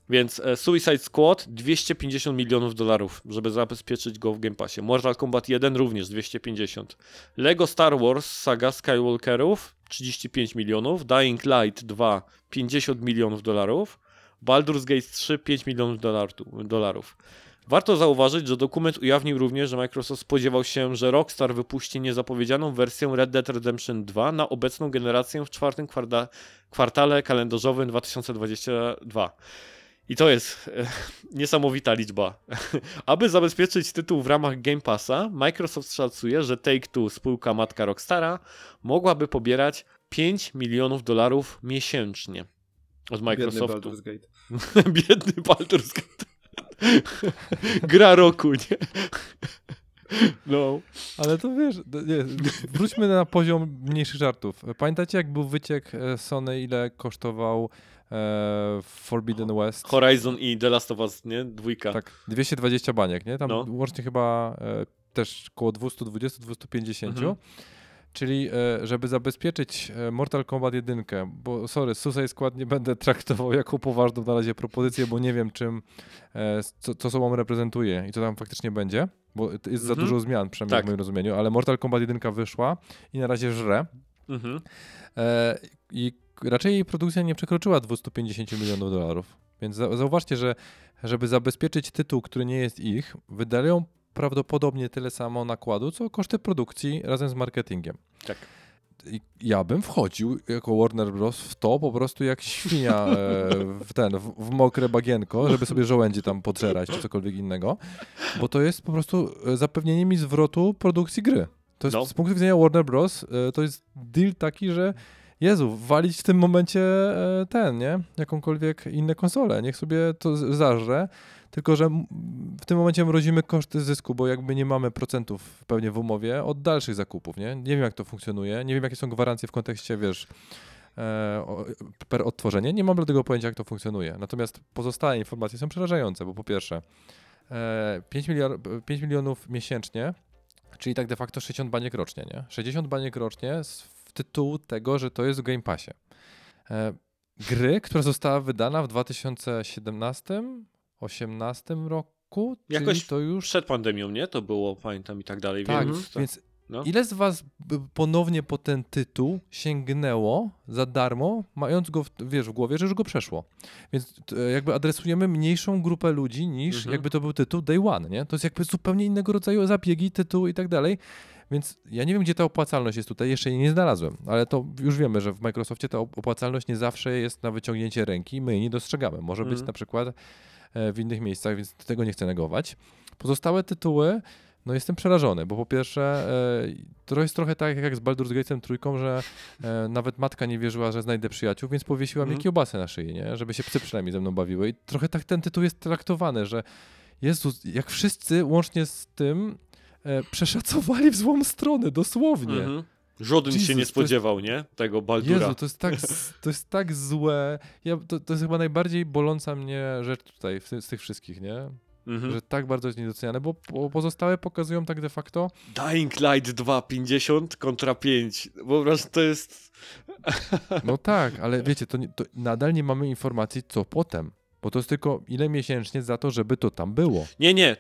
Więc Suicide Squad $250 milionów, żeby zabezpieczyć go w Game Passie. Mortal Kombat 1 również 250. Lego Star Wars Saga Skywalkerów $35 milionów. Dying Light 2 $50 milionów. Baldur's Gate 3 $5 milionów. Warto zauważyć, że dokument ujawnił również, że Microsoft spodziewał się, że Rockstar wypuści niezapowiedzianą wersję Red Dead Redemption 2 na obecną generację w czwartym kwartale kalendarzowym 2022. I to jest niesamowita liczba. Aby zabezpieczyć tytuł w ramach Game Passa, Microsoft szacuje, że Take-Two, spółka matka Rockstara, mogłaby pobierać $5 milionów miesięcznie od Microsoftu. Biedny Baldur's Gate. Gra roku, nie? No. Ale to wiesz, nie, wróćmy na poziom mniejszych żartów. Pamiętacie, jak był wyciek Sony, ile kosztował Forbidden West? Horizon i The Last of Us, nie? Dwójka. Tak, 220 baniek, nie? Tam no. Łącznie chyba też około 220-250. Mhm. Czyli żeby zabezpieczyć Mortal Kombat 1, bo sorry, Suicide Squad nie będę traktował jako poważną na razie propozycję, bo nie wiem czym, co sobą reprezentuje i co tam faktycznie będzie, bo jest za dużo zmian, przynajmniej tak. W moim rozumieniu, ale Mortal Kombat 1 wyszła i na razie żre. Mhm. I raczej jej produkcja nie przekroczyła $250 milionów, więc zauważcie, że żeby zabezpieczyć tytuł, który nie jest ich, wydają prawdopodobnie tyle samo nakładu, co koszty produkcji razem z marketingiem. Tak. Ja bym wchodził jako Warner Bros. W to po prostu jak świnia w mokre bagienko, żeby sobie żołędzi tam podżerać czy cokolwiek innego, bo to jest po prostu zapewnienie mi zwrotu produkcji gry. To jest, no. Z punktu widzenia Warner Bros. To jest deal taki, że Jezu, walić w tym momencie jakąkolwiek inne konsole, niech sobie to zażre, tylko że w tym momencie mrozimy koszty zysku, bo jakby nie mamy procentów pewnie w umowie od dalszych zakupów, nie? Nie wiem jak to funkcjonuje, nie wiem jakie są gwarancje w kontekście, wiesz, per odtworzenie, nie mam dlatego pojęcia jak to funkcjonuje, natomiast pozostałe informacje są przerażające, bo po pierwsze 5 milionów miesięcznie, czyli tak de facto 60 baniek rocznie, nie? 60 baniek rocznie w tytułu tego, że to jest w Game Passie. Gry, która została wydana w 2017, 18 roku, czyli jakoś to już... przed pandemią, nie? To było, pamiętam i tak dalej. Tak, więc no. Ile z was ponownie po ten tytuł sięgnęło za darmo, mając go w głowie, że już go przeszło. Więc jakby adresujemy mniejszą grupę ludzi niż jakby to był tytuł Day One, nie? To jest jakby zupełnie innego rodzaju zabiegi, tytuł i tak dalej. Więc ja nie wiem, gdzie ta opłacalność jest tutaj, jeszcze jej nie znalazłem, ale to już wiemy, że w Microsoftie ta opłacalność nie zawsze jest na wyciągnięcie ręki, my jej nie dostrzegamy. Może być na przykład w innych miejscach, więc tego nie chcę negować. Pozostałe tytuły, no jestem przerażony, bo po pierwsze to jest trochę tak jak z Baldur's Gate'em trójką, że nawet matka nie wierzyła, że znajdę przyjaciół, więc powiesiła mi kiełbasę na szyi, nie? Żeby się psy przynajmniej ze mną bawiły. I trochę tak ten tytuł jest traktowany, że Jezus, jak wszyscy łącznie z tym przeszacowali w złą stronę, dosłownie. Żaden się nie spodziewał, nie? Tego Baldura. Jezu, to jest tak złe. To jest chyba najbardziej boląca mnie rzecz tutaj z tych wszystkich, nie? Że tak bardzo jest niedoceniane, bo pozostałe pokazują tak de facto... Dying Light 2, 50 kontra 5. Po prostu to jest... No tak, ale wiecie, to nadal nie mamy informacji, co potem. Bo to jest tylko ile miesięcznie za to, żeby to tam było. Nie,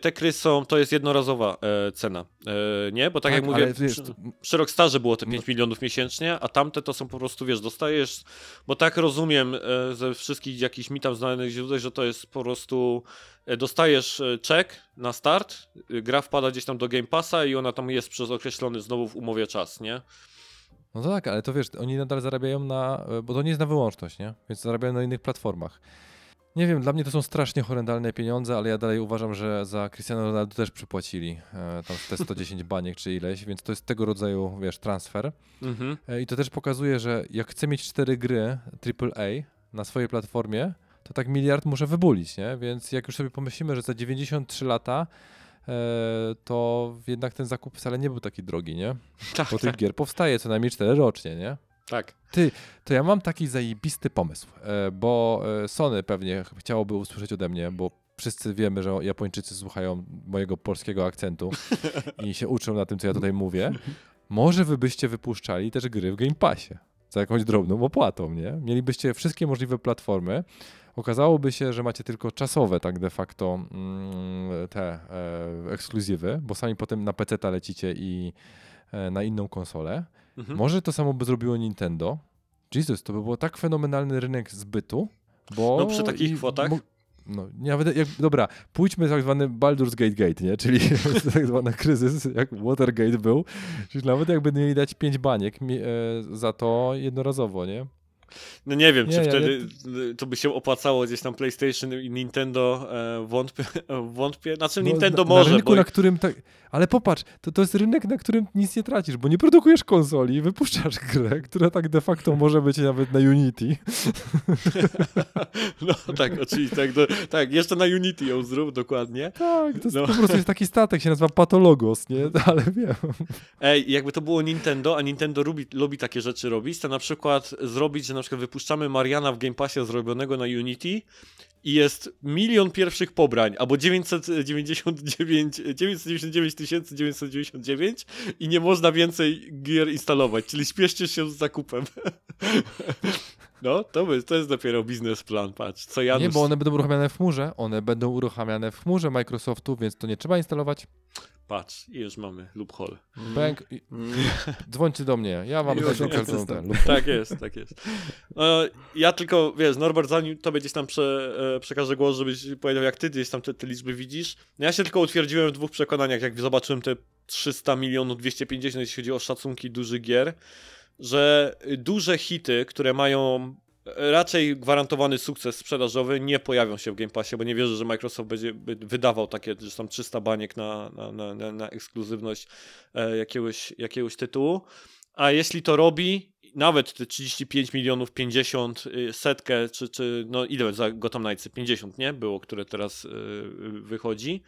te gry są, to jest jednorazowa cena, nie? Bo tak jak mówię, przy Rockstarze było te 5 milionów miesięcznie, a tamte to są po prostu, wiesz, dostajesz, bo tak rozumiem ze wszystkich jakichś mi tam znanych źródeł, że to jest po prostu, dostajesz czek na start, gra wpada gdzieś tam do Game Passa i ona tam jest przez określony znowu w umowie czas, nie? No to tak, ale to wiesz, oni nadal zarabiają na, bo to nie jest na wyłączność, nie? Więc zarabiają na innych platformach. Nie wiem, dla mnie to są strasznie horrendalne pieniądze, ale ja dalej uważam, że za Cristiano Ronaldo też przypłacili tam te 110 baniek czy ileś, więc to jest tego rodzaju, wiesz, transfer. Mhm. I to też pokazuje, że jak chcę mieć 4 gry AAA na swojej platformie, to tak miliard muszę wybulić, nie? Więc jak już sobie pomyślimy, że za 93 lata to jednak ten zakup wcale nie był taki drogi, nie? Tak, bo tych gier powstaje co najmniej 4 rocznie, nie? Tak. Ty, to ja mam taki zajebisty pomysł, bo Sony pewnie chciałoby usłyszeć ode mnie, bo wszyscy wiemy, że Japończycy słuchają mojego polskiego akcentu i się uczą na tym, co ja tutaj mówię. Może wy byście wypuszczali też gry w Game Passie za jakąś drobną opłatą, nie? Mielibyście wszystkie możliwe platformy. Okazałoby się, że macie tylko czasowe tak de facto te ekskluzywy, bo sami potem na PC-ta lecicie i na inną konsolę. Mhm. Może to samo by zrobiło Nintendo. Jesus, to by było tak fenomenalny rynek zbytu, bo... No przy takich kwotach? No, nawet jak, dobra, pójdźmy tak zwany Baldur's Gate, nie? Czyli tak zwany kryzys, jak Watergate był. Czyli nawet jakby mieli dać 5 baniek za to jednorazowo, nie? No nie wiem, czy wtedy to by się opłacało gdzieś tam PlayStation i Nintendo, wątpię. Znaczy Nintendo no, może, na rynku, bo... na którym tak, ale popatrz, to jest rynek, na którym nic nie tracisz, bo nie produkujesz konsoli i wypuszczasz grę, która tak de facto może być nawet na Unity. No tak, oczywiście. Tak, jeszcze na Unity ją zrób, dokładnie. Tak, to jest, no. Po prostu jest taki statek, się nazywa Patologos, nie? Ale wiem. Ej, jakby to było Nintendo, a Nintendo lubi takie rzeczy robić, to na przykład zrobić, że na przykład wypuszczamy Mariana w Game Passie zrobionego na Unity i jest 1 milion pierwszych pobrań, albo 999 999 i nie można więcej gier instalować, czyli śpieszcie się z zakupem. No, to jest dopiero biznesplan, patrz. Co Janusz... Nie, bo one będą uruchamiane w chmurze. Microsoftu, więc to nie trzeba instalować. Patrz, i już mamy loophole. Bank, dzwońcie do mnie, ja mam ten. Tak jest. Ja tylko, wiesz, Norbert, zanim tobie gdzieś tam przekażę głos, żebyś powiedział, jak ty gdzieś tam te liczby widzisz. Ja się tylko utwierdziłem w 2 przekonaniach, jak zobaczyłem te 300 milionów 250, jeśli chodzi o szacunki dużych gier, że duże hity, które mają... raczej gwarantowany sukces sprzedażowy, nie pojawią się w Game Passie, bo nie wierzę, że Microsoft będzie wydawał takie, że tam 300 baniek na ekskluzywność jakiegoś tytułu. A jeśli to robi, nawet te 35 milionów, 50, setkę, czy no ile za Gotham Knights, 50, nie? Było, które teraz wychodzi.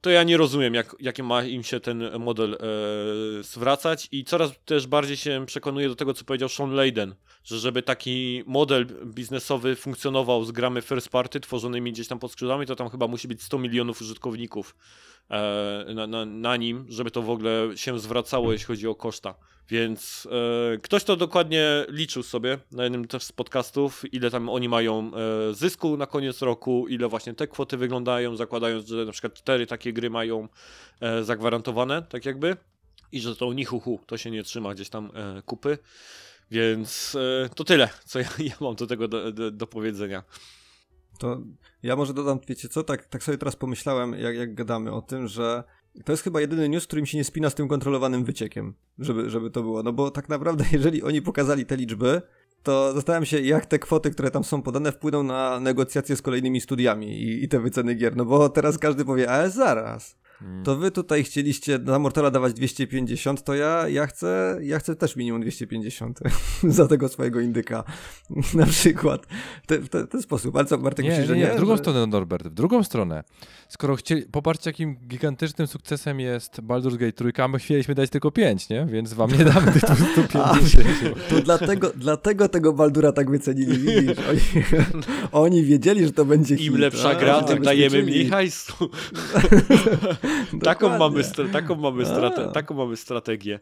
To ja nie rozumiem, jak ma im się ten model zwracać i coraz też bardziej się przekonuję do tego, co powiedział Sean Layden, że żeby taki model biznesowy funkcjonował z grami first party tworzonymi gdzieś tam pod skrzydłami, to tam chyba musi być 100 milionów użytkowników na nim, żeby to w ogóle się zwracało, jeśli chodzi o koszta. Więc ktoś to dokładnie liczył sobie na jednym też z podcastów, ile tam oni mają zysku na koniec roku, ile właśnie te kwoty wyglądają, zakładając, że na przykład 4 takie gry mają zagwarantowane, tak jakby, i że to nichuchu, to się nie trzyma gdzieś tam kupy. Więc to tyle, co ja mam do tego do powiedzenia. To ja może dodam, wiecie co, tak sobie teraz pomyślałem, jak gadamy o tym, że to jest chyba jedyny news, który mi się nie spina z tym kontrolowanym wyciekiem, żeby to było. No bo tak naprawdę, jeżeli oni pokazali te liczby, to zastanawiam się, jak te kwoty, które tam są podane, wpłyną na negocjacje z kolejnymi studiami i te wyceny gier. No bo teraz każdy powie, ale zaraz, to wy tutaj chcieliście na Mortala dawać 250, to ja chcę też minimum 250 za tego swojego indyka. Na przykład. W ten sposób. Ale co, Bartek, myślisz, że nie? W drugą stronę, Norbert. W drugą stronę. skoro chcieli, popatrzcie jakim gigantycznym sukcesem jest Baldur's Gate 3, a my chcieliśmy dać tylko 5, nie? Więc wam nie damy tych 150. To dlatego tego Baldura tak wycenili, widzisz? Oni wiedzieli, że to będzie hit. Im lepsza gra, tym dajemy mniej hajsu. Taką mamy strategię.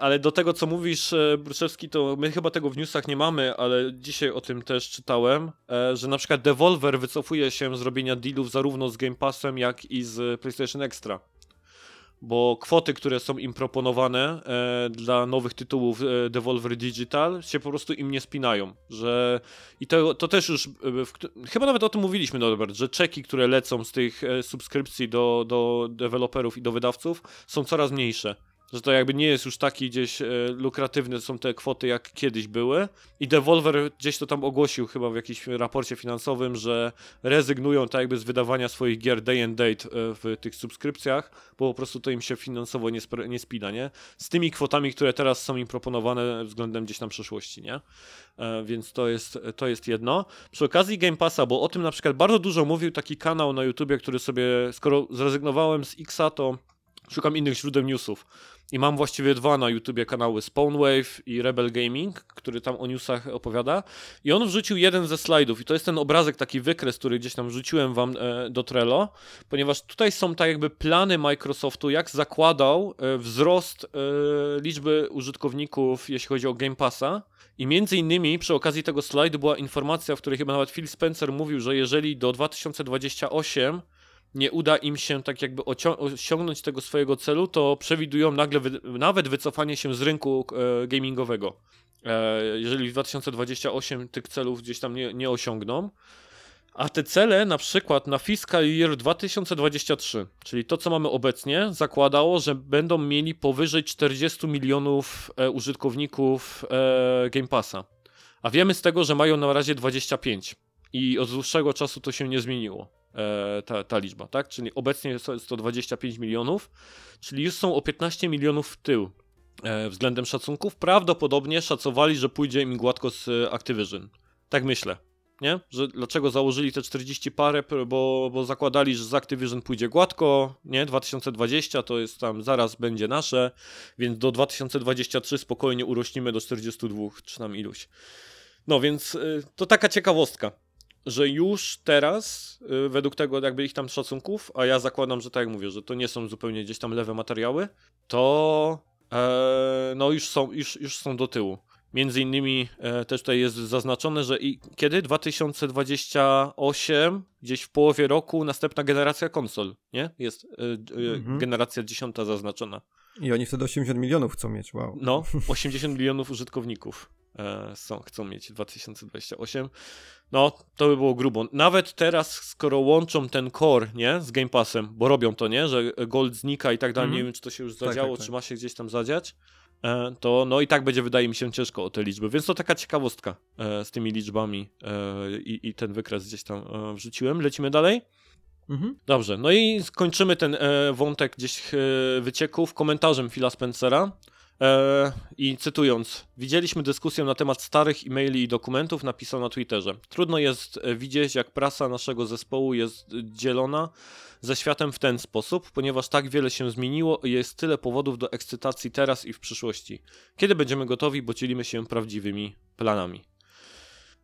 Ale do tego, co mówisz, Bruszewski, to my chyba tego w newsach nie mamy, ale dzisiaj o tym też czytałem, że na przykład Devolver wycofuje się z robienia dealów zarówno z Game Passem, jak i z PlayStation Extra. Bo kwoty, które są im proponowane dla nowych tytułów Devolver Digital, się po prostu im nie spinają. Że... I to też już, chyba nawet o tym mówiliśmy, Norbert, że czeki, które lecą z tych subskrypcji do deweloperów i do wydawców, są coraz mniejsze. Że to jakby nie jest już taki gdzieś lukratywne są te kwoty, jak kiedyś były. I Devolver gdzieś to tam ogłosił chyba w jakimś raporcie finansowym, że rezygnują tak jakby z wydawania swoich gier day and date w tych subskrypcjach, bo po prostu to im się finansowo nie spina, nie? Z tymi kwotami, które teraz są im proponowane względem gdzieś tam przeszłości, nie? Więc to jest jedno. Przy okazji Game Passa, bo o tym na przykład bardzo dużo mówił taki kanał na YouTubie, który sobie, skoro zrezygnowałem z X-a, to szukam innych źródeł newsów. I mam właściwie dwa na YouTubie kanały, Spawnwave i Rebel Gaming, który tam o newsach opowiada. I on wrzucił jeden ze slajdów i to jest ten obrazek, taki wykres, który gdzieś tam wrzuciłem wam do Trello, ponieważ tutaj są tak jakby plany Microsoftu, jak zakładał wzrost liczby użytkowników, jeśli chodzi o Game Passa. I między innymi przy okazji tego slajdu była informacja, w której chyba nawet Phil Spencer mówił, że jeżeli do 2028... nie uda im się tak jakby osiągnąć tego swojego celu, to przewidują nagle nawet wycofanie się z rynku gamingowego. Jeżeli w 2028 tych celów gdzieś tam nie osiągną. A te cele na przykład na fiscal year 2023, czyli to co mamy obecnie, zakładało, że będą mieli powyżej 40 milionów użytkowników Game Passa. A wiemy z tego, że mają na razie 25 i od dłuższego czasu to się nie zmieniło. Ta liczba, tak? Czyli obecnie jest to 25 milionów, czyli już są o 15 milionów w tył względem szacunków. Prawdopodobnie szacowali, że pójdzie im gładko z Activision. Tak myślę, nie? Że dlaczego założyli te 40 parę, bo zakładali, że z Activision pójdzie gładko, nie? 2020 to jest tam, zaraz będzie nasze, więc do 2023 spokojnie urośnimy do 42 czy tam iluś. No więc to taka ciekawostka, że już teraz, według tego jakby ich tam szacunków, a ja zakładam, że tak jak mówię, że to nie są zupełnie gdzieś tam lewe materiały, to no już są do tyłu. Między innymi też tutaj jest zaznaczone, że i kiedy? 2028, gdzieś w połowie roku, następna generacja konsol, nie? Jest generacja 10 zaznaczona. I oni wtedy 80 milionów chcą mieć, wow. No, 80 milionów użytkowników. Chcą mieć 2028. No, to by było grubo. Nawet teraz, skoro łączą ten core, nie, z Game Passem, bo robią to, nie, że gold znika i tak dalej, nie wiem, czy to się już zadziało, czy ma się gdzieś tam zadziać, to no i tak będzie, wydaje mi się, ciężko o te liczby. Więc to taka ciekawostka z tymi liczbami i ten wykres gdzieś tam wrzuciłem. Lecimy dalej? Mhm. Dobrze, no i skończymy ten wątek gdzieś wycieków komentarzem Phila Spencera. I cytując, widzieliśmy dyskusję na temat starych e-maili i dokumentów, napisał na Twitterze. Trudno jest widzieć, jak prasa naszego zespołu jest dzielona ze światem w ten sposób, ponieważ tak wiele się zmieniło i jest tyle powodów do ekscytacji teraz i w przyszłości. Kiedy będziemy gotowi, bo dzielimy się prawdziwymi planami.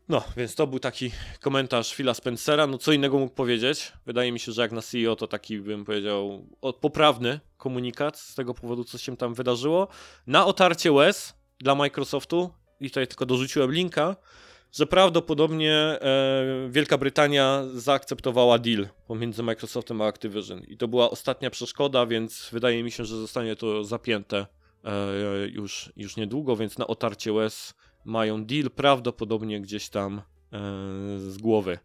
No, więc to był taki komentarz Phila Spencera. No, co innego mógł powiedzieć? Wydaje mi się, że jak na CEO to taki, bym powiedział, poprawny komunikat z tego powodu, co się tam wydarzyło. Na otarcie łez dla Microsoftu, i tutaj tylko dorzuciłem linka, że prawdopodobnie Wielka Brytania zaakceptowała deal pomiędzy Microsoftem a Activision. I to była ostatnia przeszkoda, więc wydaje mi się, że zostanie to zapięte już niedługo, więc na otarcie łez mają deal prawdopodobnie gdzieś tam z głowy.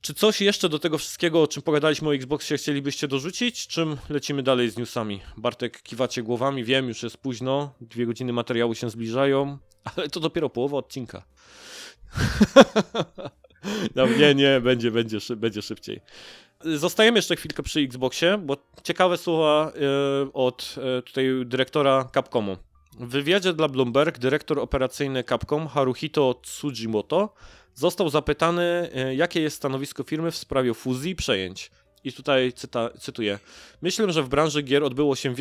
Czy coś jeszcze do tego wszystkiego, o czym pogadaliśmy o Xboxie, chcielibyście dorzucić? Czym lecimy dalej z newsami? Bartek, kiwacie głowami, wiem, już jest późno, 2 godziny materiału się zbliżają, ale to dopiero połowa odcinka. No, nie, będzie szybciej. Zostajemy jeszcze chwilkę przy Xboxie, bo ciekawe słowa od tutaj dyrektora Capcomu. W wywiadzie dla Bloomberg dyrektor operacyjny Capcom Haruhito Tsujimoto został zapytany, jakie jest stanowisko firmy w sprawie fuzji i przejęć. I tutaj cytuję. Myślę, że w branży gier odbyło się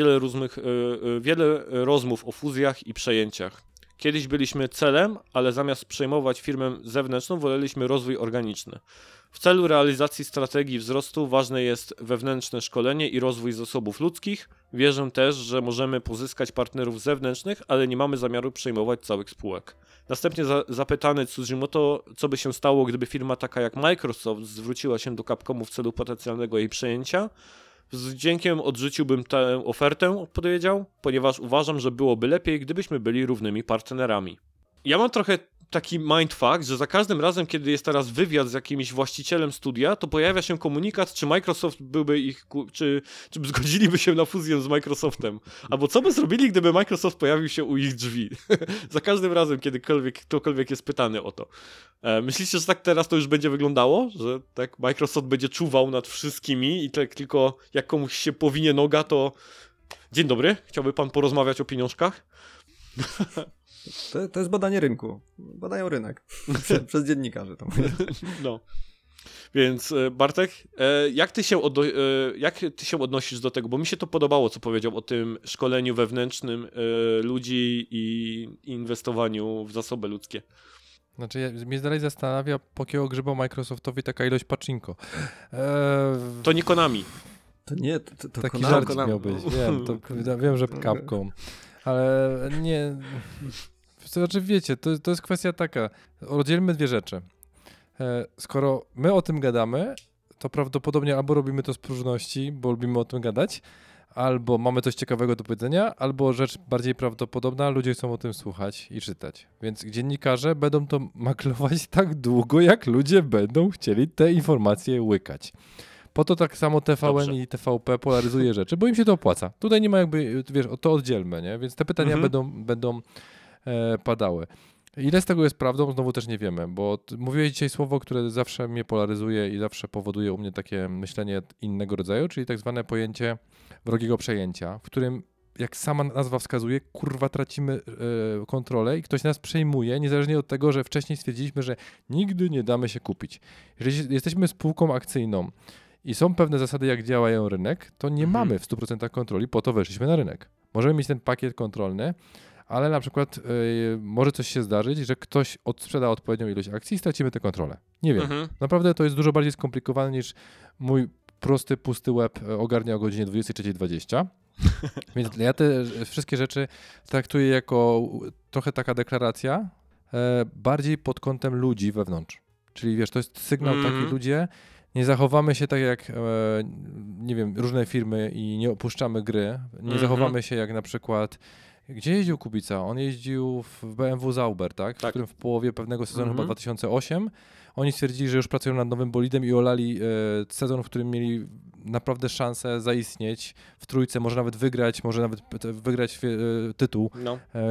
wiele rozmów o fuzjach i przejęciach. Kiedyś byliśmy celem, ale zamiast przejmować firmę zewnętrzną, woleliśmy rozwój organiczny. W celu realizacji strategii wzrostu ważne jest wewnętrzne szkolenie i rozwój zasobów ludzkich. Wierzę też, że możemy pozyskać partnerów zewnętrznych, ale nie mamy zamiaru przejmować całych spółek. Następnie zapytany Tsujimoto, co by się stało, gdyby firma taka jak Microsoft zwróciła się do Capcomu w celu potencjalnego jej przejęcia. Z wdziękiem odrzuciłbym tę ofertę, odpowiedział, ponieważ uważam, że byłoby lepiej, gdybyśmy byli równymi partnerami. Ja mam trochę taki mindfuck, że za każdym razem, kiedy jest teraz wywiad z jakimś właścicielem studia, to pojawia się komunikat, czy Microsoft byłby ich, czy zgodziliby się na fuzję z Microsoftem, albo co by zrobili, gdyby Microsoft pojawił się u ich drzwi. Za każdym razem, kiedykolwiek ktokolwiek jest pytany o to. Myślicie, że tak teraz to już będzie wyglądało? Że tak Microsoft będzie czuwał nad wszystkimi i tak tylko jak komuś się powinie noga, to dzień dobry, chciałby pan porozmawiać o pieniążkach? To jest badanie rynku. Badają rynek. Przez dziennikarzy. Tam. No. Więc Bartek, jak ty się odnosisz do tego? Bo mi się to podobało, co powiedział o tym szkoleniu wewnętrznym ludzi i inwestowaniu w zasoby ludzkie. Znaczy, mnie dalej zastanawia, po jakiego grzyba Microsoftowi taka ilość pachinko. To nie Konami. To nie, to taki Konami. Taki żart miał być. Wiem, że Capcom. Ale nie, to znaczy wiecie, to jest kwestia taka, oddzielmy dwie rzeczy. Skoro my o tym gadamy, to prawdopodobnie albo robimy to z próżności, bo lubimy o tym gadać, albo mamy coś ciekawego do powiedzenia, albo rzecz bardziej prawdopodobna, ludzie chcą o tym słuchać i czytać. Więc dziennikarze będą to maklować tak długo, jak ludzie będą chcieli te informacje łykać. Po to tak samo TVN Dobrze. I TVP polaryzuje rzeczy, bo im się to opłaca. Tutaj nie ma jakby, wiesz, to oddzielmy, nie? Więc te pytania będą padały. Ile z tego jest prawdą? Znowu też nie wiemy, bo mówiłeś dzisiaj słowo, które zawsze mnie polaryzuje i zawsze powoduje u mnie takie myślenie innego rodzaju, czyli tak zwane pojęcie wrogiego przejęcia, w którym, jak sama nazwa wskazuje, kurwa tracimy kontrolę i ktoś nas przejmuje, niezależnie od tego, że wcześniej stwierdziliśmy, że nigdy nie damy się kupić. Jeżeli jesteśmy spółką akcyjną, i są pewne zasady, jak działają rynek, to nie mamy w 100% kontroli, po to weszliśmy na rynek. Możemy mieć ten pakiet kontrolny, ale na przykład może coś się zdarzyć, że ktoś odsprzeda odpowiednią ilość akcji i stracimy tę kontrolę. Nie wiem. Naprawdę to jest dużo bardziej skomplikowane niż mój prosty, pusty łeb ogarnia o godzinie 23:20. Więc ja te wszystkie rzeczy traktuję jako trochę taka deklaracja, bardziej pod kątem ludzi wewnątrz. Czyli wiesz, to jest sygnał taki ludzie, nie zachowamy się tak jak, nie wiem, różne firmy i nie opuszczamy gry. Nie zachowamy się jak na przykład, gdzie jeździł Kubica? On jeździł w BMW Zauber, tak? W którym w połowie pewnego sezonu, chyba 2008, oni stwierdzili, że już pracują nad nowym bolidem i olali sezon, w którym mieli naprawdę szansę zaistnieć w trójce, może nawet wygrać tytuł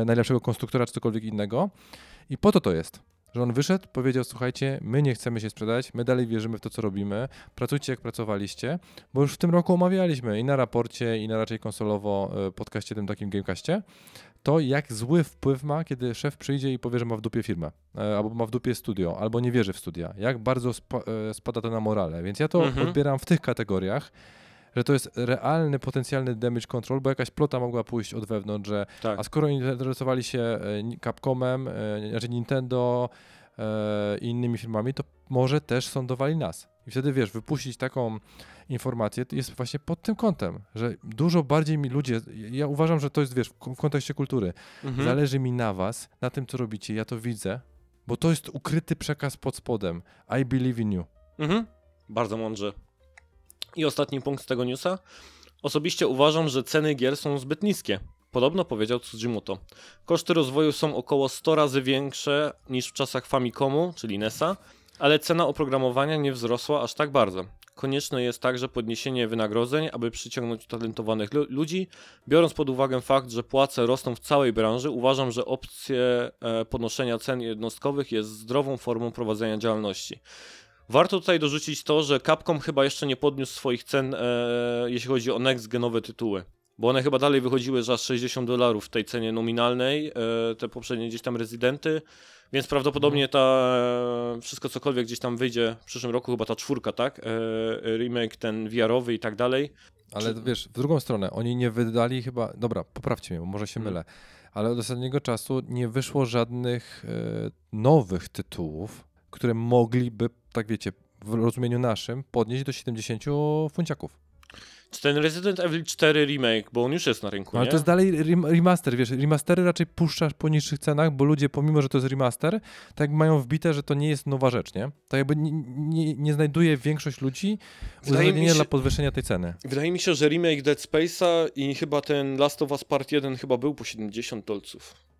najlepszego konstruktora czy cokolwiek innego. I po to to jest. Że on wyszedł, powiedział, słuchajcie, my nie chcemy się sprzedać, my dalej wierzymy w to, co robimy, pracujcie jak pracowaliście, bo już w tym roku omawialiśmy i na raporcie, i na raczej konsolowo podcaście, tym takim Gamecastie, to jak zły wpływ ma, kiedy szef przyjdzie i powie, że ma w dupie firmę, albo ma w dupie studio, albo nie wierzy w studia, jak bardzo spada to na morale, więc ja to odbieram w tych kategoriach, że to jest realny, potencjalny damage control, bo jakaś plota mogła pójść od wewnątrz, że a skoro interesowali się Capcomem, znaczy Nintendo i innymi firmami, to może też sądowali nas. I wtedy, wiesz, wypuścić taką informację jest właśnie pod tym kątem, że dużo bardziej mi ludzie, ja uważam, że to jest, wiesz, w kontekście kultury, zależy mi na was, na tym, co robicie, ja to widzę, bo to jest ukryty przekaz pod spodem. I believe in you. Bardzo mądrze. I ostatni punkt z tego newsa. Osobiście uważam, że ceny gier są zbyt niskie. Podobno powiedział Tsujimoto. Koszty rozwoju są około 100 razy większe niż w czasach Famicomu, czyli NES-a, ale cena oprogramowania nie wzrosła aż tak bardzo. Konieczne jest także podniesienie wynagrodzeń, aby przyciągnąć utalentowanych ludzi. Biorąc pod uwagę fakt, że płace rosną w całej branży, uważam, że opcja podnoszenia cen jednostkowych jest zdrową formą prowadzenia działalności. Warto tutaj dorzucić to, że Capcom chyba jeszcze nie podniósł swoich cen, jeśli chodzi o next-genowe tytuły. Bo one chyba dalej wychodziły za $60 w tej cenie nominalnej, te poprzednie gdzieś tam rezydenty, więc prawdopodobnie ta wszystko cokolwiek gdzieś tam wyjdzie w przyszłym roku, chyba ta 4, tak? Remake ten VR-owy i tak dalej. Ale wiesz, w drugą stronę, oni nie wydali chyba, dobra, poprawcie mnie, bo może się mylę, ale od ostatniego czasu nie wyszło żadnych nowych tytułów, które mogliby, tak wiecie, w rozumieniu naszym podnieść do 70 funciaków. Czy ten Resident Evil 4 remake, bo on już jest na rynku, ale nie? To jest dalej remaster, wiesz, remastery raczej puszczasz po niższych cenach, bo ludzie, pomimo że to jest remaster, tak mają wbite, że to nie jest nowa rzecz, nie? Tak jakby nie znajduje większość ludzi uzasadnienia dla podwyższenia tej ceny. Wydaje mi się, że remake Dead Space'a i chyba ten Last of Us Part 1 chyba był po $70.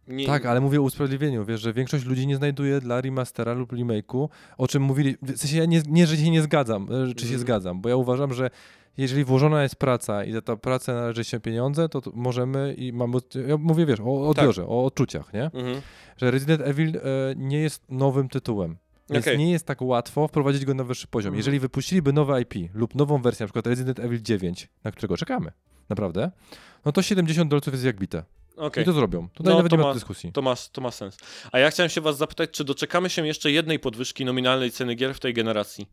Nie. Tak, ale mówię o usprawiedliwieniu, wiesz, że większość ludzi nie znajduje dla remastera lub remake'u, o czym mówili, w sensie ja że się nie zgadzam, czy się zgadzam, bo ja uważam, że jeżeli włożona jest praca i za tę pracę należy się pieniądze, to możemy i mamy, ja mówię, wiesz, o odbiorze, tak, o odczuciach, nie? Że Resident Evil nie jest nowym tytułem, więc nie jest tak łatwo wprowadzić go na wyższy poziom. Jeżeli wypuściliby nowe IP lub nową wersję, na przykład Resident Evil 9, na którego czekamy, naprawdę, no to $70 jest jak bite. I to zrobią. Tutaj nawet nie ma dyskusji. To ma sens. A ja chciałem się was zapytać, czy doczekamy się jeszcze jednej podwyżki nominalnej ceny gier w tej generacji?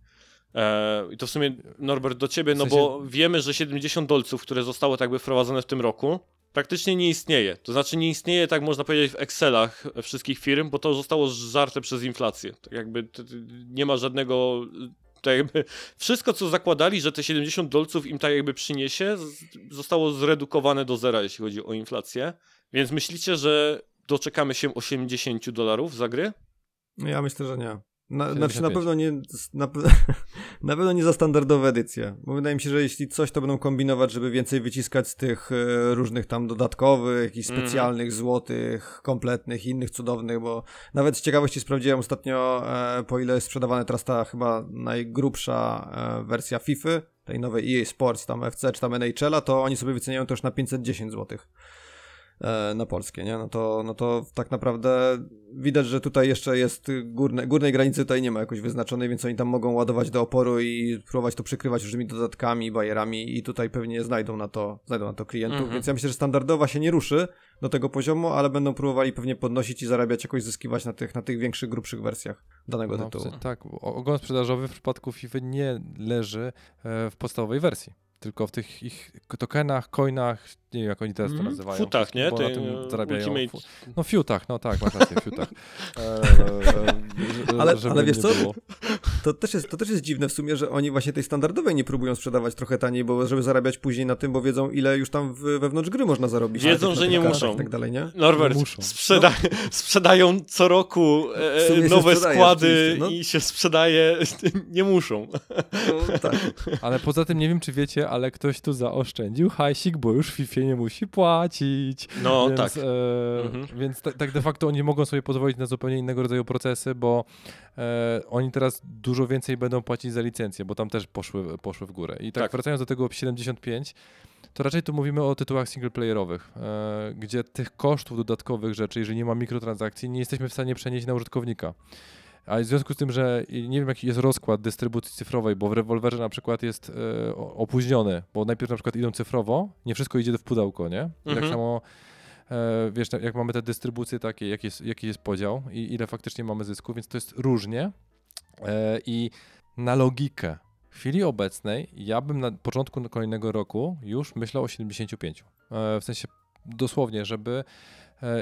I to w sumie, Norbert, do ciebie, no w sensie... bo wiemy, że $70, które zostało tak jakby wprowadzone w tym roku, praktycznie nie istnieje. To znaczy nie istnieje, tak można powiedzieć, w Excelach wszystkich firm, bo to zostało zżarte przez inflację. Tak jakby nie ma żadnego... Tak jakby wszystko, co zakładali, że te $70 im tak jakby przyniesie, zostało zredukowane do zera, jeśli chodzi o inflację. Więc myślicie, że doczekamy się $80 za gry? Ja myślę, że nie. Na pewno nie za standardowe edycje, bo wydaje mi się, że jeśli coś, to będą kombinować, żeby więcej wyciskać z tych różnych tam dodatkowych i specjalnych, złotych, kompletnych i innych cudownych, bo nawet z ciekawości sprawdziłem ostatnio, po ile jest sprzedawana teraz ta chyba najgrubsza wersja FIFA, tej nowej EA Sports, tam FC czy tam NHL-a, to oni sobie wyceniają to już na $510. Na polskie, nie? No to tak naprawdę widać, że tutaj jeszcze jest górnej granicy tutaj nie ma jakoś wyznaczonej, więc oni tam mogą ładować do oporu i próbować to przykrywać różnymi dodatkami, bajerami i tutaj pewnie znajdą na to klientów, więc ja myślę, że standardowa się nie ruszy do tego poziomu, ale będą próbowali pewnie podnosić i zarabiać, jakoś zyskiwać na tych większych, grubszych wersjach danego tytułu. Tak, ogon sprzedażowy w przypadku FIFA nie leży w podstawowej wersji, tylko w tych ich tokenach, coinach, nie wiem jak oni teraz to nazywają. Futach, nie? Bo na tym zarabiają. Ultimate... No fiutach, no tak, masz rację, fiutach. Ale wiesz co? To też jest dziwne w sumie, że oni właśnie tej standardowej nie próbują sprzedawać trochę taniej, bo żeby zarabiać później na tym, bo wiedzą, ile już tam wewnątrz gry można zarobić. Wiedzą, że nie muszą. Tak dalej, nie? Norbert, nie muszą. Sprzedają co roku nowe składy i się sprzedaje. Nie muszą. No, tak. Ale poza tym nie wiem, czy wiecie, ale ktoś tu zaoszczędził hajsik, bo już FIFA nie musi płacić. No więc, tak. Więc tak de facto oni mogą sobie pozwolić na zupełnie innego rodzaju procesy, bo oni teraz dużo więcej będą płacić za licencję, bo tam też poszły w górę. I tak. Wracając do tego 75, to raczej tu mówimy o tytułach singleplayerowych, gdzie tych kosztów dodatkowych rzeczy, jeżeli nie ma mikrotransakcji, nie jesteśmy w stanie przenieść na użytkownika. A w związku z tym, że nie wiem jaki jest rozkład dystrybucji cyfrowej, bo w rewolwerze na przykład jest opóźniony, bo najpierw na przykład idą cyfrowo, nie wszystko idzie w pudełko, nie? Tak samo, wiesz, jak mamy te dystrybucje takie, jaki jest podział i ile faktycznie mamy zysku, więc to jest różnie i na logikę w chwili obecnej ja bym na początku kolejnego roku już myślał o 75, w sensie dosłownie, żeby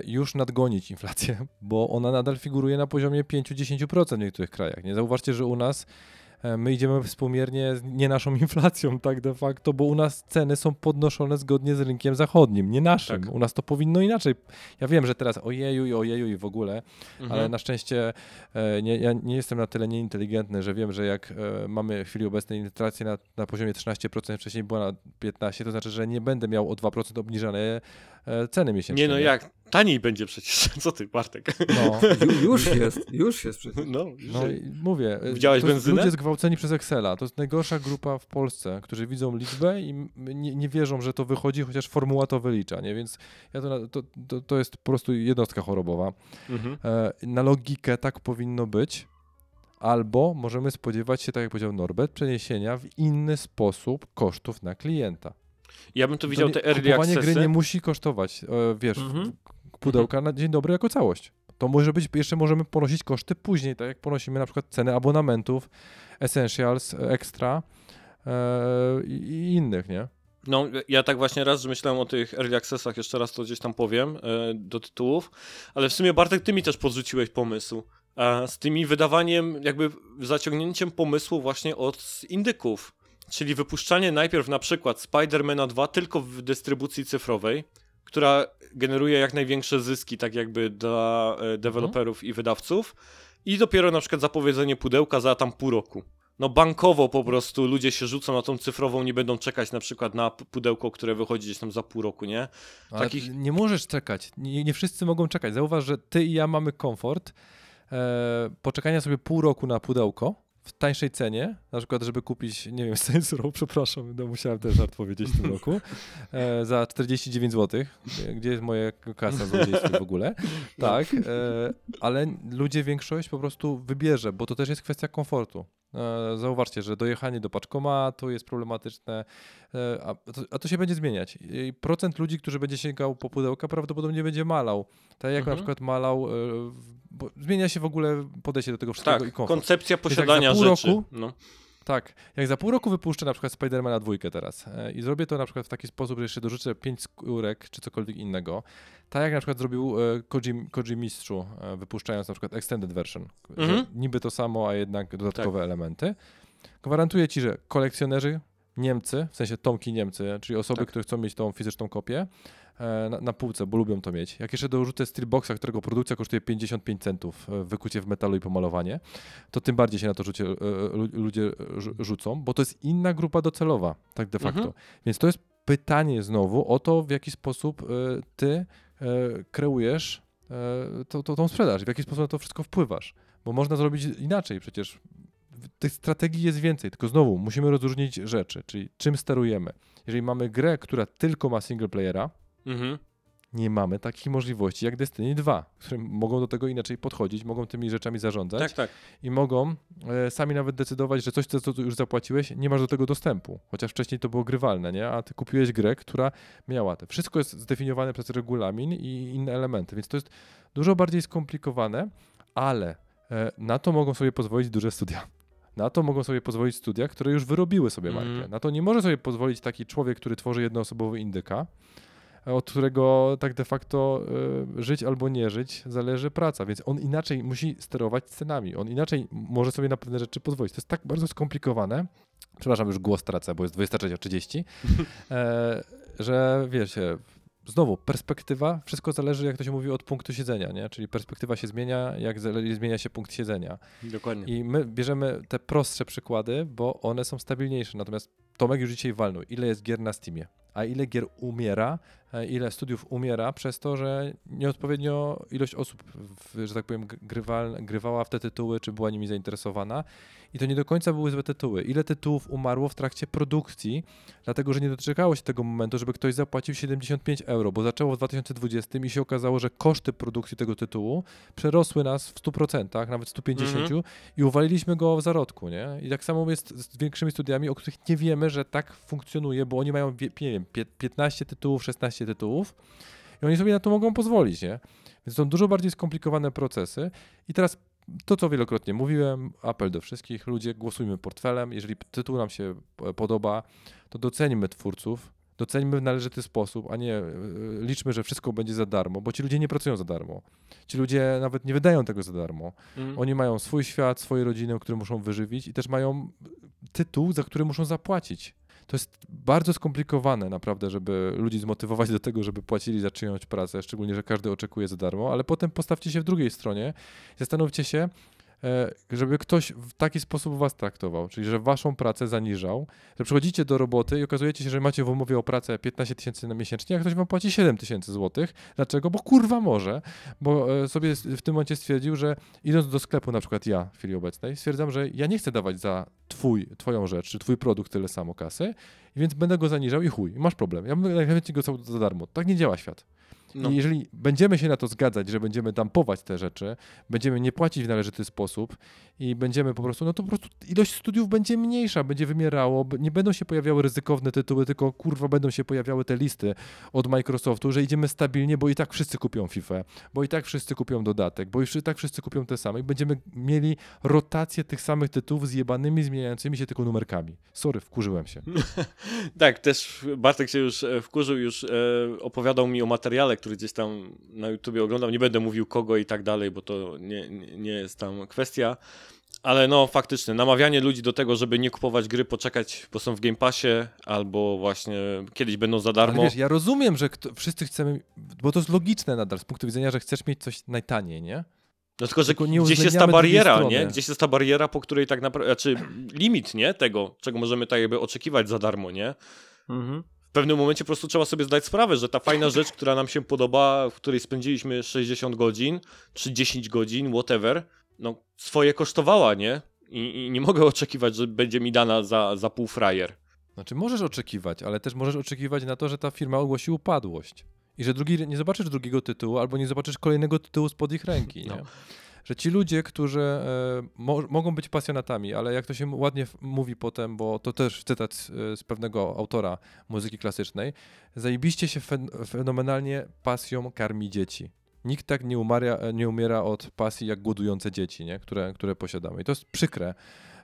już nadgonić inflację, bo ona nadal figuruje na poziomie 5-10% w niektórych krajach. Nie? Zauważcie, że u nas my idziemy współmiernie z nie naszą inflacją tak de facto, bo u nas ceny są podnoszone zgodnie z rynkiem zachodnim, nie naszym. Tak. U nas to powinno inaczej. Ja wiem, że teraz ojeju i w ogóle, ale na szczęście ja nie jestem na tyle nieinteligentny, że wiem, że jak mamy w chwili obecnej inflację na poziomie 13%, wcześniej była na 15%, to znaczy, że nie będę miał o 2% obniżane ceny miesięczne. Nie no jak? Taniej będzie przecież. Co ty, Bartek? No. Już jest przecież. No mówię. Widziałeś benzynę? Ludzie zgwałceni przez Excela. To jest najgorsza grupa w Polsce, którzy widzą liczbę i nie wierzą, że to wychodzi, chociaż formuła to wylicza. Nie? Więc ja to jest po prostu jednostka chorobowa. Na logikę tak powinno być. Albo możemy spodziewać się, tak jak powiedział Norbert, przeniesienia w inny sposób kosztów na klienta. Ja bym tu widział te early accessy. Kupowanie gry nie musi kosztować, wiesz, pudełka na dzień dobry jako całość. To może być, jeszcze możemy ponosić koszty później, tak jak ponosimy na przykład ceny abonamentów, essentials, extra i innych, nie? No, ja tak właśnie raz, że myślałem o tych early accessach, jeszcze raz to gdzieś tam powiem do tytułów, ale w sumie Bartek, ty mi też podrzuciłeś pomysł z tymi wydawaniem, jakby zaciągnięciem pomysłu właśnie od indyków, czyli wypuszczanie najpierw na przykład Spider-Mana 2 tylko w dystrybucji cyfrowej, która generuje jak największe zyski tak jakby dla deweloperów i wydawców i dopiero na przykład zapowiedzenie pudełka za tam pół roku. No bankowo po prostu ludzie się rzucą na tą cyfrową, nie będą czekać na przykład na pudełko, które wychodzi gdzieś tam za pół roku, nie? Takich... Nie możesz czekać, nie wszyscy mogą czekać. Zauważ, że ty i ja mamy komfort poczekania sobie pół roku na pudełko w tańszej cenie, na przykład żeby kupić, nie wiem, Saints Row, przepraszam, no musiałem ten żart powiedzieć w tym roku, za 49 zł, gdzie jest moja kasa złodziejstwa w ogóle, tak, ale ludzie, większość po prostu wybierze, bo to też jest kwestia komfortu. Zauważcie, że dojechanie do paczkomatu jest problematyczne, a to się będzie zmieniać. I procent ludzi, którzy będzie sięgał po pudełka, prawdopodobnie będzie malał. Tak jak na przykład malał, bo zmienia się w ogóle podejście do tego wszystkiego, tak, i komfort. Koncepcja posiadania rzeczy. Roku, no. Tak, jak za pół roku wypuszczę na przykład Spidermana 2 teraz i zrobię to na przykład w taki sposób, że jeszcze dożyczę 5 skórek czy cokolwiek innego, tak jak na przykład zrobił Koji Mistrzu, wypuszczając na przykład Extended Version, niby to samo, a jednak dodatkowe elementy. Gwarantuję ci, że kolekcjonerzy Niemcy, w sensie Tomki Niemcy, czyli osoby, które chcą mieć tą fizyczną kopię na półce, bo lubią to mieć. Jak jeszcze dorzucę Steelboxa, którego produkcja kosztuje 55 centów, wykucie w metalu i pomalowanie, to tym bardziej się na to ludzie rzucą, bo to jest inna grupa docelowa, tak de facto. Więc to jest pytanie znowu o to, w jaki sposób ty kreujesz tą sprzedaż, w jaki sposób na to wszystko wpływasz. Bo można zrobić inaczej przecież. Tych strategii jest więcej, tylko znowu musimy rozróżnić rzeczy, czyli czym sterujemy. Jeżeli mamy grę, która tylko ma single playera, nie mamy takich możliwości jak Destiny 2, które mogą do tego inaczej podchodzić, mogą tymi rzeczami zarządzać i mogą sami nawet decydować, że coś, co już zapłaciłeś, nie masz do tego dostępu, chociaż wcześniej to było grywalne, nie? A ty kupiłeś grę, która miała to. Wszystko jest zdefiniowane przez regulamin i inne elementy, więc to jest dużo bardziej skomplikowane, ale na to mogą sobie pozwolić duże studia. Na to mogą sobie pozwolić studia, które już wyrobiły sobie markę. Na to nie może sobie pozwolić taki człowiek, który tworzy jednoosobowy indyka, od którego tak de facto żyć albo nie żyć zależy praca, więc on inaczej musi sterować cenami, on inaczej może sobie na pewne rzeczy pozwolić. To jest tak bardzo skomplikowane, przepraszam, już głos tracę, bo jest 23:30, że wiecie, znowu perspektywa, wszystko zależy, jak to się mówi, od punktu siedzenia, nie? Czyli perspektywa się zmienia, jak zmienia się punkt siedzenia. Dokładnie. I my bierzemy te prostsze przykłady, bo one są stabilniejsze, natomiast Tomek już dzisiaj walnął, ile jest gier na Steamie, a ile gier umiera, ile studiów umiera przez to, że nieodpowiednio ilość osób, że tak powiem, grywała w te tytuły, czy była nimi zainteresowana i to nie do końca były złe tytuły. Ile tytułów umarło w trakcie produkcji, dlatego że nie doczekało się tego momentu, żeby ktoś zapłacił 75 €, bo zaczęło w 2020 i się okazało, że koszty produkcji tego tytułu przerosły nas w 100%, nawet 150% i uwaliliśmy go w zarodku, nie? I tak samo jest z większymi studiami, o których nie wiemy, że tak funkcjonuje, bo oni mają, nie wiem, 15 tytułów, 16 tytułów i oni sobie na to mogą pozwolić, nie? Więc są dużo bardziej skomplikowane procesy i teraz to, co wielokrotnie mówiłem, apel do wszystkich, ludzie, głosujmy portfelem, jeżeli tytuł nam się podoba, to doceńmy twórców, doceńmy w należyty sposób, a nie liczmy, że wszystko będzie za darmo, bo ci ludzie nie pracują za darmo. Ci ludzie nawet nie wydają tego za darmo. Oni mają swój świat, swoje rodziny, które muszą wyżywić i też mają tytuł, za który muszą zapłacić. To jest bardzo skomplikowane naprawdę, żeby ludzi zmotywować do tego, żeby płacili za czyjąś pracę, szczególnie, że każdy oczekuje za darmo, ale potem postawcie się w drugiej stronie, zastanówcie się, żeby ktoś w taki sposób was traktował, czyli że waszą pracę zaniżał, że przychodzicie do roboty i okazujecie się, że macie w umowie o pracę 15 000 miesięcznie, a ktoś wam płaci 7 000 złotych. Dlaczego? Bo kurwa może, bo sobie w tym momencie stwierdził, że idąc do sklepu, na przykład ja w chwili obecnej stwierdzam, że ja nie chcę dawać za twoją rzecz, czy twój produkt tyle samo kasy, więc będę go zaniżał i chuj, masz problem. Ja bym najchętniej go za darmo. Tak nie działa świat. No. I jeżeli będziemy się na to zgadzać, że będziemy dampować te rzeczy, będziemy nie płacić w należyty sposób i będziemy po prostu, no to po prostu ilość studiów będzie mniejsza, będzie wymierało, nie będą się pojawiały ryzykowne tytuły, tylko kurwa będą się pojawiały te listy od Microsoftu, że idziemy stabilnie, bo i tak wszyscy kupią FIFA, bo i tak wszyscy kupią dodatek, bo i tak wszyscy kupią te same i będziemy mieli rotację tych samych tytułów z jebanymi, zmieniającymi się tylko numerkami. Sorry, wkurzyłem się. Tak, też Bartek się już wkurzył, już opowiadał mi o materiale, który gdzieś tam na YouTubie oglądam. Nie będę mówił kogo i tak dalej, bo to nie jest tam kwestia. Ale no faktycznie, namawianie ludzi do tego, żeby nie kupować gry, poczekać, bo są w Game Passie, albo właśnie kiedyś będą za darmo. Ale wiesz, ja rozumiem, że wszyscy chcemy, bo to jest logiczne nadal z punktu widzenia, że chcesz mieć coś najtaniej, nie? No tylko nie gdzieś jest ta bariera, nie? Gdzieś jest ta bariera, po której tak naprawdę, znaczy limit, nie? Tego, czego możemy tak jakby oczekiwać za darmo, nie? Mhm. W pewnym momencie po prostu trzeba sobie zdać sprawę, że ta fajna rzecz, która nam się podoba, w której spędziliśmy 60 godzin, czy 10 godzin, whatever, no swoje kosztowała, nie? I nie mogę oczekiwać, że będzie mi dana za pół frajer. Znaczy możesz oczekiwać, ale też możesz oczekiwać na to, że ta firma ogłosi upadłość. I że nie zobaczysz drugiego tytułu, albo nie zobaczysz kolejnego tytułu spod ich ręki. Nie? No. Że ci ludzie, którzy mogą być pasjonatami, ale jak to się ładnie mówi potem, bo to też cytat z pewnego autora muzyki klasycznej, zajebiście się fenomenalnie pasją karmi dzieci. Nikt tak nie umiera od pasji jak głodujące dzieci, nie? Które posiadamy. I to jest przykre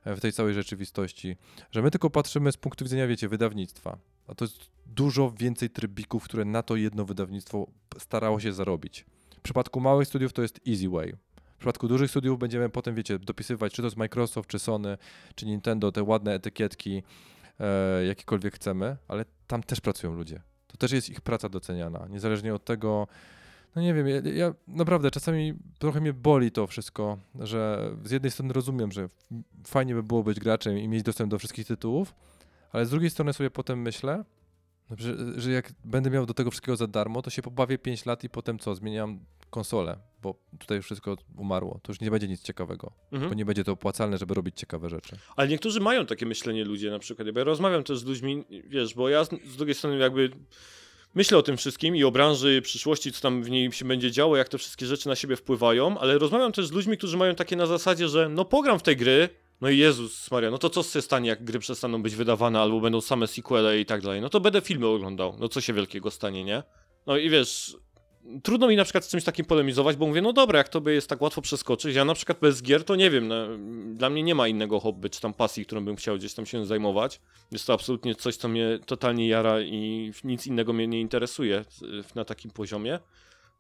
w tej całej rzeczywistości, że my tylko patrzymy z punktu widzenia, wiecie, wydawnictwa. A to jest dużo więcej trybików, które na to jedno wydawnictwo starało się zarobić. W przypadku małych studiów to jest easy way. W przypadku dużych studiów będziemy potem, wiecie, dopisywać, czy to jest Microsoft, czy Sony, czy Nintendo, te ładne etykietki, jakiekolwiek chcemy, ale tam też pracują ludzie. To też jest ich praca doceniana, niezależnie od tego. No nie wiem, ja naprawdę czasami trochę mnie boli to wszystko, że z jednej strony rozumiem, że fajnie by było być graczem i mieć dostęp do wszystkich tytułów, ale z drugiej strony sobie potem myślę, że jak będę miał do tego wszystkiego za darmo, to się pobawię 5 lat i potem co? Zmieniam konsolę, bo tutaj już wszystko umarło. To już nie będzie nic ciekawego, bo nie będzie to opłacalne, żeby robić ciekawe rzeczy. Ale niektórzy mają takie myślenie ludzie na przykład. Ja rozmawiam też z ludźmi, wiesz, bo ja z drugiej strony jakby myślę o tym wszystkim i o branży przyszłości, co tam w niej się będzie działo, jak te wszystkie rzeczy na siebie wpływają, ale rozmawiam też z ludźmi, którzy mają takie na zasadzie, że no pogram w tej gry, no i Jezus Maria, no to co się stanie, jak gry przestaną być wydawane albo będą same sequele i tak dalej, no to będę filmy oglądał, no co się wielkiego stanie, nie? No i wiesz, trudno mi na przykład z czymś takim polemizować, bo mówię, no dobra, jak to by jest tak łatwo przeskoczyć, ja na przykład bez gier to nie wiem, no, dla mnie nie ma innego hobby czy tam pasji, którą bym chciał gdzieś tam się zajmować, jest to absolutnie coś, co mnie totalnie jara i nic innego mnie nie interesuje na takim poziomie,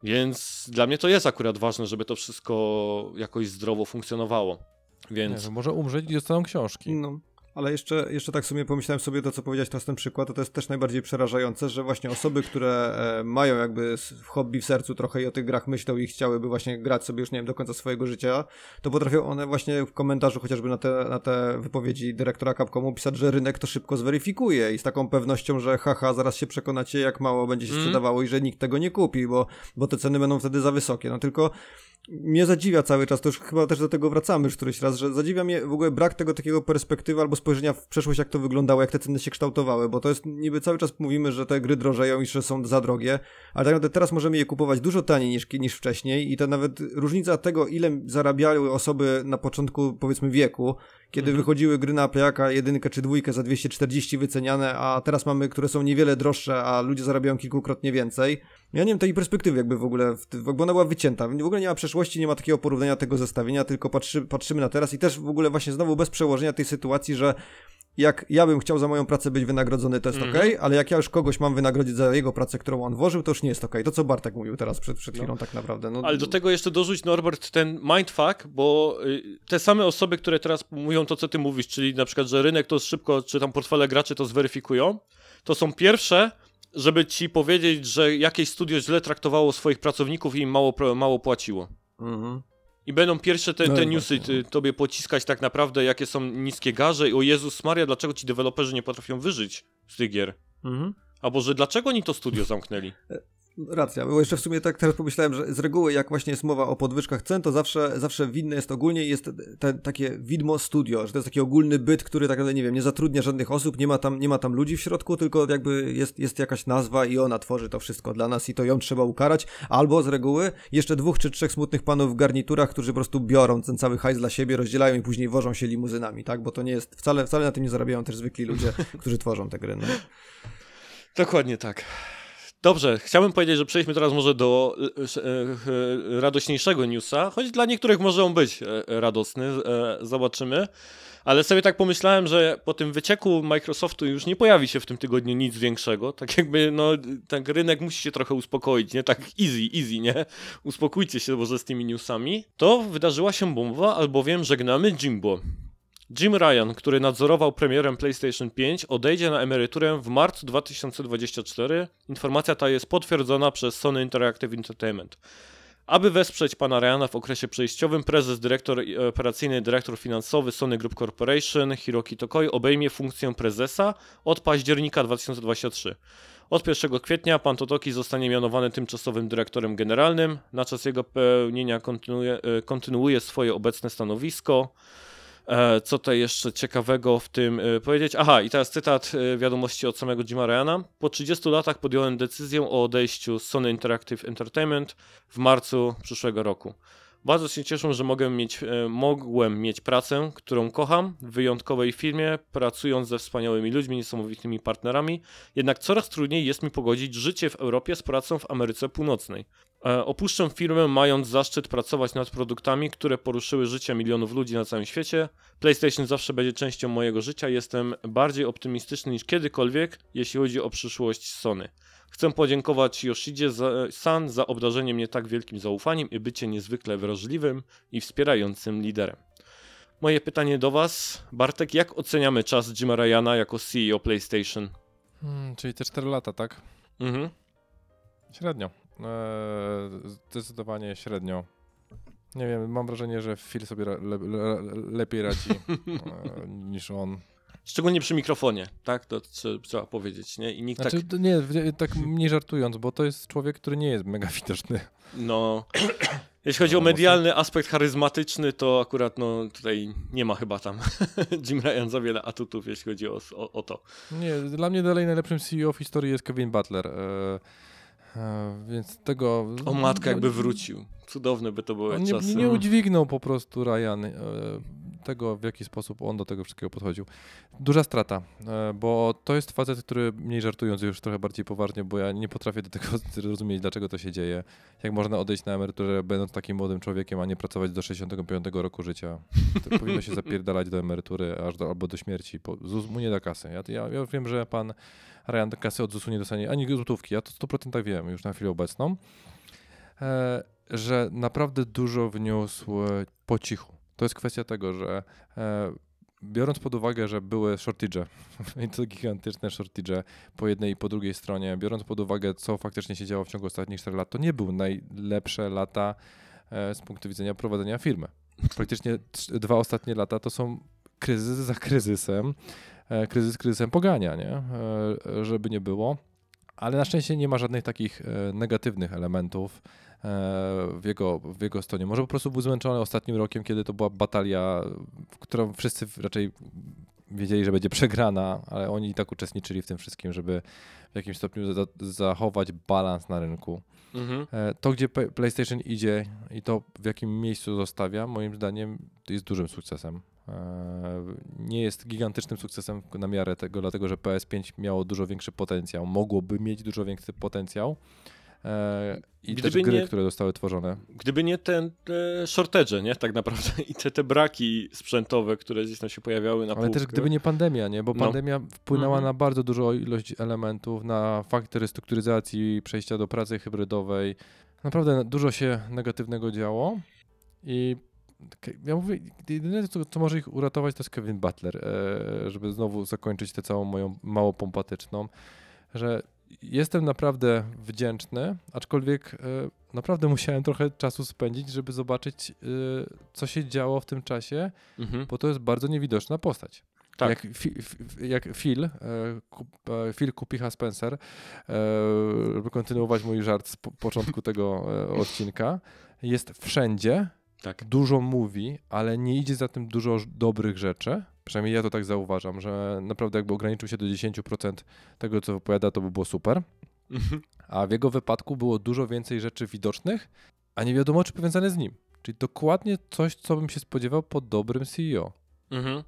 więc dla mnie to jest akurat ważne, żeby to wszystko jakoś zdrowo funkcjonowało. Więc nie, może umrzeć i dostaną książki. No, ale jeszcze tak w sumie pomyślałem sobie to, co powiedziałeś teraz ten przykład, to jest też najbardziej przerażające, że właśnie osoby, które mają jakby hobby w sercu trochę i o tych grach myślą i chciałyby właśnie grać sobie już, nie wiem, do końca swojego życia, to potrafią one właśnie w komentarzu chociażby na te wypowiedzi dyrektora Capcomu pisać, że rynek to szybko zweryfikuje i z taką pewnością, że haha, zaraz się przekonacie, jak mało będzie się sprzedawało i że nikt tego nie kupi, bo te ceny będą wtedy za wysokie. No tylko mnie zadziwia cały czas, to już chyba też do tego wracamy już któryś raz, że zadziwia mnie w ogóle brak tego takiego perspektywy albo spojrzenia w przeszłość, jak to wyglądało, jak te ceny się kształtowały, bo to jest niby cały czas mówimy, że te gry drożeją i że są za drogie, ale tak naprawdę teraz możemy je kupować dużo taniej niż wcześniej i to nawet różnica tego, ile zarabiały osoby na początku, powiedzmy, wieku, kiedy wychodziły gry na Playaka, 1 czy 2 za 240 wyceniane, a teraz mamy, które są niewiele droższe, a ludzie zarabiają kilkukrotnie więcej. Ja nie wiem tej perspektywy jakby w ogóle, bo ona była wycięta. W ogóle nie ma przeszłości, nie ma takiego porównania tego zestawienia, tylko patrzymy na teraz i też w ogóle właśnie znowu bez przełożenia tej sytuacji, że jak ja bym chciał za moją pracę być wynagrodzony, to jest okej, ale jak ja już kogoś mam wynagrodzić za jego pracę, którą on włożył, to już nie jest okej. To co Bartek mówił teraz przed chwilą tak naprawdę. No. Ale do tego jeszcze dorzuć, Norbert, ten mindfuck, bo te same osoby, które teraz mówią to, co ty mówisz, czyli na przykład, że rynek to szybko, czy tam portfele graczy to zweryfikują, to są pierwsze, żeby ci powiedzieć, że jakieś studio źle traktowało swoich pracowników i im mało płaciło. I będą pierwsze te newsy tobie pociskać tak naprawdę, jakie są niskie garze i o Jezus Maria, dlaczego ci deweloperzy nie potrafią wyżyć z tych gier? Albo że dlaczego oni to studio zamknęli? Racja, bo jeszcze w sumie tak teraz pomyślałem, że z reguły jak właśnie jest mowa o podwyżkach cen, to zawsze winne jest ogólnie jest takie widmo studio, że to jest taki ogólny byt, który tak naprawdę, nie wiem, nie zatrudnia żadnych osób, nie ma tam ludzi w środku, tylko jakby jest jakaś nazwa i ona tworzy to wszystko dla nas i to ją trzeba ukarać, albo z reguły jeszcze 2 czy 3 smutnych panów w garniturach, którzy po prostu biorą ten cały hajs dla siebie, rozdzielają i później wożą się limuzynami, tak, bo to nie jest, wcale na tym nie zarabiają też zwykli ludzie, którzy tworzą te gry. No. Dokładnie tak. Dobrze, chciałbym powiedzieć, że przejdźmy teraz może do radośniejszego newsa, choć dla niektórych może on być radosny, zobaczymy. Ale sobie tak pomyślałem, że po tym wycieku Microsoftu już nie pojawi się w tym tygodniu nic większego. Tak jakby, no, tak rynek musi się trochę uspokoić, nie? Tak easy, nie? Uspokójcie się może z tymi newsami. To wydarzyła się bomba, albowiem żegnamy Jimbo. Jim Ryan, który nadzorował premierę PlayStation 5, odejdzie na emeryturę w marcu 2024. Informacja ta jest potwierdzona przez Sony Interactive Entertainment. Aby wesprzeć pana Ryana w okresie przejściowym, prezes, dyrektor operacyjny, dyrektor finansowy Sony Group Corporation Hiroki Tokoi obejmie funkcję prezesa od października 2023. Od 1 kwietnia pan Totoki zostanie mianowany tymczasowym dyrektorem generalnym. Na czas jego pełnienia kontynuuje swoje obecne stanowisko. Co tutaj jeszcze ciekawego w tym powiedzieć? Aha, i teraz cytat wiadomości od samego Jima Ryana. Po 30 latach podjąłem decyzję o odejściu z Sony Interactive Entertainment w marcu przyszłego roku. Bardzo się cieszę, że mogłem mieć pracę, którą kocham, w wyjątkowej firmie, pracując ze wspaniałymi ludźmi, niesamowitymi partnerami. Jednak coraz trudniej jest mi pogodzić życie w Europie z pracą w Ameryce Północnej. Opuszczę firmę, mając zaszczyt pracować nad produktami, które poruszyły życie milionów ludzi na całym świecie. PlayStation zawsze będzie częścią mojego życia. Jestem bardziej optymistyczny niż kiedykolwiek, jeśli chodzi o przyszłość Sony. Chcę podziękować Yoshidzie-san za obdarzenie mnie tak wielkim zaufaniem i bycie niezwykle wrażliwym i wspierającym liderem. Moje pytanie do Was, Bartek, jak oceniamy czas Jima Ryana jako CEO PlayStation? Czyli te 4 lata, tak? Mhm. Średnio. Zdecydowanie średnio. Nie wiem, mam wrażenie, że Phil sobie lepiej radzi niż on. Szczególnie przy mikrofonie, tak? To trzeba powiedzieć, nie? I nikt znaczy, tak... Nie, tak mniej żartując, bo to jest człowiek, który nie jest mega widoczny. No, jeśli chodzi o medialny aspekt charyzmatyczny, to akurat no tutaj nie ma chyba tam Jim Ryan za wiele atutów, jeśli chodzi o to. Nie, dla mnie dalej najlepszym CEO w historii jest Kevin Butler. Więc tego... O matka jakby wrócił. Cudowne by to były czasy. Nie udźwignął po prostu Ryan tego, w jaki sposób on do tego wszystkiego podchodził. Duża strata, bo to jest facet, który mniej żartując już trochę bardziej poważnie, bo ja nie potrafię do tego zrozumieć, dlaczego to się dzieje. Jak można odejść na emeryturę będąc takim młodym człowiekiem, a nie pracować do 65 roku życia. To powinno się zapierdalać do emerytury albo do śmierci. ZUS mu nie da kasy. Ja wiem, że pan Ryan kasy od ZUS-u nie dostanie ani złotówki. Ja to 100% wiem już na chwilę obecną, że naprawdę dużo wniósł po cichu. To jest kwestia tego, że biorąc pod uwagę, że były shortage, i to gigantyczne shortage po jednej i po drugiej stronie, biorąc pod uwagę, co faktycznie się działo w ciągu ostatnich 4 lat, to nie były najlepsze lata z punktu widzenia prowadzenia firmy. Praktycznie 2 ostatnie lata to są kryzys za kryzysem, kryzysem pogania, nie? Żeby nie było. Ale na szczęście nie ma żadnych takich negatywnych elementów w jego stronie. Może po prostu był zmęczony ostatnim rokiem, kiedy to była batalia, w którą wszyscy raczej wiedzieli, że będzie przegrana, ale oni i tak uczestniczyli w tym wszystkim, żeby w jakimś stopniu zachować balans na rynku. Mhm. To, gdzie PlayStation idzie i to, w jakim miejscu zostawia, moim zdaniem jest dużym sukcesem. Nie jest gigantycznym sukcesem na miarę tego, dlatego że PS5 miało dużo większy potencjał, mogłoby mieć dużo większy potencjał i gdyby też gry, nie, które zostały tworzone. Gdyby nie te shortage, nie? Tak naprawdę i te braki sprzętowe, które gdzieś tam się pojawiały na półkę. Ale też gdyby nie pandemia, nie? Bo pandemia wpłynęła na bardzo dużą ilość elementów, na fakty restrukturyzacji, przejścia do pracy hybrydowej. Naprawdę dużo się negatywnego działo i ja mówię, jedyne co może ich uratować to jest Kevin Butler, żeby znowu zakończyć tę całą moją mało pompatyczną, że jestem naprawdę wdzięczny, aczkolwiek naprawdę musiałem trochę czasu spędzić, żeby zobaczyć co się działo w tym czasie, bo to jest bardzo niewidoczna postać. Tak. Jak Phil Kupicha Spencer, żeby kontynuować mój żart z początku tego odcinka, jest wszędzie, tak. Dużo mówi, ale nie idzie za tym dużo dobrych rzeczy. Przynajmniej ja to tak zauważam, że naprawdę jakby ograniczył się do 10% tego, co wypowiada, to by było super. A w jego wypadku było dużo więcej rzeczy widocznych, a nie wiadomo, czy powiązane z nim. Czyli dokładnie coś, co bym się spodziewał po dobrym CEO. Mhm.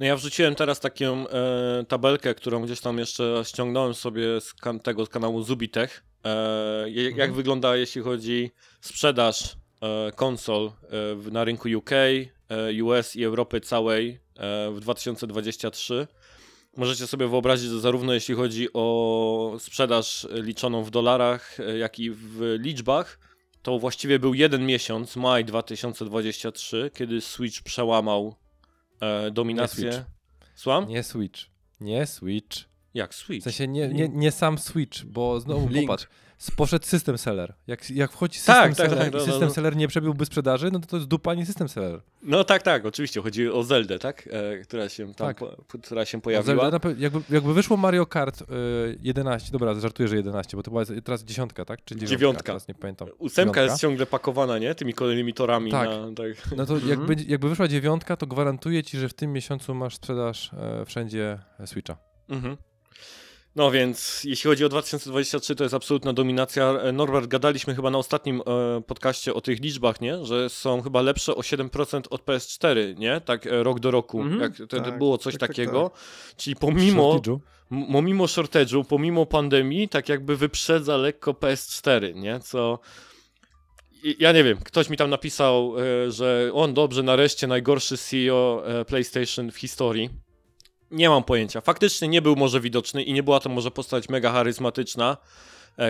No ja wrzuciłem teraz taką tabelkę, którą gdzieś tam jeszcze ściągnąłem sobie z tego kanału Zubitech. Jak wygląda, jeśli chodzi sprzedaż konsol na rynku UK, US i Europy całej w 2023. Możecie sobie wyobrazić, że zarówno jeśli chodzi o sprzedaż liczoną w dolarach, jak i w liczbach, to właściwie był jeden miesiąc, maj 2023, kiedy Switch przełamał dominację. Nie Switch. Jak Switch? W sensie nie sam Switch, bo znowu popatrz. Poszedł system seller. Jak wchodzi system seller nie przebiłby sprzedaży, no to jest dupa, nie system seller. No tak, oczywiście. Chodzi o Zeldę, tak? Która się tam która się pojawiła. Zelda, jakby wyszło Mario Kart 11, dobra, żartuję, że 11, bo to była teraz 10, tak? Czy 9, teraz nie pamiętam. 8 jest ciągle pakowana, nie? Tymi kolejnymi torami. Tak. No to jakby wyszła 9, to gwarantuję ci, że w tym miesiącu masz sprzedaż wszędzie Switcha. Mhm. No więc jeśli chodzi o 2023, to jest absolutna dominacja. Norbert, gadaliśmy chyba na ostatnim podcaście o tych liczbach, nie? Że są chyba lepsze o 7% od PS4, nie? Tak rok do roku, było coś takiego. Tak. Czyli pomimo shortage'u, pomimo pandemii, tak jakby wyprzedza lekko PS4, nie? Co... Ja nie wiem, ktoś mi tam napisał, że on dobrze, nareszcie najgorszy CEO PlayStation w historii. Nie mam pojęcia. Faktycznie nie był może widoczny i nie była to może postać mega charyzmatyczna,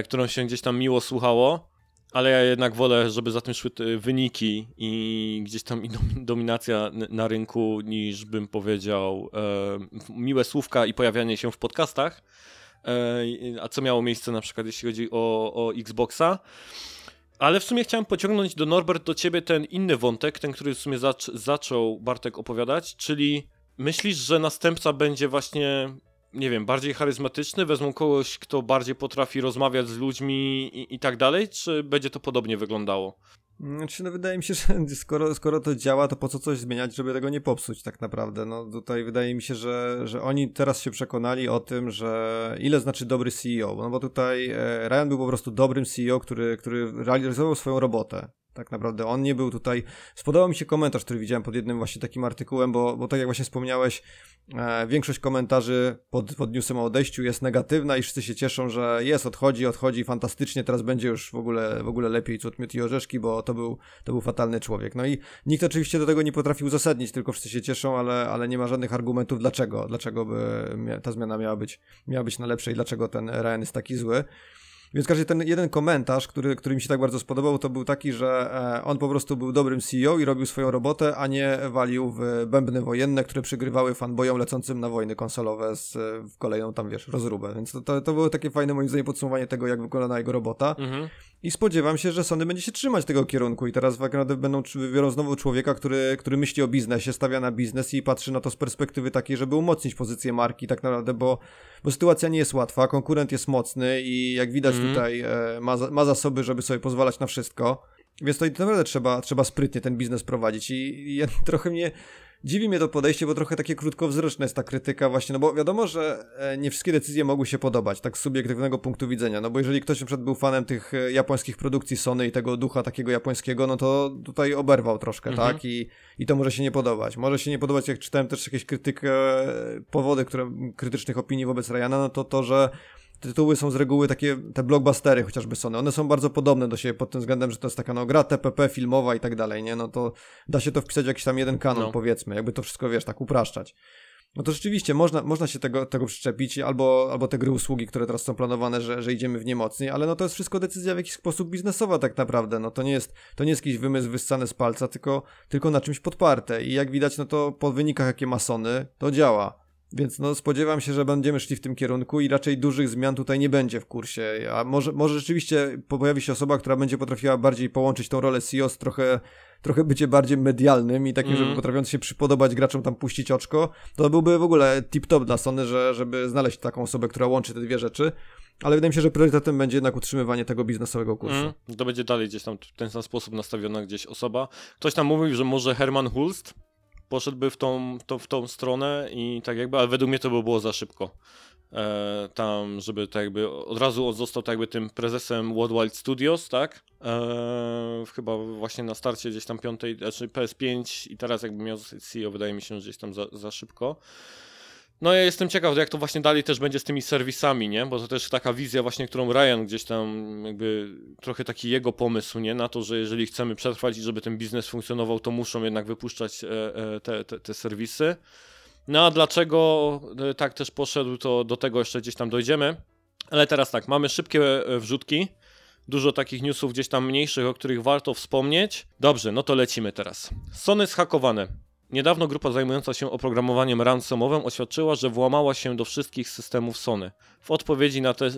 którą się gdzieś tam miło słuchało, ale ja jednak wolę, żeby za tym szły wyniki i gdzieś tam dominacja na rynku, niż bym powiedział miłe słówka i pojawianie się w podcastach, a co miało miejsce na przykład jeśli chodzi o Xboxa. Ale w sumie chciałem pociągnąć do Norbert, do ciebie ten inny wątek, ten, który w sumie zaczął Bartek opowiadać, czyli myślisz, że następca będzie właśnie, nie wiem, bardziej charyzmatyczny? Wezmą kogoś, kto bardziej potrafi rozmawiać z ludźmi i tak dalej? Czy będzie to podobnie wyglądało? Znaczy, no wydaje mi się, że skoro to działa, to po co coś zmieniać, żeby tego nie popsuć tak naprawdę. No tutaj wydaje mi się, że oni teraz się przekonali o tym, że ile znaczy dobry CEO. No bo tutaj Ryan był po prostu dobrym CEO, który realizował swoją robotę. Tak naprawdę on nie był tutaj. Spodobał mi się komentarz, który widziałem pod jednym właśnie takim artykułem, bo tak jak właśnie wspomniałeś, większość komentarzy pod newsem o odejściu jest negatywna i wszyscy się cieszą, że jest, odchodzi, fantastycznie, teraz będzie już w ogóle lepiej, cud, miód i orzeszki, bo to był fatalny człowiek. No i nikt oczywiście do tego nie potrafił uzasadnić, tylko wszyscy się cieszą, ale nie ma żadnych argumentów dlaczego by ta zmiana miała być na lepsze i dlaczego ten Ryan jest taki zły. Więc każdy ten jeden komentarz, który mi się tak bardzo spodobał, to był taki, że on po prostu był dobrym CEO i robił swoją robotę, a nie walił w bębny wojenne, które przygrywały fanboyom lecącym na wojny konsolowe w kolejną tam, wiesz, rozróbę. Więc to było takie fajne, moim zdaniem, podsumowanie tego, jak wygląda jego robota. Mhm. I spodziewam się, że Sony będzie się trzymać tego kierunku i teraz wybiorą znowu człowieka, który myśli o biznesie, stawia na biznes i patrzy na to z perspektywy takiej, żeby umocnić pozycję marki tak naprawdę, bo sytuacja nie jest łatwa, konkurent jest mocny i jak widać tutaj ma zasoby, żeby sobie pozwalać na wszystko, więc to naprawdę trzeba sprytnie ten biznes prowadzić i trochę mnie... Dziwi mnie to podejście, bo trochę takie krótkowzroczne jest ta krytyka właśnie, no bo wiadomo, że nie wszystkie decyzje mogły się podobać, tak z subiektywnego punktu widzenia, no bo jeżeli ktoś na przykład był fanem tych japońskich produkcji Sony i tego ducha takiego japońskiego, no to tutaj oberwał troszkę, tak, i to może się nie podobać. Może się nie podobać, jak czytałem też jakieś powody krytycznych opinii wobec Ryana, no to, że tytuły są z reguły takie, te blockbustery chociażby Sony, one są bardzo podobne do siebie pod tym względem, że to jest taka no gra TPP filmowa i tak dalej, nie, no to da się to wpisać w jakiś tam jeden kanon, powiedzmy, jakby to wszystko, wiesz, tak upraszczać. No to rzeczywiście można się tego przyczepić, albo te gry usługi, które teraz są planowane, że idziemy w nie mocniej, ale no to jest wszystko decyzja w jakiś sposób biznesowa tak naprawdę, no to nie jest jakiś wymysł wyssany z palca, tylko na czymś podparte i jak widać, no to po wynikach, jakie ma Sony, to działa. Więc no spodziewam się, że będziemy szli w tym kierunku i raczej dużych zmian tutaj nie będzie w kursie, a może rzeczywiście pojawi się osoba, która będzie potrafiła bardziej połączyć tą rolę CEO z trochę bycie bardziej medialnym i takim, żeby potrafiąc się przypodobać graczom tam puścić oczko. To byłby w ogóle tip-top dla Sony, żeby znaleźć taką osobę, która łączy te dwie rzeczy. Ale wydaje mi się, że priorytetem będzie jednak utrzymywanie tego biznesowego kursu. To będzie dalej gdzieś tam w ten sam sposób nastawiona gdzieś osoba. Ktoś tam mówił, że może Herman Hulst poszedłby w tą stronę i tak jakby, ale według mnie to by było za szybko. Tam, żeby tak jakby od razu został tak jakby tym prezesem Worldwide Studios, tak? Chyba właśnie na starcie gdzieś tam piątej, znaczy PS5 i teraz jakby miał CEO, wydaje mi się, że gdzieś tam za szybko. No ja jestem ciekaw, jak to właśnie dalej też będzie z tymi serwisami, nie? Bo to też taka wizja właśnie, którą Ryan gdzieś tam jakby trochę taki jego pomysł, nie? Na to, że jeżeli chcemy przetrwać i żeby ten biznes funkcjonował, to muszą jednak wypuszczać te serwisy. No a dlaczego tak też poszedł, to do tego jeszcze gdzieś tam dojdziemy. Ale teraz tak, mamy szybkie wrzutki, dużo takich newsów gdzieś tam mniejszych, o których warto wspomnieć. Dobrze, no to lecimy teraz. Sony zhakowane. Niedawno grupa zajmująca się oprogramowaniem ransomowym oświadczyła, że włamała się do wszystkich systemów Sony. W odpowiedzi na te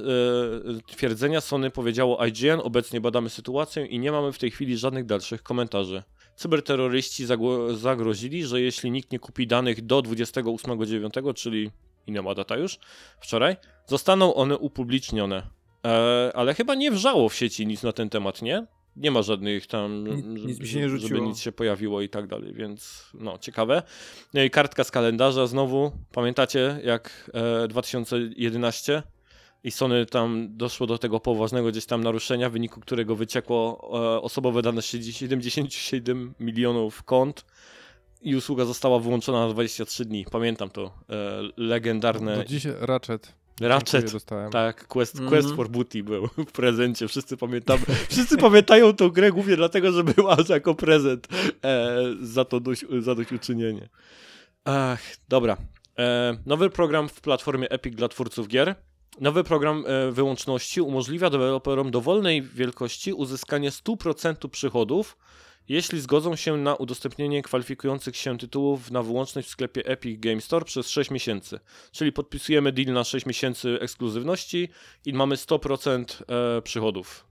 twierdzenia Sony powiedziało IGN, obecnie badamy sytuację i nie mamy w tej chwili żadnych dalszych komentarzy. Cyberterroryści zagrozili, że jeśli nikt nie kupi danych do 28.9, czyli inna ma data już, wczoraj, zostaną one upublicznione. Ale chyba nie wrzało w sieci nic na ten temat, nie? Nie ma żadnych tam, żeby nic się pojawiło i tak dalej, więc no ciekawe. No i kartka z kalendarza znowu, pamiętacie jak 2011 i Sony tam doszło do tego poważnego gdzieś tam naruszenia, w wyniku którego wyciekło osobowe dane 77 milionów kont i usługa została wyłączona na 23 dni. Pamiętam to legendarne... Do dziś Ratchet, tak, Quest for Booty był w prezencie, wszyscy pamiętamy. Wszyscy pamiętają tą grę głównie dlatego, że była jako prezent za to zadośćuczynienie. Ach, dobra. Nowy program w platformie Epic dla twórców gier. Nowy program wyłączności umożliwia deweloperom dowolnej wielkości uzyskanie 100% przychodów, jeśli zgodzą się na udostępnienie kwalifikujących się tytułów na wyłączność w sklepie Epic Game Store przez 6 miesięcy. Czyli podpisujemy deal na 6 miesięcy ekskluzywności i mamy 100% przychodów.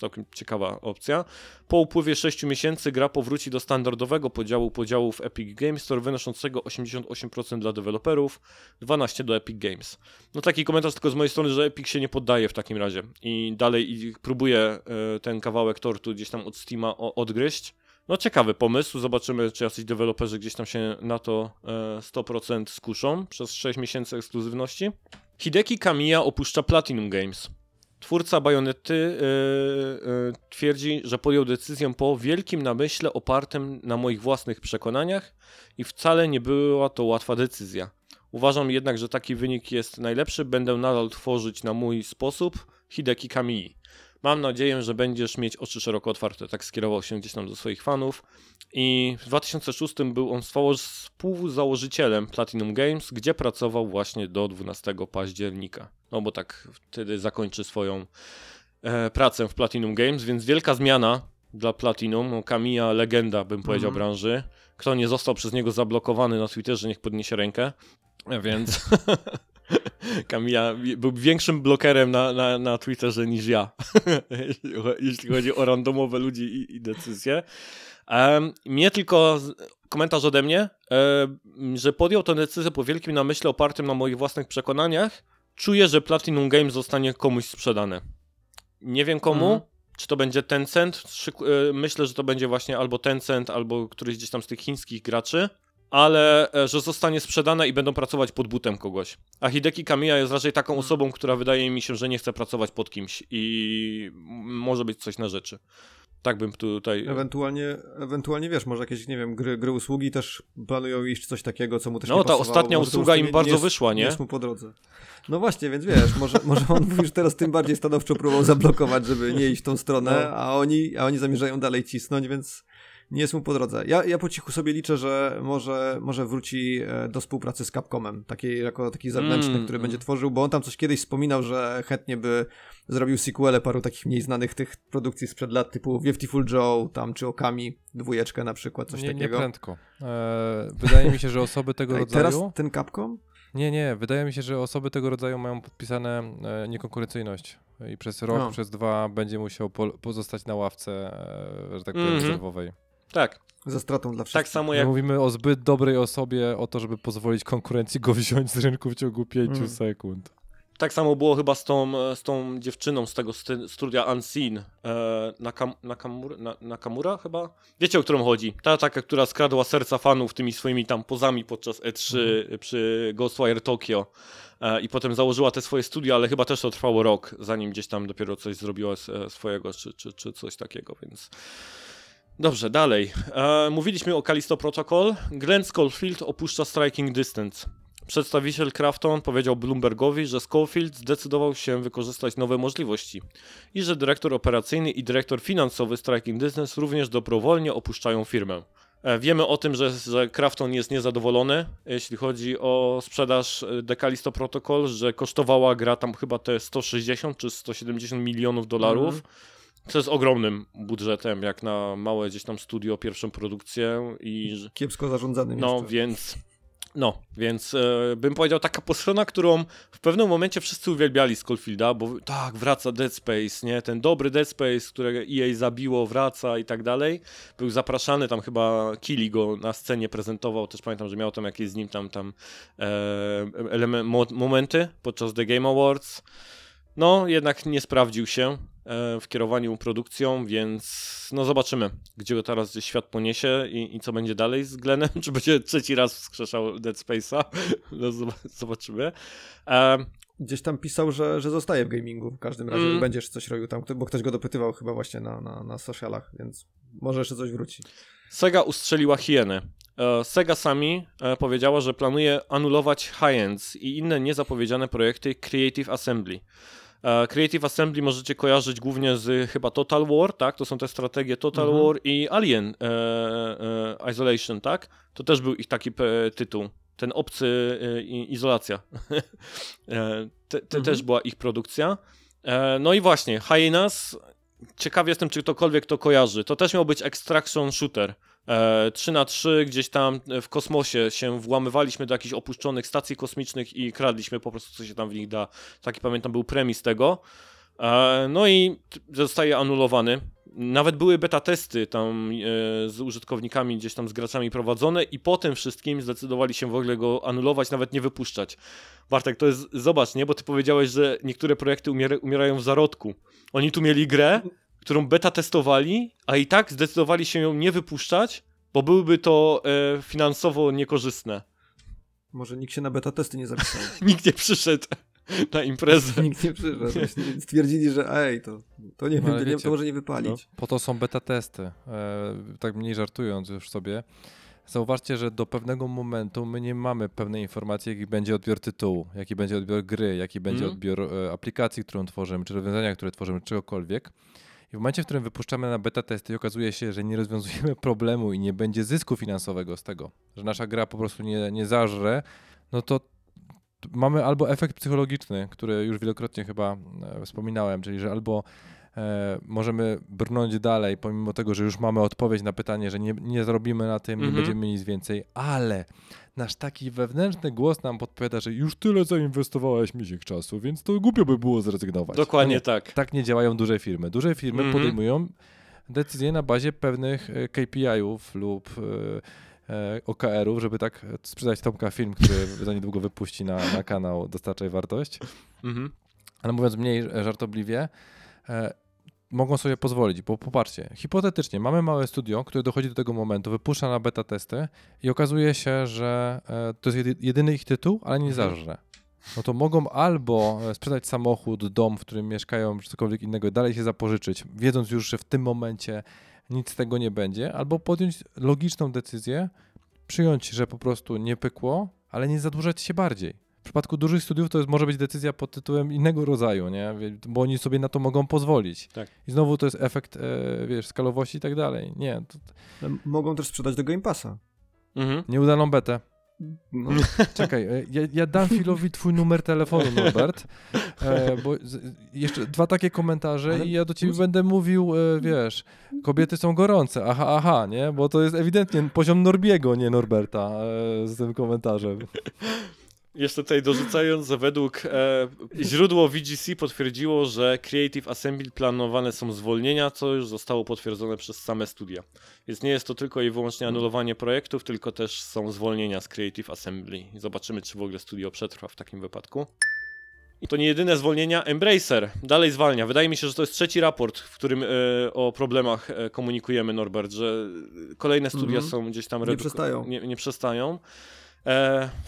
Całkiem ciekawa opcja. Po upływie 6 miesięcy gra powróci do standardowego podziału podziałów Epic Games Store wynoszącego 88% dla deweloperów, 12% do Epic Games. No taki komentarz tylko z mojej strony, że Epic się nie poddaje w takim razie i dalej próbuje ten kawałek tortu gdzieś tam od Steama odgryźć. No ciekawy pomysł, zobaczymy czy jacyś deweloperzy gdzieś tam się na to 100% skuszą przez 6 miesięcy ekskluzywności. Hideki Kamiya opuszcza Platinum Games. Twórca Bajonety twierdzi, że podjął decyzję po wielkim namyśle opartym na moich własnych przekonaniach i wcale nie była to łatwa decyzja. Uważam jednak, że taki wynik jest najlepszy, będę nadal tworzyć na mój sposób Hideki Kamii. Mam nadzieję, że będziesz mieć oczy szeroko otwarte, tak skierował się gdzieś tam do swoich fanów. I w 2006 był on współzałożycielem Platinum Games, gdzie pracował właśnie do 12 października. No bo tak wtedy zakończy swoją pracę w Platinum Games, więc wielka zmiana dla Platinum. No, Kamiya, legenda bym powiedział branży. Kto nie został przez niego zablokowany na Twitterze, niech podniesie rękę. Więc... Kamiya był większym blokerem na Twitterze niż ja, jeśli chodzi o randomowe ludzi i decyzje. Mnie tylko komentarz ode mnie, że podjął tę decyzję po wielkim namyśle opartym na moich własnych przekonaniach. Czuję, że Platinum Games zostanie komuś sprzedane. Nie wiem komu, czy to będzie Tencent. Myślę, że to będzie właśnie albo Tencent, albo któryś gdzieś tam z tych chińskich graczy. Ale że zostanie sprzedane i będą pracować pod butem kogoś. A Hideki Kamiya jest raczej taką osobą, która wydaje mi się, że nie chce pracować pod kimś i może być coś na rzeczy. Tak bym tutaj... Ewentualnie wiesz, może jakieś, nie wiem, gry usługi też planują iść, coś takiego, co mu też nie pasowało. No ta ostatnia usługa im bardzo wyszła, nie? Nie jest mu po drodze. No właśnie, więc wiesz, może on już teraz tym bardziej stanowczo próbował zablokować, żeby nie iść w tą stronę, a oni zamierzają dalej cisnąć, więc... Nie jest mu po drodze. Ja po cichu sobie liczę, że może wróci do współpracy z Capcomem, taki zewnętrzny, który będzie tworzył, bo on tam coś kiedyś wspominał, że chętnie by zrobił sequele paru takich mniej znanych tych produkcji sprzed lat, typu Beautiful Joe, tam czy Okami, 2 na przykład, coś takiego. Nie prędko. Wydaje mi się, że osoby tego rodzaju... Teraz ten Capcom? Nie. Wydaje mi się, że osoby tego rodzaju mają podpisane niekonkurencyjność i przez rok, przez dwa będzie musiał pozostać na ławce, że tak powiem, rezerwowej. Tak. Ze stratą dla wszystkich. Tak samo jak... Mówimy o zbyt dobrej osobie o to, żeby pozwolić konkurencji go wziąć z rynku w ciągu 5 sekund. Tak samo było chyba z tą dziewczyną z tego studia Unseen, Nakamura chyba? Wiecie, o którą chodzi? Ta taka, która skradła serca fanów tymi swoimi tam pozami podczas E3 przy Ghostwire Tokyo i potem założyła te swoje studia, ale chyba też to trwało rok, zanim gdzieś tam dopiero coś zrobiła swojego czy coś takiego, więc... Dobrze, dalej. Mówiliśmy o Callisto Protocol. Glenn Schofield opuszcza Striking Distance. Przedstawiciel Krafton powiedział Bloombergowi, że Schofield zdecydował się wykorzystać nowe możliwości i że dyrektor operacyjny i dyrektor finansowy Striking Distance również dobrowolnie opuszczają firmę. Wiemy o tym, że Krafton jest niezadowolony, jeśli chodzi o sprzedaż The Callisto Protocol, że kosztowała gra tam chyba te 160 czy 170 milionów dolarów. Co jest ogromnym budżetem, jak na małe gdzieś tam studio, pierwszą produkcję i... Kiepsko zarządzanym jeszcze. Więc bym powiedział, taka postrona, którą w pewnym momencie wszyscy uwielbiali Schofielda, bo tak, wraca Dead Space, nie? Ten dobry Dead Space, którego EA zabiło, wraca i tak dalej. Był zapraszany, tam chyba Kili go na scenie prezentował, też pamiętam, że miał tam jakieś z nim momenty podczas The Game Awards. No, jednak nie sprawdził się w kierowaniu produkcją, więc no zobaczymy, gdzie go teraz świat poniesie i co będzie dalej z Glennem, czy będzie trzeci raz wskrzeszał Dead Space'a, no zobaczymy. Gdzieś tam pisał, że zostaje w gamingu, w każdym razie będziesz coś robił tam, bo ktoś go dopytywał chyba właśnie na socialach, więc może jeszcze coś wróci. Sega ustrzeliła hienę. Sega sami powiedziała, że planuje anulować High-Ends i inne niezapowiedziane projekty Creative Assembly. Creative Assembly możecie kojarzyć głównie z chyba Total War, tak? To są te strategie Total War i Alien Isolation, tak? To też był ich taki tytuł. Ten obcy izolacja. Też była ich produkcja. No i właśnie, Hyenas. Ciekaw jestem, czy ktokolwiek to kojarzy. To też miał być Extraction Shooter. 3x3 gdzieś tam w kosmosie się włamywaliśmy do jakichś opuszczonych stacji kosmicznych i kradliśmy po prostu, co się tam w nich da. Taki pamiętam był premis tego. No i zostaje anulowany. Nawet były beta testy tam z użytkownikami, gdzieś tam z graczami prowadzone i po tym wszystkim zdecydowali się w ogóle go anulować, nawet nie wypuszczać. Bartek, to jest, zobacz, nie? Bo ty powiedziałeś, że niektóre projekty umierają w zarodku. Oni tu mieli grę, którą beta testowali, a i tak zdecydowali się ją nie wypuszczać, bo byłyby to finansowo niekorzystne. Może nikt się na beta testy nie zapisał. Nikt nie przyszedł na imprezę. Nikt nie przyszedł. Stwierdzili, że to nie będzie, wiecie, to może nie wypalić. No, po to są beta testy. Tak mniej żartując już sobie. Zauważcie, że do pewnego momentu my nie mamy pewnej informacji, jaki będzie odbiór tytułu, jaki będzie odbiór gry, jaki będzie odbiór aplikacji, którą tworzymy, czy rozwiązania, które tworzymy, czegokolwiek. I w momencie, w którym wypuszczamy na beta testy i okazuje się, że nie rozwiązujemy problemu i nie będzie zysku finansowego z tego, że nasza gra po prostu nie zażre, no to mamy albo efekt psychologiczny, który już wielokrotnie chyba wspominałem, czyli że albo możemy brnąć dalej, pomimo tego, że już mamy odpowiedź na pytanie, że nie zrobimy na tym, nie będziemy nic więcej, ale nasz taki wewnętrzny głos nam podpowiada, że już tyle zainwestowałeś miesiąc czasu, więc to głupio by było zrezygnować. Dokładnie no, tak. Tak nie działają duże firmy. Duże firmy podejmują decyzje na bazie pewnych KPI-ów lub OKR-ów, żeby tak sprzedać Tomka film, który za niedługo wypuści na kanał Dostarczaj Wartość. Ale mówiąc mniej żartobliwie, mogą sobie pozwolić, bo popatrzcie, hipotetycznie mamy małe studio, które dochodzi do tego momentu, wypuszcza na beta testy i okazuje się, że to jest jedyny ich tytuł, ale nie zażre. No to mogą albo sprzedać samochód, dom, w którym mieszkają, czy cokolwiek innego, dalej się zapożyczyć, wiedząc już, że w tym momencie nic z tego nie będzie, albo podjąć logiczną decyzję, przyjąć, że po prostu nie pykło, ale nie zadłużać się bardziej. W przypadku dużych studiów to może być decyzja pod tytułem innego rodzaju, nie? Bo oni sobie na to mogą pozwolić. Tak. I znowu to jest efekt skalowości i tak dalej. Nie, to... Mogą też sprzedać do Game Passa. Nieudaną betę. No. Czekaj, ja dam Philowi twój numer telefonu, Norbert, bo jeszcze dwa takie komentarze i ja do ciebie będę mówił, wiesz, kobiety są gorące, aha, nie? Bo to jest ewidentnie poziom Norbiego, nie Norberta z tym komentarzem. Jeszcze tutaj dorzucając, że według źródło VGC potwierdziło, że Creative Assembly planowane są zwolnienia, co już zostało potwierdzone przez same studia. Więc nie jest to tylko i wyłącznie anulowanie projektów, tylko też są zwolnienia z Creative Assembly. Zobaczymy, czy w ogóle studio przetrwa w takim wypadku. I to nie jedyne zwolnienia. Embracer dalej zwalnia. Wydaje mi się, że to jest trzeci raport, w którym o problemach komunikujemy, Norbert, że kolejne studia są gdzieś tam... Nie przestają.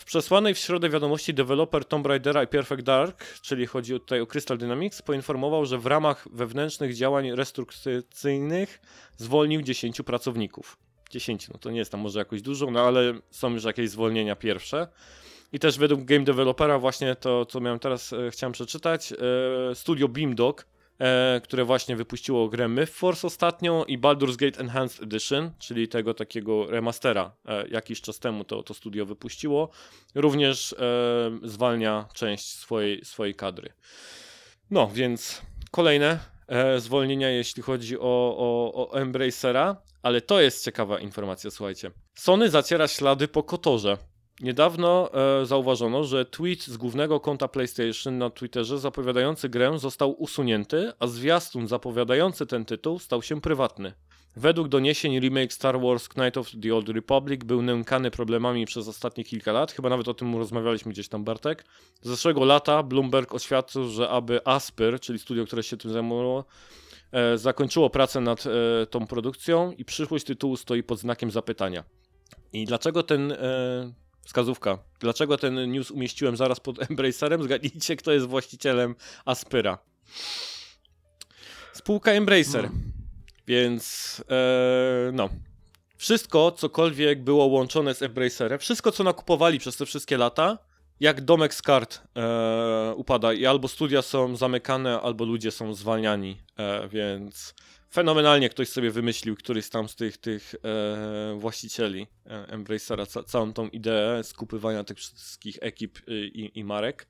W przesłanej w środę wiadomości deweloper Tomb Raidera i Perfect Dark, czyli chodzi tutaj o Crystal Dynamics, poinformował, że w ramach wewnętrznych działań restrukturyzacyjnych zwolnił 10 pracowników. 10, no to nie jest tam może jakoś dużo, no ale są już jakieś zwolnienia pierwsze. I też według game developera właśnie to, co miałem teraz, chciałem przeczytać, studio Beamdog, które właśnie wypuściło grę Myth Force ostatnio i Baldur's Gate Enhanced Edition, czyli tego takiego remastera jakiś czas temu to studio wypuściło, również zwalnia część swojej kadry. No więc kolejne zwolnienia, jeśli chodzi o Embracera, ale to jest ciekawa informacja, słuchajcie. Sony zaciera ślady po Kotorze. Niedawno zauważono, że tweet z głównego konta PlayStation na Twitterze zapowiadający grę został usunięty, a zwiastun zapowiadający ten tytuł stał się prywatny. Według doniesień remake Star Wars Knights of the Old Republic był nękany problemami przez ostatnie kilka lat, chyba nawet o tym rozmawialiśmy gdzieś tam, Bartek. Z zeszłego lata Bloomberg oświadczył, że aby Aspyr, czyli studio, które się tym zajmowało, zakończyło pracę nad tą produkcją i przyszłość tytułu stoi pod znakiem zapytania. I dlaczego ten... Wskazówka. Dlaczego ten news umieściłem zaraz pod Embracerem? Zgadnijcie, kto jest właścicielem Aspyra. Spółka Embracer. Więc no. Wszystko, cokolwiek było łączone z Embracerem, wszystko, co nakupowali przez te wszystkie lata, jak domek z kart upada i albo studia są zamykane, albo ludzie są zwalniani, więc... Fenomenalnie ktoś sobie wymyślił, któryś tam z tych właścicieli Embracera, całą tą ideę skupywania tych wszystkich ekip i marek.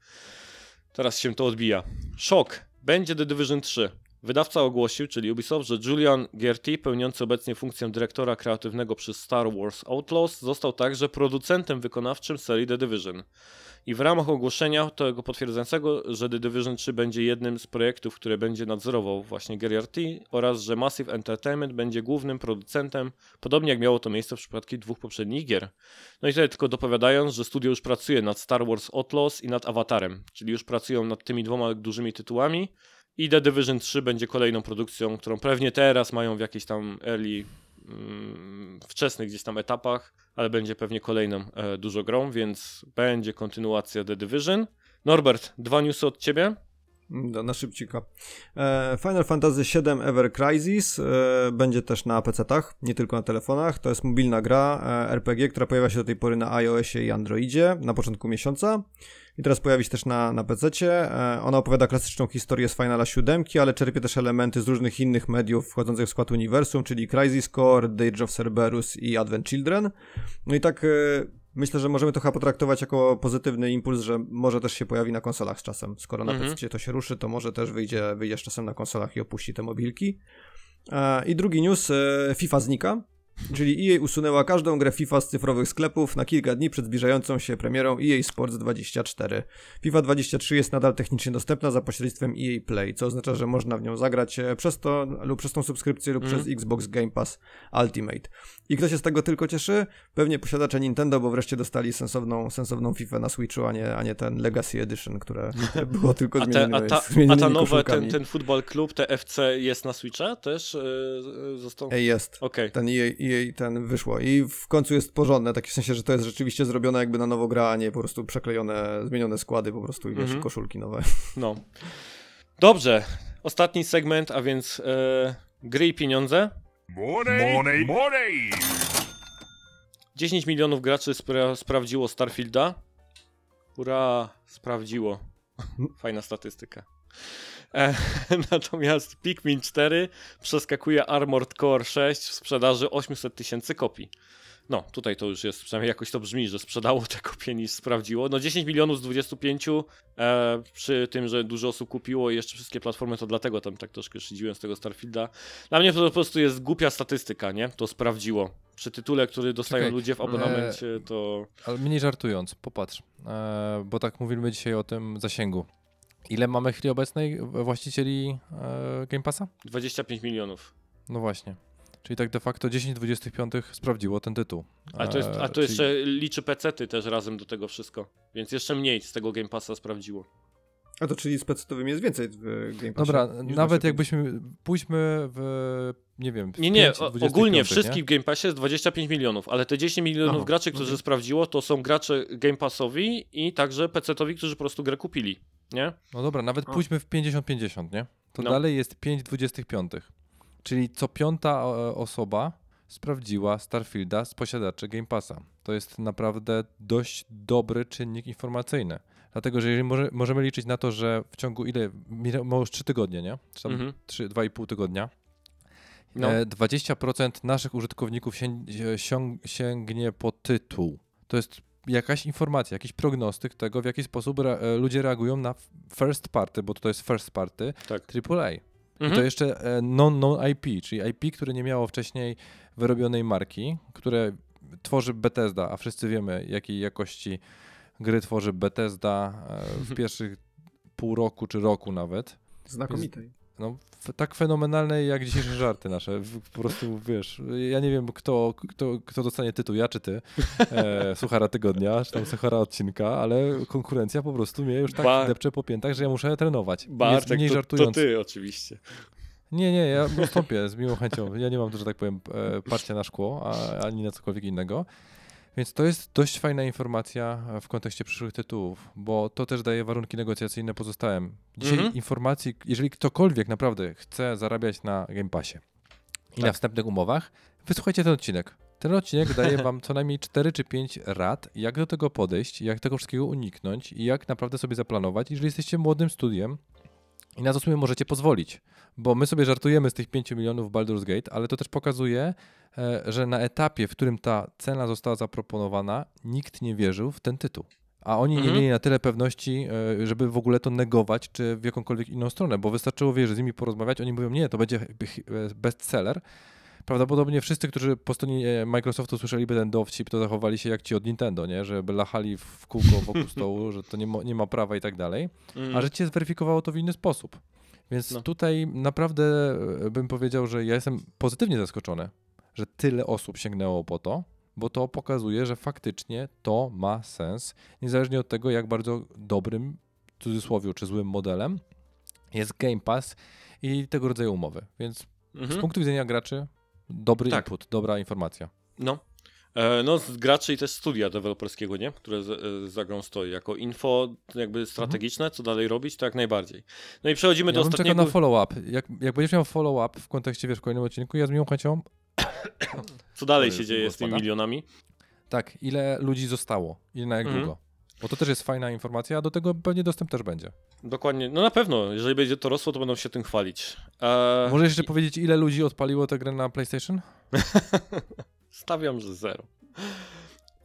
Teraz się to odbija. Szok. Będzie The Division 3. Wydawca ogłosił, czyli Ubisoft, że Julian Gierty, pełniący obecnie funkcję dyrektora kreatywnego przy Star Wars Outlaws, został także producentem wykonawczym serii The Division. I w ramach ogłoszenia tego potwierdzającego, że The Division 3 będzie jednym z projektów, które będzie nadzorował właśnie Gierty oraz że Massive Entertainment będzie głównym producentem, podobnie jak miało to miejsce w przypadku 2 poprzednich gier. No i tutaj tylko dopowiadając, że studio już pracuje nad Star Wars Outlaws i nad Avatarem, czyli już pracują nad tymi dwoma dużymi tytułami. I The Division 3 będzie kolejną produkcją, którą pewnie teraz mają w jakichś tam early, wczesnych gdzieś tam etapach, ale będzie pewnie kolejną dużo grą, więc będzie kontynuacja The Division. Norbert, 2 newsy od ciebie. Na szybcika. Final Fantasy VII Ever Crisis będzie też na PC-tach, nie tylko na telefonach. To jest mobilna gra RPG, która pojawia się do tej pory na iOSie i Androidzie na początku miesiąca. I teraz pojawi się też na PC-cie. Ona opowiada klasyczną historię z Finala 7, ale czerpie też elementy z różnych innych mediów wchodzących w skład uniwersum, czyli Crisis Core, The Age of Cerberus i Advent Children. No i tak... Myślę, że możemy to chyba potraktować jako pozytywny impuls, że może też się pojawi na konsolach z czasem. Skoro na PC to się ruszy, to może też wyjdzie z czasem na konsolach i opuści te mobilki. I drugi news, FIFA znika, czyli EA usunęła każdą grę FIFA z cyfrowych sklepów na kilka dni przed zbliżającą się premierą EA Sports 24. FIFA 23 jest nadal technicznie dostępna za pośrednictwem EA Play, co oznacza, że można w nią zagrać przez to lub przez tą subskrypcję lub przez Xbox Game Pass Ultimate. I kto się z tego tylko cieszy? Pewnie posiadacze Nintendo, bo wreszcie dostali sensowną FIFA na Switchu, a nie ten Legacy Edition, które było tylko zmienionymi koszulkami. Ten Football Club, te FC jest na Switcha też? Został... Jest. Okay. Ten EA ten wyszło. I w końcu jest porządne, taki w sensie, że to jest rzeczywiście zrobione jakby na nowo gra, a nie po prostu przeklejone, zmienione składy po prostu i wiesz, koszulki nowe. No. Dobrze. Ostatni segment, a więc gry i pieniądze. Money. 10 milionów graczy sprawdziło Starfielda. Ura, sprawdziło. Fajna statystyka. Natomiast Pikmin 4 przeskakuje Armored Core 6 w sprzedaży 800 000 kopii. No, tutaj to już jest, przynajmniej jakoś to brzmi, że sprzedało te kopie niż sprawdziło. No 10 milionów z 25, przy tym, że dużo osób kupiło i jeszcze wszystkie platformy, to dlatego tam tak troszkę szydziłem z tego Starfielda. Dla mnie to po prostu jest głupia statystyka, nie? To sprawdziło. przy tytule, który dostają ludzie w abonamencie, to... Ale mniej żartując, popatrz, bo tak mówimy dzisiaj o tym zasięgu. Ile mamy w chwili obecnej właścicieli Game Passa? 25 milionów. No właśnie. Czyli tak de facto 10/25 sprawdziło ten tytuł. A to jeszcze liczy pecety też razem do tego wszystko, więc jeszcze mniej z tego Game Passa sprawdziło. A to czyli z PC-towym jest więcej w Game Passie? Dobra, nawet jakbyśmy... Pójdźmy w... Nie wiem... Ogólnie wszystkich w Game Passie jest 25 milionów, ale te 10 milionów graczy, którzy sprawdziło, to są gracze Game Passowi i także PC-towi, którzy po prostu grę kupili, nie? No dobra, nawet pójdźmy w 50-50, nie? To dalej jest 5/25. Czyli co piąta osoba sprawdziła Starfielda z posiadaczy Game Passa. To jest naprawdę dość dobry czynnik informacyjny. Dlatego, że jeżeli możemy liczyć na to, że w ciągu ile? Może 3 tygodnie, nie? Czy tam 2,5 tygodnia. 20% naszych użytkowników sięgnie po tytuł. To jest jakaś informacja, jakiś prognostyk tego, w jaki sposób ludzie reagują na first party, bo to jest first party AAA. I to jeszcze non-IP, czyli IP, które nie miało wcześniej wyrobionej marki, które tworzy Bethesda, a wszyscy wiemy, jakiej jakości gry tworzy Bethesda w pierwszych pół roku czy roku nawet. Znakomitej. No, tak fenomenalnej jak dzisiejsze żarty nasze. Po prostu wiesz, ja nie wiem kto dostanie tytuł, ja czy ty. Suchara tygodnia, czy tam suchara odcinka, ale konkurencja po prostu mnie już tak depcze po piętach, że ja muszę trenować. Bartek, to ty oczywiście. Nie, ja ustąpię z miłą chęcią. Ja nie mam, że tak powiem, parcia na szkło, ani na cokolwiek innego. Więc to jest dość fajna informacja w kontekście przyszłych tytułów, bo to też daje warunki negocjacyjne pozostałym. Dzisiaj informacji, jeżeli ktokolwiek naprawdę chce zarabiać na Game Passie i na wstępnych umowach, wysłuchajcie ten odcinek. Ten odcinek daje wam co najmniej 4 czy 5 rad, jak do tego podejść, jak tego wszystkiego uniknąć i jak naprawdę sobie zaplanować, jeżeli jesteście młodym studiem i na to sobie możecie pozwolić. Bo my sobie żartujemy z tych 5 milionów Baldur's Gate, ale to też pokazuje, że na etapie, w którym ta cena została zaproponowana, nikt nie wierzył w ten tytuł. A oni nie mieli na tyle pewności, żeby w ogóle to negować, czy w jakąkolwiek inną stronę, bo wystarczyło, wiesz, z nimi porozmawiać, oni mówią, nie, to będzie bestseller. Prawdopodobnie wszyscy, którzy po stronie Microsoftu słyszeliby ten dowcip, to zachowali się jak ci od Nintendo, nie? Żeby lachali w kółko wokół stołu, że to nie ma prawa i tak dalej, a życie zweryfikowało to w inny sposób. Więc tutaj naprawdę bym powiedział, że ja jestem pozytywnie zaskoczony, że tyle osób sięgnęło po to, bo to pokazuje, że faktycznie to ma sens, niezależnie od tego, jak bardzo dobrym, w cudzysłowie, czy złym modelem jest Game Pass i tego rodzaju umowy. Więc z punktu widzenia graczy dobry input, dobra informacja. No z graczy i też studia deweloperskiego, nie? Które za grą stoi. Jako info jakby strategiczne, co dalej robić, to jak najbardziej. No i przechodzimy do ostatniego... Ja bym czekał na follow-up. Jak będziesz miał follow-up w kontekście, wiesz, w kolejnym odcinku, ja z miłą chęcią... Co dalej się dzieje z tymi milionami? Tak, ile ludzi zostało i na jak długo. Bo to też jest fajna informacja, a do tego pewnie dostęp też będzie. Dokładnie, no na pewno. Jeżeli będzie to rosło, to będą się tym chwalić. Możesz jeszcze powiedzieć, ile ludzi odpaliło tę grę na PlayStation? Stawiam, że 0.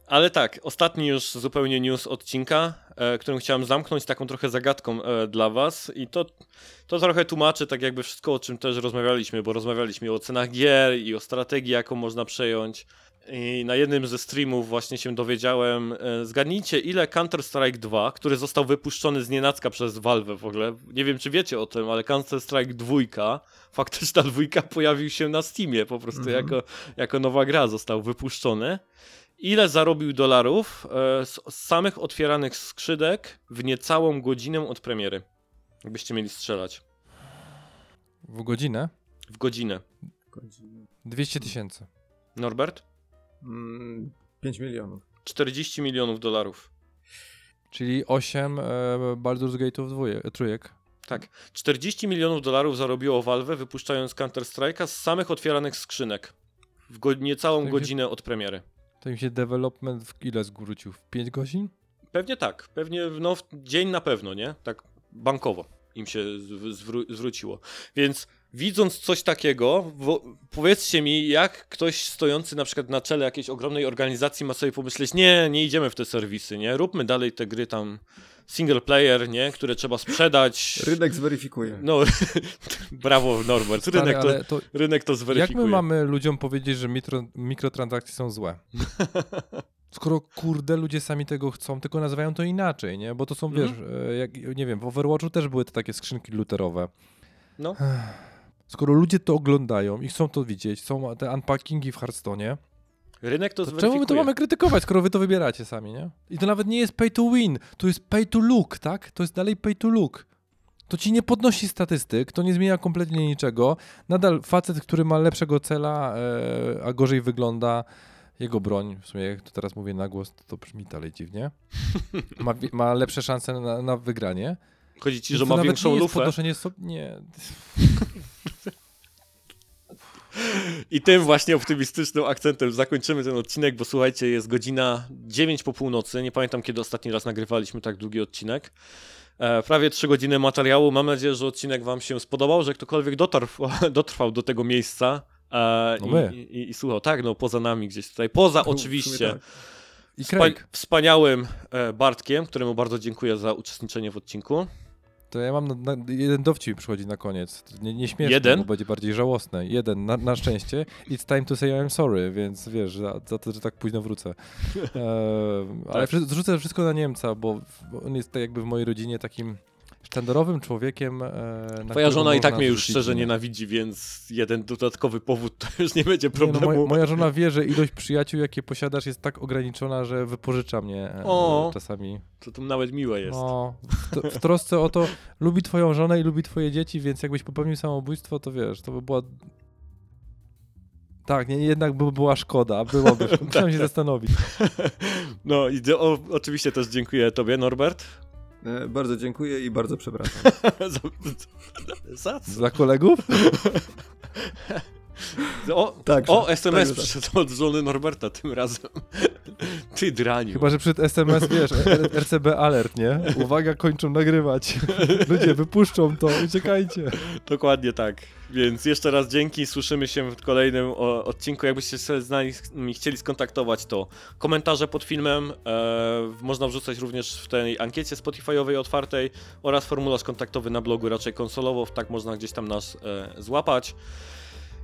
Ale tak, ostatni już zupełnie news odcinka, którym chciałem zamknąć taką trochę zagadką dla was i to trochę tłumaczy tak jakby wszystko, o czym też rozmawialiśmy, bo rozmawialiśmy o cenach gier i o strategii, jaką można przejąć. I na jednym ze streamów właśnie się dowiedziałem, zgadnijcie, ile Counter-Strike 2, który został wypuszczony z nienacka przez Valve w ogóle, nie wiem czy wiecie o tym, ale Counter-Strike 2, faktyczna 2, pojawił się na Steamie po prostu jako nowa gra, został wypuszczony. Ile zarobił dolarów z samych otwieranych skrzydek w niecałą godzinę od premiery? Jakbyście mieli strzelać. W godzinę? W godzinę. 200 000. Norbert? 5 milionów. 40 milionów dolarów. Czyli 8 Baldur's Gate'ów trójek. Tak. 40 milionów dolarów zarobiło Valve wypuszczając Counter-Strike'a z samych otwieranych skrzynek. W niecałą godzinę od premiery. To im się development w ile zwrócił? W 5 godzin? Pewnie tak. Pewnie w dzień na pewno, nie? Tak bankowo im się zwróciło. Więc... Widząc coś takiego, powiedzcie mi, jak ktoś stojący na przykład na czele jakiejś ogromnej organizacji ma sobie pomyśleć, nie idziemy w te serwisy, nie, róbmy dalej te gry tam single player, nie? Które trzeba sprzedać. Rynek zweryfikuje. No, brawo Norbert, rynek to zweryfikuje. Jak my mamy ludziom powiedzieć, że mikrotransakcje są złe? Skoro, kurde, ludzie sami tego chcą, tylko nazywają to inaczej, nie? Bo to są, wiesz, jak, nie wiem, w Overwatchu też były te takie skrzynki luterowe. No. Skoro ludzie to oglądają i chcą to widzieć, są te unpackingi w Hearthstone'ie, rynek to zweryfikuje. Czemu my to mamy krytykować, skoro wy to wybieracie sami, nie? I to nawet nie jest pay to win, to jest pay to look, tak? To jest dalej pay to look. To ci nie podnosi statystyk, to nie zmienia kompletnie niczego. Nadal facet, który ma lepszego cela, a gorzej wygląda, jego broń, w sumie jak to teraz mówię na głos, to brzmi dalej dziwnie, ma lepsze szanse na wygranie. Chodzi ci, że ma większą lufę? Podnoszenie nie. I tym właśnie optymistycznym akcentem zakończymy ten odcinek, bo słuchajcie, jest godzina 9 po północy. Nie pamiętam, kiedy ostatni raz nagrywaliśmy tak długi odcinek. Prawie 3 godziny materiału. Mam nadzieję, że odcinek wam się spodobał, że ktokolwiek dotrwał do tego miejsca i słuchał. Tak, no poza nami gdzieś tutaj. Poza oczywiście tak. I wspaniałym Bartkiem, któremu bardzo dziękuję za uczestniczenie w odcinku. To ja mam jeden dowcip przychodzi na koniec. Nie śmieszny, jeden? Bo będzie bardziej żałosny. Jeden, na szczęście. It's time to say I'm sorry, więc wiesz, za to, że tak późno wrócę. Ale zrzucę wszystko na Niemca, bo on jest tak jakby w mojej rodzinie takim sztandarowym człowiekiem. Twoja żona i tak mnie już szczerze nienawidzi, więc jeden dodatkowy powód to już nie będzie problemu. Nie, no, moja żona wie, że ilość przyjaciół, jakie posiadasz, jest tak ograniczona, że wypożycza mnie czasami. To tam nawet miłe jest. No, w trosce o to, lubi twoją żonę i lubi twoje dzieci, więc jakbyś popełnił samobójstwo, to wiesz, to by była... Tak, nie, jednak była szkoda, byłoby. Musiałem się zastanowić. No i oczywiście też dziękuję tobie, Norbert. Bardzo dziękuję i bardzo przepraszam. Za co? Za kolegów? SMS tak. Przyszedł od żony Norberta tym razem. Ty draniu. Chyba, że przed SMS, wiesz, RCB alert, nie? Uwaga, kończą nagrywać. Ludzie, wypuszczą to, uciekajcie. Dokładnie tak. Więc jeszcze raz dzięki, słyszymy się w kolejnym odcinku. Jakbyście się z nami chcieli skontaktować, to komentarze pod filmem można wrzucać również w tej ankiecie Spotify'owej otwartej oraz formularz kontaktowy na blogu, raczej konsolowo, tak można gdzieś tam nas złapać.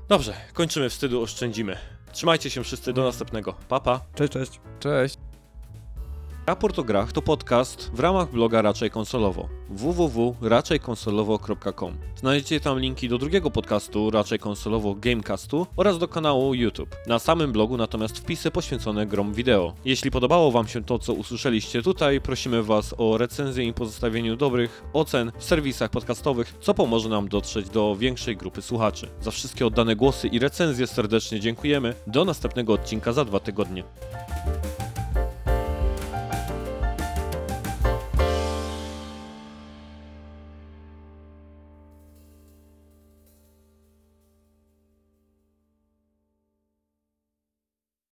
Dobrze, kończymy, wstydu oszczędzimy. Trzymajcie się wszyscy, do następnego. Pa, pa. Cześć, cześć. Cześć. Raport o grach to podcast w ramach bloga Raczej Konsolowo www.raczejkonsolowo.com. Znajdziecie tam linki do drugiego podcastu Raczej Konsolowo Gamecastu oraz do kanału YouTube. Na samym blogu natomiast wpisy poświęcone grom wideo. Jeśli podobało wam się to, co usłyszeliście tutaj, prosimy was o recenzję i pozostawieniu dobrych ocen w serwisach podcastowych, co pomoże nam dotrzeć do większej grupy słuchaczy. Za wszystkie oddane głosy i recenzje serdecznie dziękujemy. Do następnego odcinka za 2 tygodnie.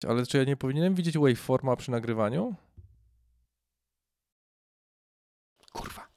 Ale czy ja nie powinienem widzieć waveforma przy nagrywaniu?